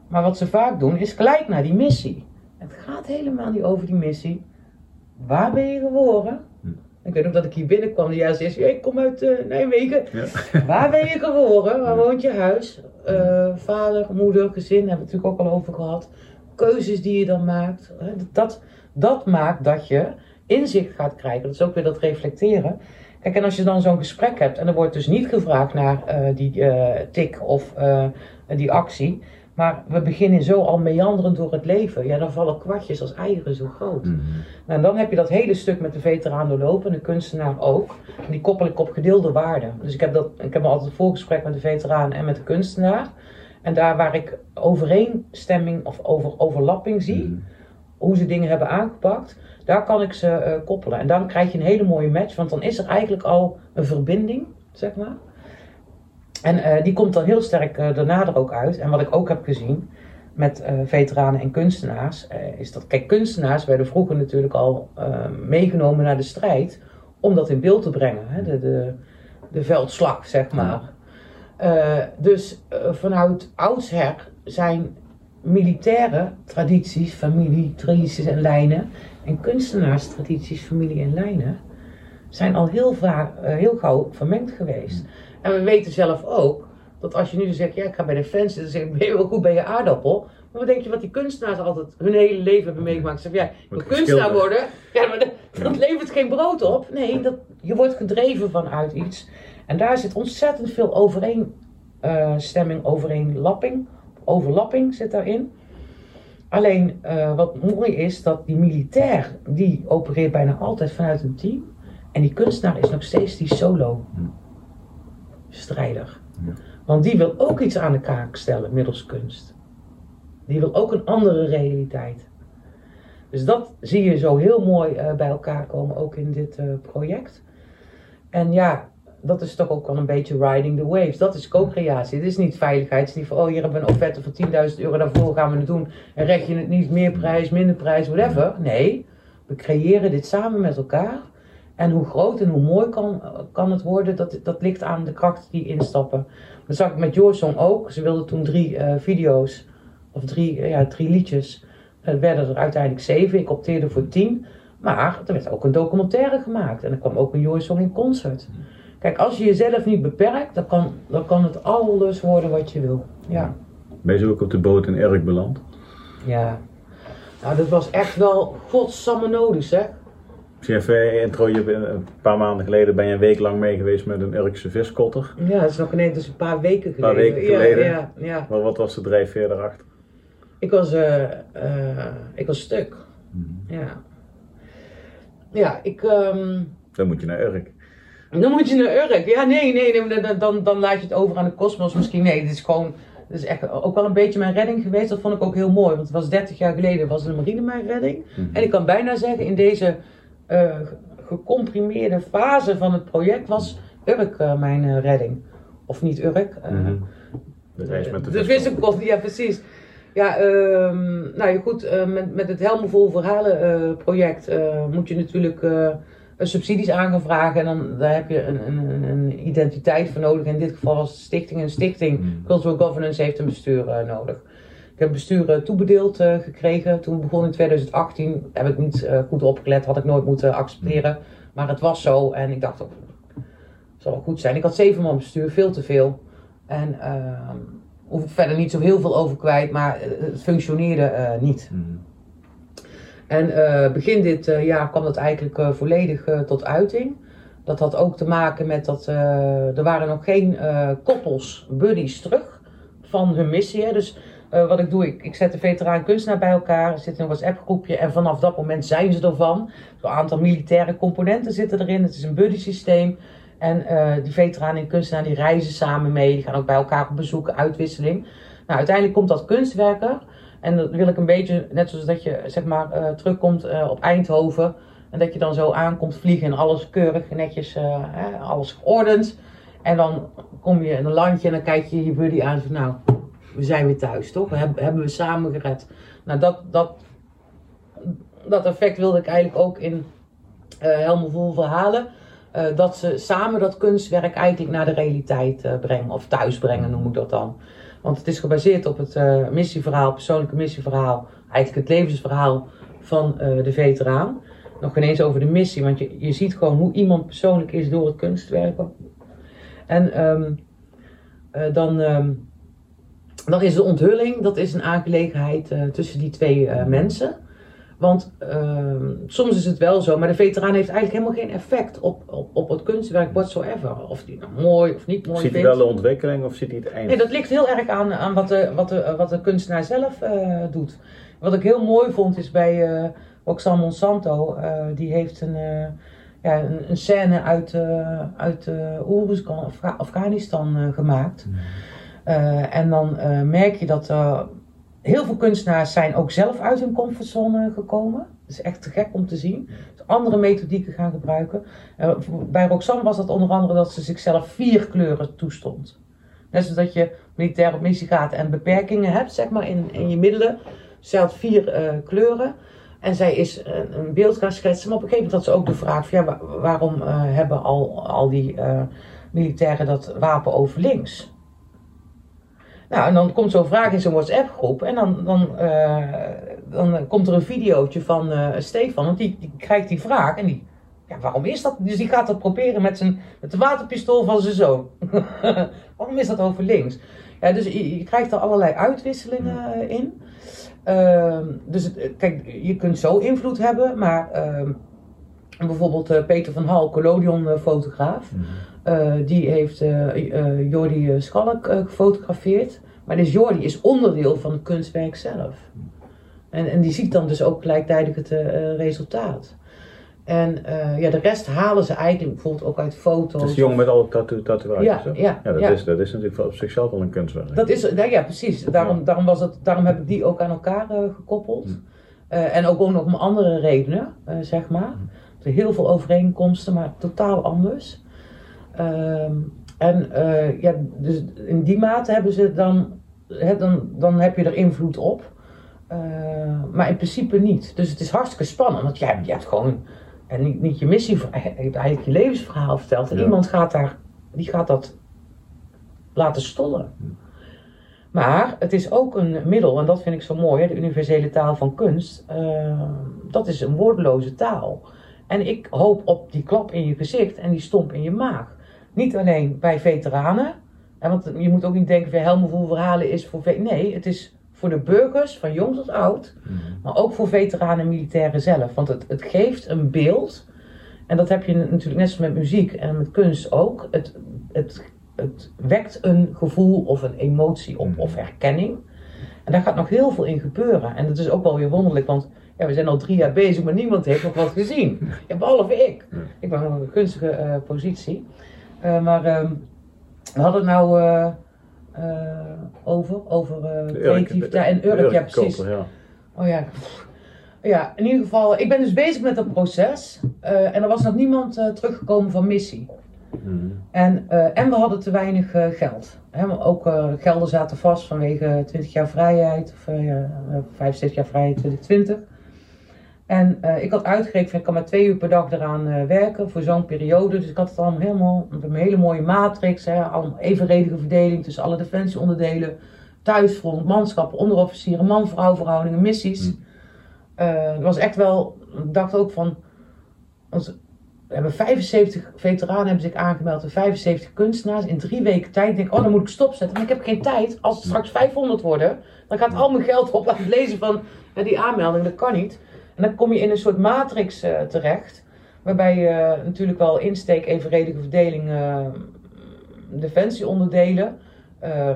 Maar wat ze vaak doen is gelijk naar die missie. Het gaat helemaal niet over die missie. Waar ben je geboren? Ik weet ook dat ik hier binnenkwam. Ja, ze is, ik kom uit Nijmegen. Ja. Waar ben je geboren? Waar woont je huis? Vader, moeder, gezin, daar hebben we het natuurlijk ook al over gehad. Keuzes die je dan maakt. Dat maakt dat je inzicht gaat krijgen. Dat is ook weer dat reflecteren. Kijk, en als je dan zo'n gesprek hebt en er wordt dus niet gevraagd naar die tik of die actie. Maar we beginnen zo al meanderend door het leven. Ja, dan vallen kwartjes als eieren zo groot. Mm-hmm. Nou, en dan heb je dat hele stuk met de veteraan doorlopen en de kunstenaar ook. En die koppel ik op gedeelde waarden. Dus ik heb altijd een voorgesprek met de veteraan en met de kunstenaar. En daar waar ik overeenstemming of overlapping zie, hoe ze dingen hebben aangepakt, daar kan ik ze koppelen. En dan krijg je een hele mooie match, want dan is er eigenlijk al een verbinding, zeg maar. En die komt dan heel sterk daarna er ook uit. En wat ik ook heb gezien met veteranen en kunstenaars, is dat, kijk, kunstenaars werden vroeger natuurlijk al meegenomen naar de strijd om dat in beeld te brengen. Hè? De veldslag, zeg maar. Dus vanuit oudsher zijn militaire tradities, familie, tradities en lijnen en kunstenaars tradities, familie en lijnen zijn al heel gauw vermengd geweest. En we weten zelf ook, dat als je nu zegt, ja, ik ga bij de fans zitten, dan zeg ik, ben je wel goed bij je aardappel? Maar wat denk je wat die kunstenaars altijd hun hele leven hebben meegemaakt? Ze zeggen, ja, je moet kunstenaar worden, ja, maar dat levert geen brood op. Nee, je wordt gedreven vanuit iets. En daar zit ontzettend veel overeenstemming, overlapping zit daarin. Alleen, wat mooi is, dat die militair, die opereert bijna altijd vanuit een team. En die kunstenaar is nog steeds die solo. Strijder. Ja. Want die wil ook iets aan de kaak stellen middels kunst. Die wil ook een andere realiteit. Dus dat zie je zo heel mooi bij elkaar komen, ook in dit project. En ja, dat is toch ook wel een beetje riding the waves. Dat is co-creatie. Het is niet veiligheid. Het is niet van, hier hebben we een offerte van €10.000, daarvoor gaan we het doen. En red je het niet, meer prijs, minder prijs, whatever. Nee, we creëren dit samen met elkaar. En hoe groot en hoe mooi kan het worden, dat ligt aan de krachten die instappen. Dat zag ik met Your Song ook. Ze wilden toen 3 video's, of 3 liedjes. Er werden er uiteindelijk 7. Ik opteerde voor 10. Maar er werd ook een documentaire gemaakt. En er kwam ook een Your Song in concert. Kijk, als je jezelf niet beperkt, dan kan het alles worden wat je wil. Ja. Ben je ook op de boot in Urk beland? Ja. Nou, dat was echt wel godsamme nodig, hè. Intro, je bent een paar maanden geleden ben je een week lang mee geweest met een Urkse viskotter. Ja, dat is nog ineens dus een paar weken geleden. Ja. Maar wat was de drijfveer daarachter? Ik was stuk. Mm-hmm. Ja. Ja, ik... Dan moet je naar Urk. Dan moet je naar Urk. Ja, nee dan laat je het over aan de kosmos misschien. Nee, dit is gewoon... Dat is echt ook wel een beetje mijn redding geweest. Dat vond ik ook heel mooi. Want het was 30 jaar geleden was de marine mijn redding. Mm-hmm. En ik kan bijna zeggen, in deze... gecomprimeerde fase van het project was Urk mijn redding. Of niet Urk. De reis met de vissenkot. Ja, precies. Ja, met het Helmen Vol Verhalen project moet je natuurlijk subsidies aan gaan vragen. En dan daar heb je een identiteit voor nodig. In dit geval was de stichting een stichting. Cultural Governance heeft een bestuur nodig. Ik heb bestuur toebedeeld gekregen. Toen begon in 2018. Heb ik niet goed opgelet. Had ik nooit moeten accepteren. Maar het was zo. En ik dacht, dat zal wel goed zijn. Ik had 7 man bestuur. Veel te veel. En hoef ik verder niet zo heel veel over kwijt. Maar het functioneerde niet. En begin dit jaar kwam dat eigenlijk volledig tot uiting. Dat had ook te maken met dat er waren nog geen koppels, buddies terug van hun missie. Hè. Dus wat ik doe, ik zet de veteraan kunstenaar bij elkaar, er zit in een WhatsApp groepje en vanaf dat moment zijn ze ervan. Zo'n aantal militaire componenten zitten erin, het is een buddy systeem. En die veteraan en kunstenaar die reizen samen mee, die gaan ook bij elkaar op bezoek, uitwisseling. Nou, uiteindelijk komt dat kunstwerken. En dat wil ik een beetje, net zoals dat je zeg maar terugkomt op Eindhoven. En dat je dan zo aankomt vliegen en alles keurig, netjes, alles geordend. En dan kom je in een landje en dan kijk je je buddy aan en zeg nou, we zijn weer thuis toch? Hebben we samen gered. Nou, dat effect wilde ik eigenlijk ook in Helmen Vol Verhalen. Dat ze samen dat kunstwerk eigenlijk naar de realiteit brengen. Of thuis brengen noem ik dat dan. Want het is gebaseerd op het missieverhaal, persoonlijke missieverhaal, eigenlijk het levensverhaal van de veteraan. Nog geen eens over de missie, want je ziet gewoon hoe iemand persoonlijk is door het kunstwerken. En dan is de onthulling, dat is een aangelegenheid tussen die twee mensen. Want soms is het wel zo, maar de veteraan heeft eigenlijk helemaal geen effect op het kunstwerk whatsoever. Of die nou mooi of niet mooi vindt. Ziet hij wel de ontwikkeling of ziet hij het einde? Nee, dat ligt heel erg aan wat de kunstenaar zelf doet. Wat ik heel mooi vond is bij Roxanne Monsanto. Die heeft een scène uit Uruzgan, Afghanistan gemaakt. En dan merk je dat... Heel veel kunstenaars zijn ook zelf uit hun comfortzone gekomen. Dat is echt te gek om te zien. Dus andere methodieken gaan gebruiken. Bij Roxanne was dat onder andere dat ze zichzelf 4 kleuren toestond. Net zoals dat je militair op missie gaat en beperkingen hebt, zeg maar, in je middelen. Ze had 4 kleuren. En zij is een beeld gaan schetsen. Maar op een gegeven moment had ze ook de vraag van, ja, waarom hebben al die militairen dat wapen over links? Nou, en dan komt zo'n vraag in zo'n WhatsApp-groep en dan komt er een videootje van Stefan, want die krijgt die vraag en waarom is dat? Dus die gaat dat proberen met de waterpistool van zijn zoon. Waarom is dat over links? Ja, dus je krijgt er allerlei uitwisselingen in. Kijk, je kunt zo invloed hebben, maar bijvoorbeeld Peter van Hal, collodion-fotograaf. Die heeft Jordi Schalk gefotografeerd. Maar dus Jordi is onderdeel van het kunstwerk zelf. En die ziet dan dus ook gelijktijdig het resultaat. En de rest halen ze eigenlijk bijvoorbeeld ook uit foto's. Dus die jongen met alle tatoeages. Dat is natuurlijk op zichzelf al een kunstwerk. Dat is, ja, precies. Daarom heb ik die ook aan elkaar gekoppeld. En ook nog om andere redenen, zeg maar. Er heel veel overeenkomsten, maar totaal anders. Dus in die mate hebben ze dan heb je er invloed op, maar in principe niet. Dus het is hartstikke spannend, want je hebt gewoon niet je missie, je hebt eigenlijk je levensverhaal verteld en iemand gaat dat laten stollen. Maar het is ook een middel, en dat vind ik zo mooi, hè, de universele taal van kunst, dat is een woordeloze taal. En ik hoop op die klap in je gezicht en die stomp in je maag. Niet alleen bij veteranen, want je moet ook niet denken van Helmen Vol Verhalen is voor veteranen. Nee, het is voor de burgers, van jong tot oud, maar ook voor veteranen en militairen zelf. Want het geeft een beeld, en dat heb je natuurlijk net zoals met muziek en met kunst ook. Het wekt een gevoel of een emotie op, of herkenning. En daar gaat nog heel veel in gebeuren. En dat is ook wel weer wonderlijk, want... Ja, we zijn al 3 jaar bezig, maar niemand heeft nog wat gezien. Ja, behalve ik. Ik ben nog in een gunstige positie. We hadden het nou over creativiteit en Urk. Ja, precies. Kopen, ja. Oh ja. Ja, in ieder geval, ik ben dus bezig met dat proces. En er was nog niemand teruggekomen van missie. En we hadden te weinig geld. Hè? Ook gelden zaten vast vanwege 20 jaar vrijheid, of 75 jaar vrijheid 2020. En ik had uitgerekend, ik kan maar 2 uur per dag eraan werken voor zo'n periode. Dus ik had het allemaal helemaal, een hele mooie matrix. Hè, allemaal evenredige verdeling tussen alle defensieonderdelen. Thuisfront, manschappen, onderofficieren, man-vrouw verhoudingen, missies. Het was echt wel, ik dacht ook van, we hebben 75 veteranen hebben zich aangemeld en 75 kunstenaars in 3 weken tijd. Denk ik, oh, dan moet ik stopzetten, want ik heb geen tijd. Als het straks 500 worden, dan gaat al mijn geld op laten lezen van die aanmelding, dat kan niet. En dan kom je in een soort matrix terecht, waarbij je natuurlijk wel insteek, evenredige verdeling, defensieonderdelen,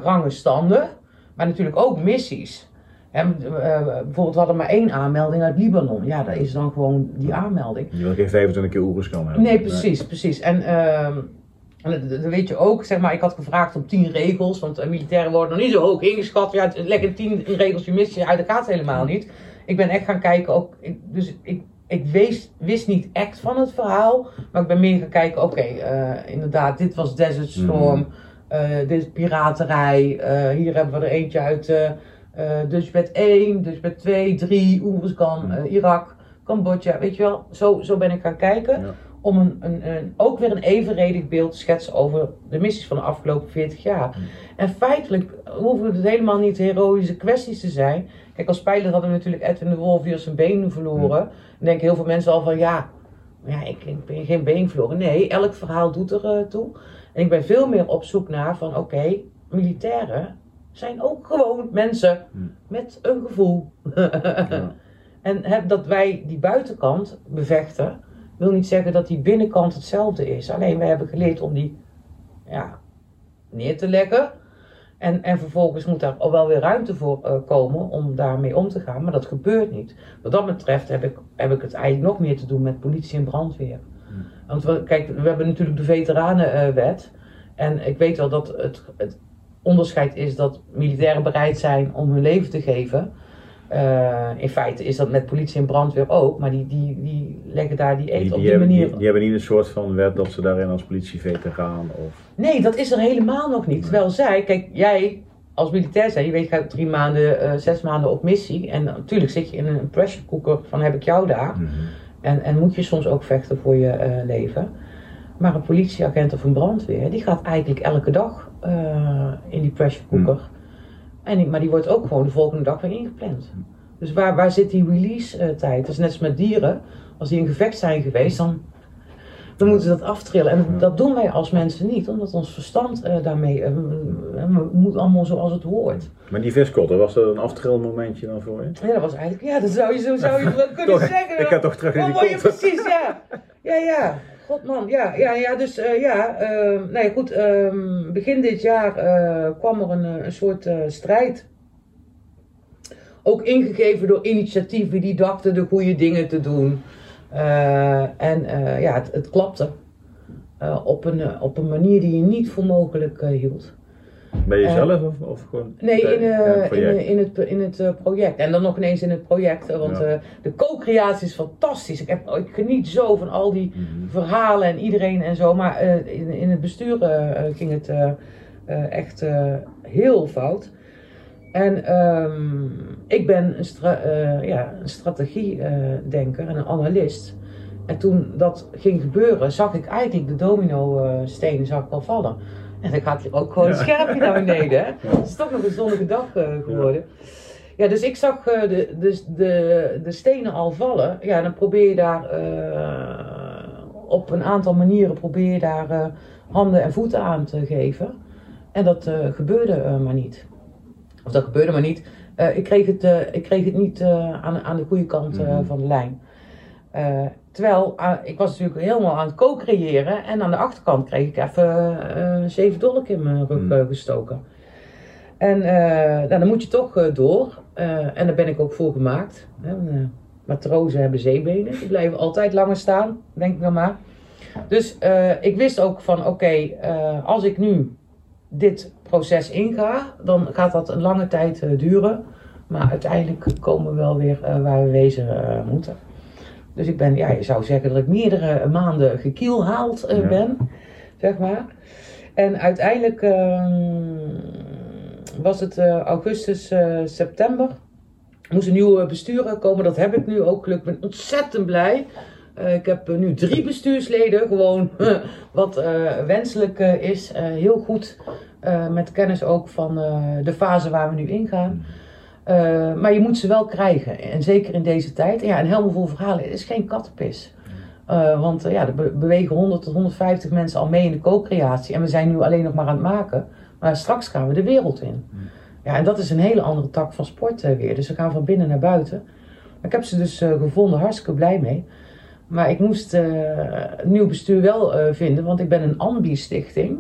rangen, standen, maar natuurlijk ook missies. Bijvoorbeeld, we hadden maar 1 aanmelding uit Libanon. Ja, dat is dan gewoon die aanmelding. Je wil geen 25 keer Uruzgan hebben. Nee, precies. En dat weet je ook, zeg maar, ik had gevraagd om 10 regels, want militairen worden nog niet zo hoog ingeschat. Ja, leg in 10 regels je missie uit, dat gaat helemaal niet. Ik ben echt gaan kijken, ook, ik wist niet echt van het verhaal, maar ik ben meer gaan kijken, oké, inderdaad, dit was Desert Storm, dit is piraterij, hier hebben we er eentje uit... Dutchbat 1, Dutchbat 2, 3, Uruzgan, Irak, Cambodja, weet je wel. Zo ben ik gaan kijken om ook weer een evenredig beeld te schetsen over de missies van de afgelopen 40 jaar. En feitelijk hoeven het helemaal niet heroïsche kwesties te zijn. Kijk, als pijler hadden we natuurlijk Edwin de Wolff weer zijn been verloren. Dan denken heel veel mensen al van ja ik ben geen been verloren. Nee, elk verhaal doet er toe. En ik ben veel meer op zoek naar van oké, militairen zijn ook gewoon mensen met een gevoel. En dat wij die buitenkant bevechten, wil niet zeggen dat die binnenkant hetzelfde is. Alleen we hebben geleerd om die neer te leggen. En vervolgens moet daar al wel weer ruimte voor komen om daarmee om te gaan. Maar dat gebeurt niet. Wat dat betreft heb ik het eigenlijk nog meer te doen met politie en brandweer. Want we hebben natuurlijk de veteranenwet. En ik weet wel dat het onderscheid is dat militairen bereid zijn om hun leven te geven. In feite is dat met politie en brandweer ook, maar die leggen daar die eet op die manier. Die hebben niet een soort van wet dat ze daarin als politieveteraan of... Nee, dat is er helemaal nog niet. Terwijl zij, kijk, jij als militair zijn, je weet, je gaat 3 maanden, 6 maanden op missie en natuurlijk zit je in een pressure cooker van heb ik jou daar. En moet je soms ook vechten voor je leven. Maar een politieagent of een brandweer, die gaat eigenlijk elke dag in die pressure cooker. Maar die wordt ook gewoon de volgende dag weer ingepland. Dus waar zit die release tijd? Dat is net als met dieren. Als die in gevecht zijn geweest, dan moeten ze dat aftrillen. En dat doen wij als mensen niet, omdat ons verstand daarmee moet allemaal zoals het hoort. Maar die viskotter, was dat een aftrilmomentje dan voor je? Ja, dat was eigenlijk, dat zou je kunnen zeggen. Ik ga toch terug in die kotter. Precies, ja. Man, begin dit jaar kwam er een soort strijd, ook ingegeven door initiatieven die dachten de goede dingen te doen het klapte op een manier die je niet voor mogelijk hield. Bij jezelf of gewoon? Nee, in het project. En dan nog ineens in het project, want de co-creatie is fantastisch. Ik geniet zo van al die verhalen en iedereen en zo. Maar in het bestuur ging het echt heel fout. En ik ben een strategiedenker en een analist. En toen dat ging gebeuren, zag ik eigenlijk de domino-steen al vallen. En dan gaat hij ook gewoon een scherpje naar beneden. Hè? Het is toch nog een zonnige dag geworden. Ja, dus ik zag de stenen al vallen. Ja, dan probeer je daar op een aantal manieren handen en voeten aan te geven. En dat gebeurde maar niet. Of dat gebeurde maar niet. Ik kreeg het niet aan de goede kant van de lijn. Terwijl ik was natuurlijk helemaal aan het co-creëren en aan de achterkant kreeg ik even $7 in mijn rug gestoken. En dan moet je toch door. En daar ben ik ook voor gemaakt. Matrozen hebben zeebenen, die blijven altijd langer staan, denk ik dan maar. Dus ik wist ook van oké, als ik nu dit proces inga, dan gaat dat een lange tijd duren. Maar uiteindelijk komen we wel weer waar we wezen moeten. Dus ik ben, je zou zeggen dat ik meerdere maanden gekielhaald ben, zeg maar. En uiteindelijk was het augustus, september Er moest een nieuw bestuur komen, dat heb ik nu ook gelukkig. Ik ben ontzettend blij. Ik heb nu 3 bestuursleden, gewoon wat wenselijk is. Heel goed, met kennis ook van de fase waar we nu ingaan. Maar je moet ze wel krijgen, en zeker in deze tijd. Ja, en Helmen Vol Verhalen is geen kattenpis. Want ja, er bewegen 100 tot 150 mensen al mee in de co-creatie. En we zijn nu alleen nog maar aan het maken. Maar straks gaan we de wereld in. Ja, en dat is een hele andere tak van sport weer. Dus we gaan van binnen naar buiten. Ik heb ze dus gevonden, hartstikke blij mee. Maar ik moest een nieuw bestuur wel vinden, want ik ben een ambi-stichting.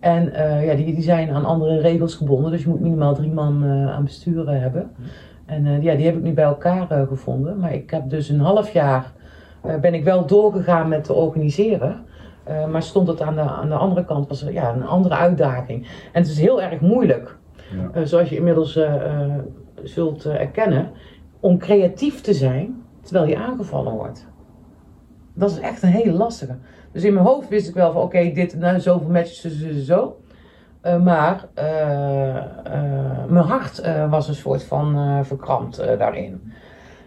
En ja, die zijn aan andere regels gebonden, dus je moet minimaal 3 man aan besturen hebben. En ja, die heb ik nu bij elkaar gevonden. Maar ik heb dus een half jaar, ben ik wel doorgegaan met te organiseren. Maar stond het aan de andere kant, was er, ja, een andere uitdaging. En het is heel erg moeilijk, ja. Zoals je inmiddels zult erkennen, om creatief te zijn terwijl je aangevallen wordt. Dat is echt een hele lastige. Dus in mijn hoofd wist ik wel van oké, dit, nou, zoveel matches tussen zo. Maar mijn hart was een soort van verkrampt daarin.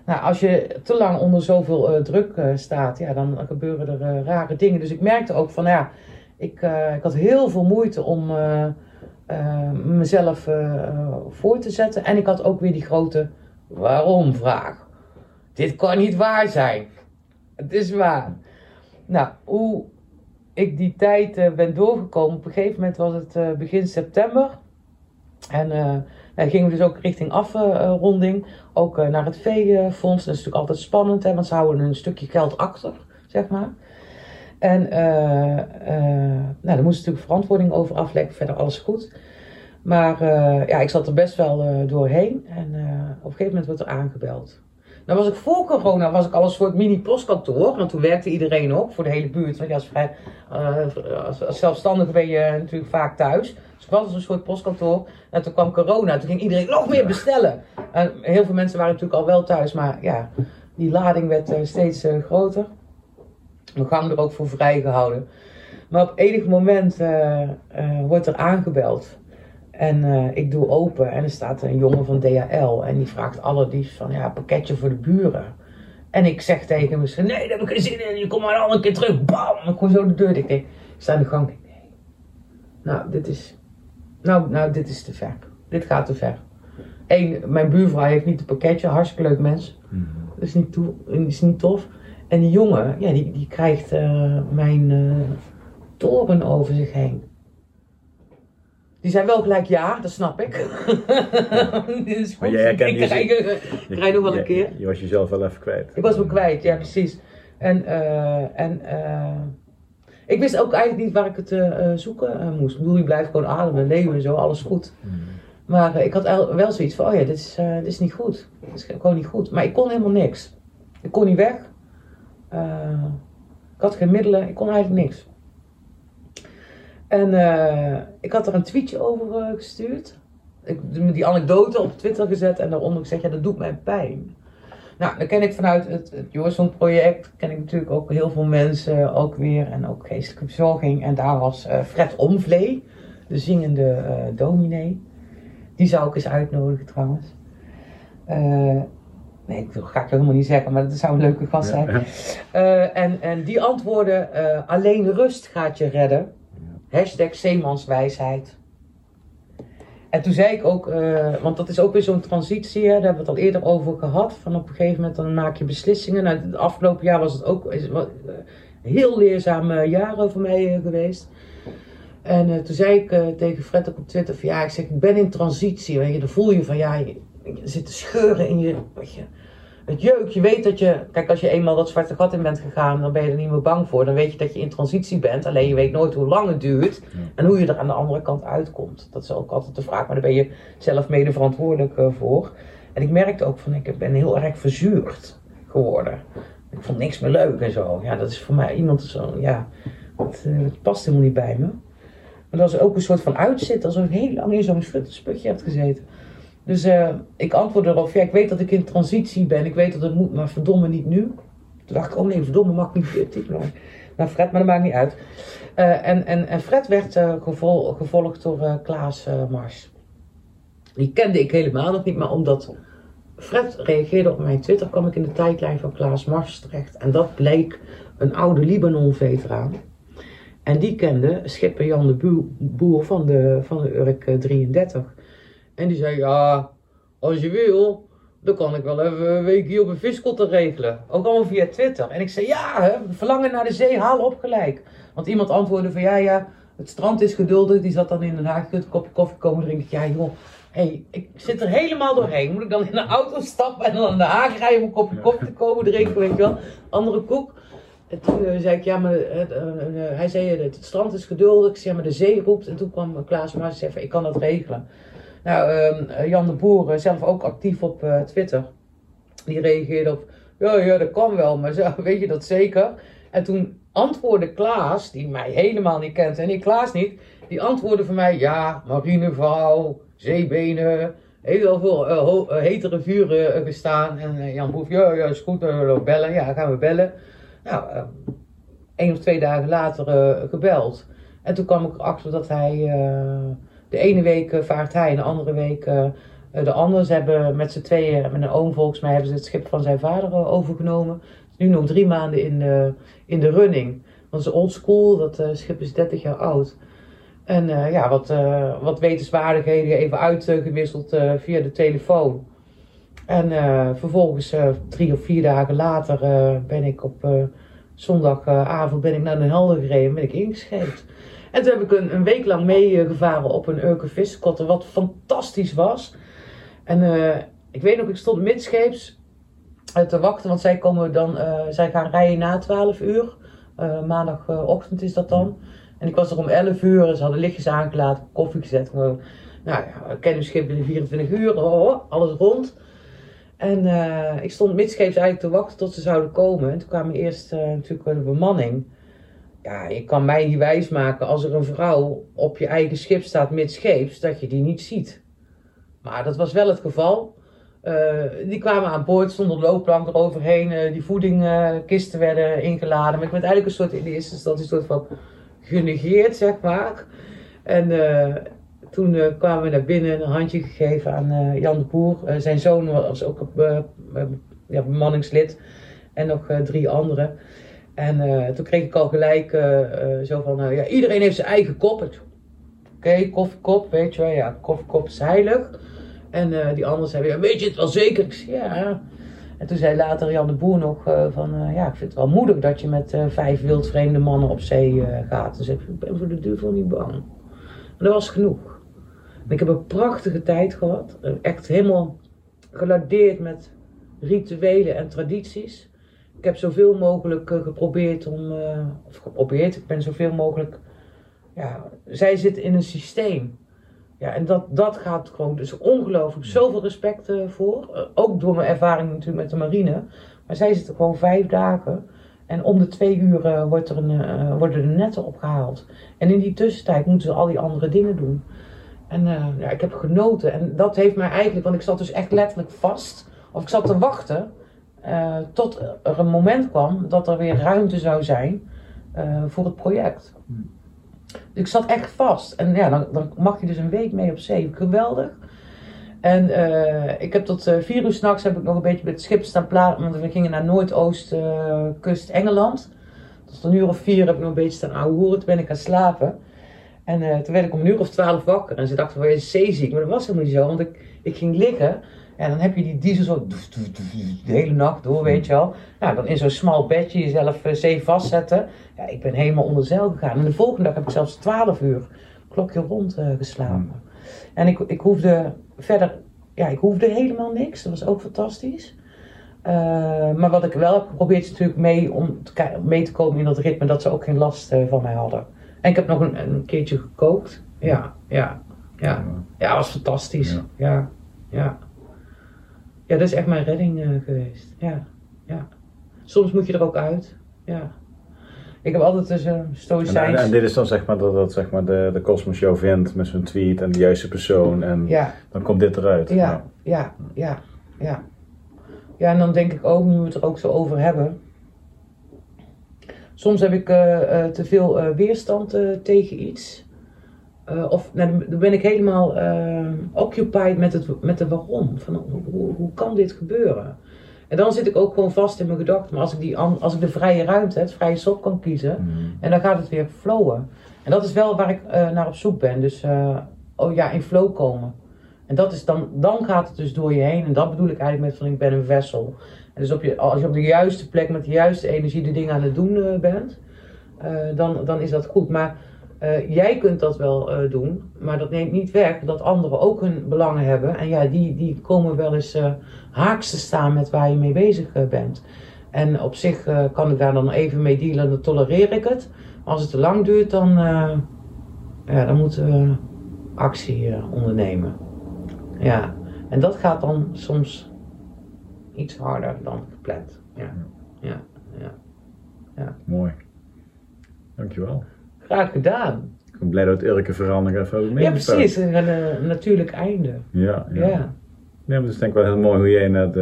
Nou, als je te lang onder zoveel druk staat, ja, dan gebeuren er rare dingen. Dus ik merkte ook van ja, ik had heel veel moeite om mezelf voor te zetten. En ik had ook weer die grote waarom-vraag. Dit kan niet waar zijn. Het is waar. Nou, hoe ik die tijd ben doorgekomen, op een gegeven moment was het begin september. En gingen we dus ook richting afronding, ook naar het Veefonds. Dat is natuurlijk altijd spannend, hè, want ze houden een stukje geld achter, zeg maar. En daar moest natuurlijk verantwoording over afleggen, verder alles goed. Maar ja, ik zat er best wel doorheen en op een gegeven moment wordt er aangebeld. Nou was ik voor corona, was ik al een soort mini-postkantoor, want toen werkte iedereen ook voor de hele buurt. Want ja, als zelfstandige ben je natuurlijk vaak thuis. Dus ik was een soort postkantoor en toen kwam corona, toen ging iedereen nog meer bestellen. En heel veel mensen waren natuurlijk al wel thuis, maar ja, die lading werd steeds groter. We gaan er ook voor vrijgehouden. Maar op enig moment wordt er aangebeld. En ik doe open en er staat een jongen van DHL en die vraagt allerliefst van ja, pakketje voor de buren. En ik zeg tegen hem, nee, daar heb ik geen zin in, je komt maar een andere keer terug, bam, en ik kom zo de deur dicht. Ik sta in de gang, denk, nee, dit is te ver, dit gaat te ver. Mijn buurvrouw heeft niet het pakketje, hartstikke leuk mens, dat is niet tof. En die jongen, ja, die krijgt mijn toren over zich heen. Die zijn wel gelijk ja, dat snap ik. Dit is goed. Ik krijg nog wel een keer. Je was jezelf wel even kwijt. Ik was me kwijt, ja, precies. En ik wist ook eigenlijk niet waar ik het zoeken moest. Ik bedoel, je blijft gewoon ademen, leven en zo, alles goed. Maar ik had wel zoiets van, oh ja, dit is niet goed. Dit is gewoon niet goed. Maar ik kon helemaal niks. Ik kon niet weg. Ik had geen middelen. Ik kon eigenlijk niks. En ik had er een tweetje over gestuurd. Ik heb die anekdote op Twitter gezet en daaronder gezegd, ja, dat doet mij pijn. Nou, dan ken ik vanuit het Your Song project, ken ik natuurlijk ook heel veel mensen ook weer. En ook geestelijke verzorging. En daar was Fred Omvlee, de zingende dominee. Die zou ik eens uitnodigen trouwens. Nee, dat ga ik helemaal niet zeggen, maar dat zou een leuke gast zijn. Ja. En die antwoorden, alleen rust gaat je redden. Hashtag Zeemanswijsheid. En toen zei ik ook, want dat is ook weer zo'n transitie, hè, daar hebben we het al eerder over gehad. Van op een gegeven moment dan maak je beslissingen. Nou, het afgelopen jaar was het ook heel leerzame jaren voor mij geweest. En toen zei ik tegen Fred ook op Twitter van ja, ik zeg, ik ben in transitie. Weet je, dan voel je van ja, je zit te scheuren in je, weet je. Het jeukt, je weet dat je, kijk, als je eenmaal dat zwarte gat in bent gegaan, dan ben je er niet meer bang voor. Dan weet je dat je in transitie bent, alleen je weet nooit hoe lang het duurt en hoe je er aan de andere kant uitkomt. Dat is ook altijd de vraag, maar daar ben je zelf mede verantwoordelijk voor. En ik merkte ook van, ik ben heel erg verzuurd geworden. Ik vond niks meer leuk en zo. Ja, dat is voor mij iemand zo, ja, dat past helemaal niet bij me. Maar dat was ook een soort van uitzitten, alsof ik heel lang in zo'n sputje heb gezeten. Dus ik antwoordde erop, ja, ik weet dat ik in transitie ben, ik weet dat het moet, maar verdomme niet nu. Toen dacht ik, oh nee, verdomme mag niet naar Fred, maar dat maakt niet uit. En Fred werd gevolgd door Klaas Mars. Die kende ik helemaal nog niet, maar omdat Fred reageerde op mijn Twitter, kwam ik in de tijdlijn van Klaas Mars terecht. En dat bleek een oude Libanon-veteraan. En die kende schipper Jan de Boer van de Urk 33. En die zei, ja, als je wil, dan kan ik wel even een week hier op een viskotter regelen. Ook allemaal via Twitter. En ik zei, ja, hè, verlangen naar de zee, haal op gelijk. Want iemand antwoordde van, ja, het strand is geduldig. Die zat dan in Den Haag, een kopje koffie komen drinken. Ja, joh. Hé, ik zit er helemaal doorheen. Moet ik dan in de auto stappen en dan naar Den Haag rijden om een kopje koffie te komen drinken, weet je wel. Andere koek. En toen zei ik, ja, maar hij zei, het strand is geduldig. Ik zei, ja, maar de zee roept. En toen kwam Klaas Maas en zei van, ik kan dat regelen. Nou, Jan de Boer, zelf ook actief op Twitter. Die reageerde op, ja, dat kan wel, maar zo, weet je dat zeker? En toen antwoordde Klaas, die mij helemaal niet kent en ik Klaas niet. Die antwoordde voor mij, ja, marinevrouw, zeebenen, heel veel hetere vuren gestaan. En Jan Boef, ja, is goed, bellen. Ja, gaan we bellen. Nou, 1 of 2 dagen later gebeld. En toen kwam ik erachter dat hij, de ene week vaart hij en de andere week de ander. Ze hebben met z'n tweeën, met een oom volgens mij, hebben ze het schip van zijn vader overgenomen. Nu nog 3 maanden in de running. Want ze old school, dat schip is 30 jaar oud. En wat wetenswaardigheden even uitgewisseld via de telefoon. En vervolgens 3 of 4 dagen later ben ik op zondagavond ben ik naar Den Helder gereden en ben ik ingescheept. En toen heb ik een week lang meegevaren op een Urker viskotter, wat fantastisch was. En ik weet nog, ik stond midscheeps te wachten, want zij komen dan, zij gaan rijden na 12 uur. Maandagochtend is dat dan. En ik was er om 11 uur en ze hadden lichtjes aangelaten, koffie gezet. Gewoon, nou ja, kennisschip binnen 24 uur, alles rond. En ik stond midscheeps eigenlijk te wachten tot ze zouden komen. En toen kwam eerst natuurlijk de bemanning. Ja, je kan mij niet wijsmaken als er een vrouw op je eigen schip staat midscheeps, dat je die niet ziet. Maar dat was wel het geval. Die kwamen aan boord, stonden loopplank eroverheen. Die voedingkisten werden ingeladen. Maar ik werd eigenlijk een soort, in de eerste instantie een soort van genegeerd, zeg maar. En toen kwamen we naar binnen en een handje gegeven aan Jan de Boer. Zijn zoon was ook bemanningslid. En nog 3 anderen. En toen kreeg ik al gelijk zo van, ja, iedereen heeft zijn eigen kop. Oké, koffiekop, weet je wel. Ja, koffiekop is heilig. En die anderen zeiden, ja, weet je het wel zeker? Ik zei, ja. En toen zei later Jan de Boer nog van, ja, ik vind het wel moedig dat je met 5 wildvreemde mannen op zee gaat. Dus ik ben voor de duivel niet bang. En dat was genoeg. En ik heb een prachtige tijd gehad. Echt helemaal geladeerd met rituelen en tradities. Ik heb zoveel mogelijk geprobeerd om, ik ben zoveel mogelijk, ja, zij zitten in een systeem. Ja, en dat gaat gewoon, dus ongelooflijk zoveel respect voor. Ook door mijn ervaring natuurlijk met de marine. Maar zij zitten gewoon 5 dagen. En om de 2 uur worden de netten opgehaald. En in die tussentijd moeten ze al die andere dingen doen. En ja, ik heb genoten. En dat heeft mij eigenlijk, want ik zat dus echt letterlijk vast. Of ik zat te wachten tot er een moment kwam dat er weer ruimte zou zijn voor het project. Ik zat echt vast. En ja, dan mag je dus een week mee op zee. Geweldig. En ik heb tot 4 uur 's nachts heb ik nog een beetje met het schip staan plaatsen. Want we gingen naar Noordoostkust Engeland. Tot 1 uur of 4 heb ik nog een beetje staan ouwehoeren. Toen ben ik gaan slapen. En toen werd ik om 1 uur of 12 wakker. En ze dachten van, je is zeeziek. Maar dat was helemaal niet zo. Want ik ging liggen. En dan heb je die diesel zo de hele nacht door, weet je wel. Nou, dan in zo'n smal bedje jezelf zee vastzetten. Ja, ik ben helemaal onder zeil gegaan. En de volgende dag heb ik zelfs 12 uur klokje rond geslapen. En ik hoefde verder, ja, ik hoefde helemaal niks. Dat was ook fantastisch. Maar wat ik wel heb geprobeerd is natuurlijk mee te komen in dat ritme. Dat ze ook geen last van mij hadden. En ik heb nog een keertje gekookt. Ja. Ja, dat was fantastisch. Ja. Ja, dat is echt mijn redding geweest. Ja. Soms moet je er ook uit. Ja. Ik heb altijd dus een stoïcijns. En dit is dan zeg maar dat zeg maar de Cosmos jou vindt met zo'n tweet en de juiste persoon. En dan komt dit eruit. Ja. Ja, en dan denk ik ook, nu we het er ook zo over hebben. Soms heb ik te veel weerstand tegen iets. Dan ben ik helemaal occupied met de waarom. Van, hoe kan dit gebeuren? En dan zit ik ook gewoon vast in mijn gedachten. Maar als ik de vrije ruimte, het vrije sop kan kiezen. Mm. En dan gaat het weer flowen. En dat is wel waar ik naar op zoek ben. Dus in flow komen. En dat is dan gaat het dus door je heen. En dat bedoel ik eigenlijk met van ik ben een vessel. En dus als je op de juiste plek met de juiste energie de dingen aan het doen bent. Dan is dat goed. Maar jij kunt dat wel doen. Maar dat neemt niet weg dat anderen ook hun belangen hebben. En ja, die komen wel eens haaks te staan met waar je mee bezig bent. En op zich kan ik daar dan even mee dealen. Dan tolereer ik het. Maar als het te lang duurt, dan moeten we actie ondernemen. Ja, en dat gaat dan soms iets harder dan gepland. Ja. Mooi. Dankjewel. Graag gedaan. Ik ben blij dat Urk veranderen even ook mee. Ja, precies. Een natuurlijk einde. Ja. Nee, maar het is denk ik wel heel mooi hoe jij met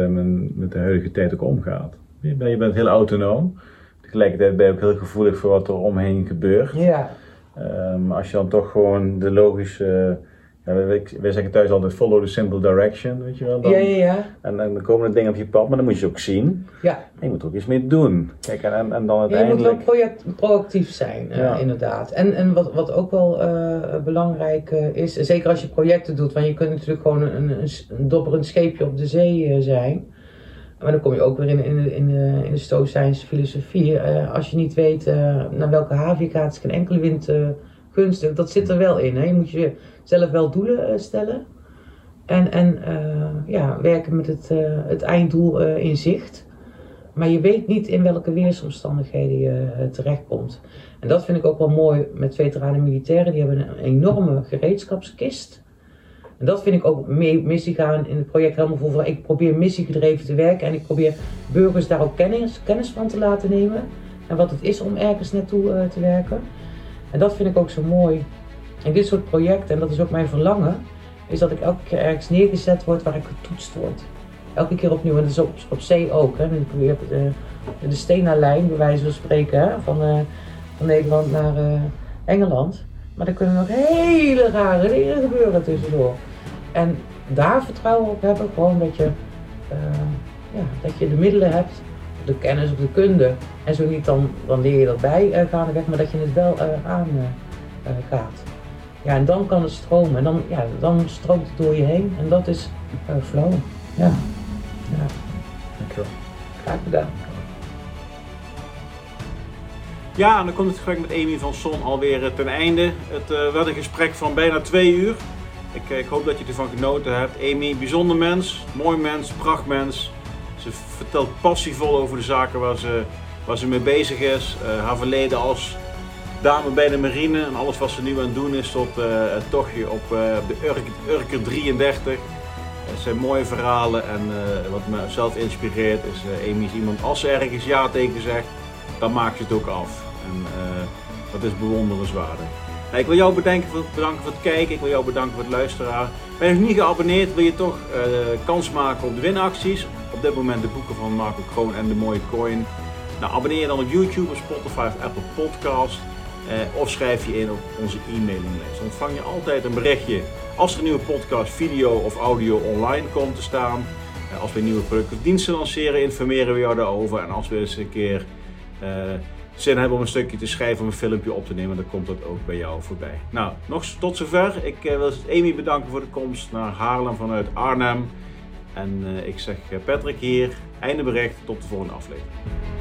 de huidige tijd ook omgaat. Je bent heel autonoom. Tegelijkertijd ben je ook heel gevoelig voor wat er omheen gebeurt. Ja. Als je dan toch gewoon de logische... Wij zeggen thuis altijd follow the simple direction, weet je wel. En dan komen er dingen op je pad, maar dan moet je ze ook zien. Ja. En je moet er ook iets mee doen. Kijk, en dan uiteindelijk... Je moet wel proactief zijn, inderdaad. En wat ook wel belangrijk is, zeker als je projecten doet, want je kunt natuurlijk gewoon een dobberend scheepje op de zee zijn. Maar dan kom je ook weer in de stoïcijnse filosofie. Als je niet weet naar welke haven je gaat, is geen enkele wind... gunstig, dat zit er wel in. Hè? Je moet jezelf wel doelen stellen. En werken met het einddoel in zicht. Maar je weet niet in welke weersomstandigheden je terechtkomt. En dat vind ik ook wel mooi met veteranen militairen. Die hebben een enorme gereedschapskist. En dat vind ik ook missie gaan in het project helemaal voor. Ik probeer missiegedreven te werken. En ik probeer burgers daar ook kennis van te laten nemen. En wat het is om ergens naartoe te werken. En dat vind ik ook zo mooi. En dit soort projecten, en dat is ook mijn verlangen, is dat ik elke keer ergens neergezet word waar ik getoetst word. Elke keer opnieuw, en dat is op zee ook. Hè. Je hebt de Stena-lijn, bij wijze van spreken, hè, van Nederland naar Engeland. Maar er kunnen nog hele rare dingen gebeuren tussendoor. En daar vertrouwen op hebben, gewoon dat je de middelen hebt, de kennis of de kunde. En zo niet, dan leer je dat bij gaandeweg, maar dat je het wel aan gaat. Ja, en dan kan het stromen. En dan stroomt het door je heen. En dat is flow. Ja. Dankjewel. Graag gedaan. Ja, en dan komt het gesprek met Amy van Son alweer ten einde. Het werd een gesprek van bijna 2 uur. Ik hoop dat je ervan genoten hebt. Amy, bijzonder mens, mooi mens, prachtmens. Ze vertelt passievol over de zaken waar ze mee bezig is. Haar verleden als dame bij de marine en alles wat ze nu aan het doen is tot het tochtje op de Urk 33. Het zijn mooie verhalen en wat me zelf inspireert is Amy is iemand, als ze ergens ja tegen zegt, dan maakt ze het ook af. En dat is bewonderenswaardig. Nou, ik wil jou bedanken voor het kijken, ik wil jou bedanken voor het luisteren. Ben je nog niet geabonneerd, wil je toch kans maken op de winacties. Op dit moment de boeken van Marco Kroon en de mooie coin. Nou, abonneer je dan op YouTube, op Spotify of Apple Podcast. Of schrijf je in op onze e-mailinglijst. Dan ontvang je altijd een berichtje als er een nieuwe podcast, video of audio online komt te staan. Als we nieuwe producten of diensten lanceren, informeren we jou daarover. En als we eens een keer zin hebben om een stukje te schrijven of een filmpje op te nemen, dan komt dat ook bij jou voorbij. Nou, nog tot zover. Ik wil Amy bedanken voor de komst naar Haarlem vanuit Arnhem. En ik zeg Patrick hier, einde bericht, tot de volgende aflevering.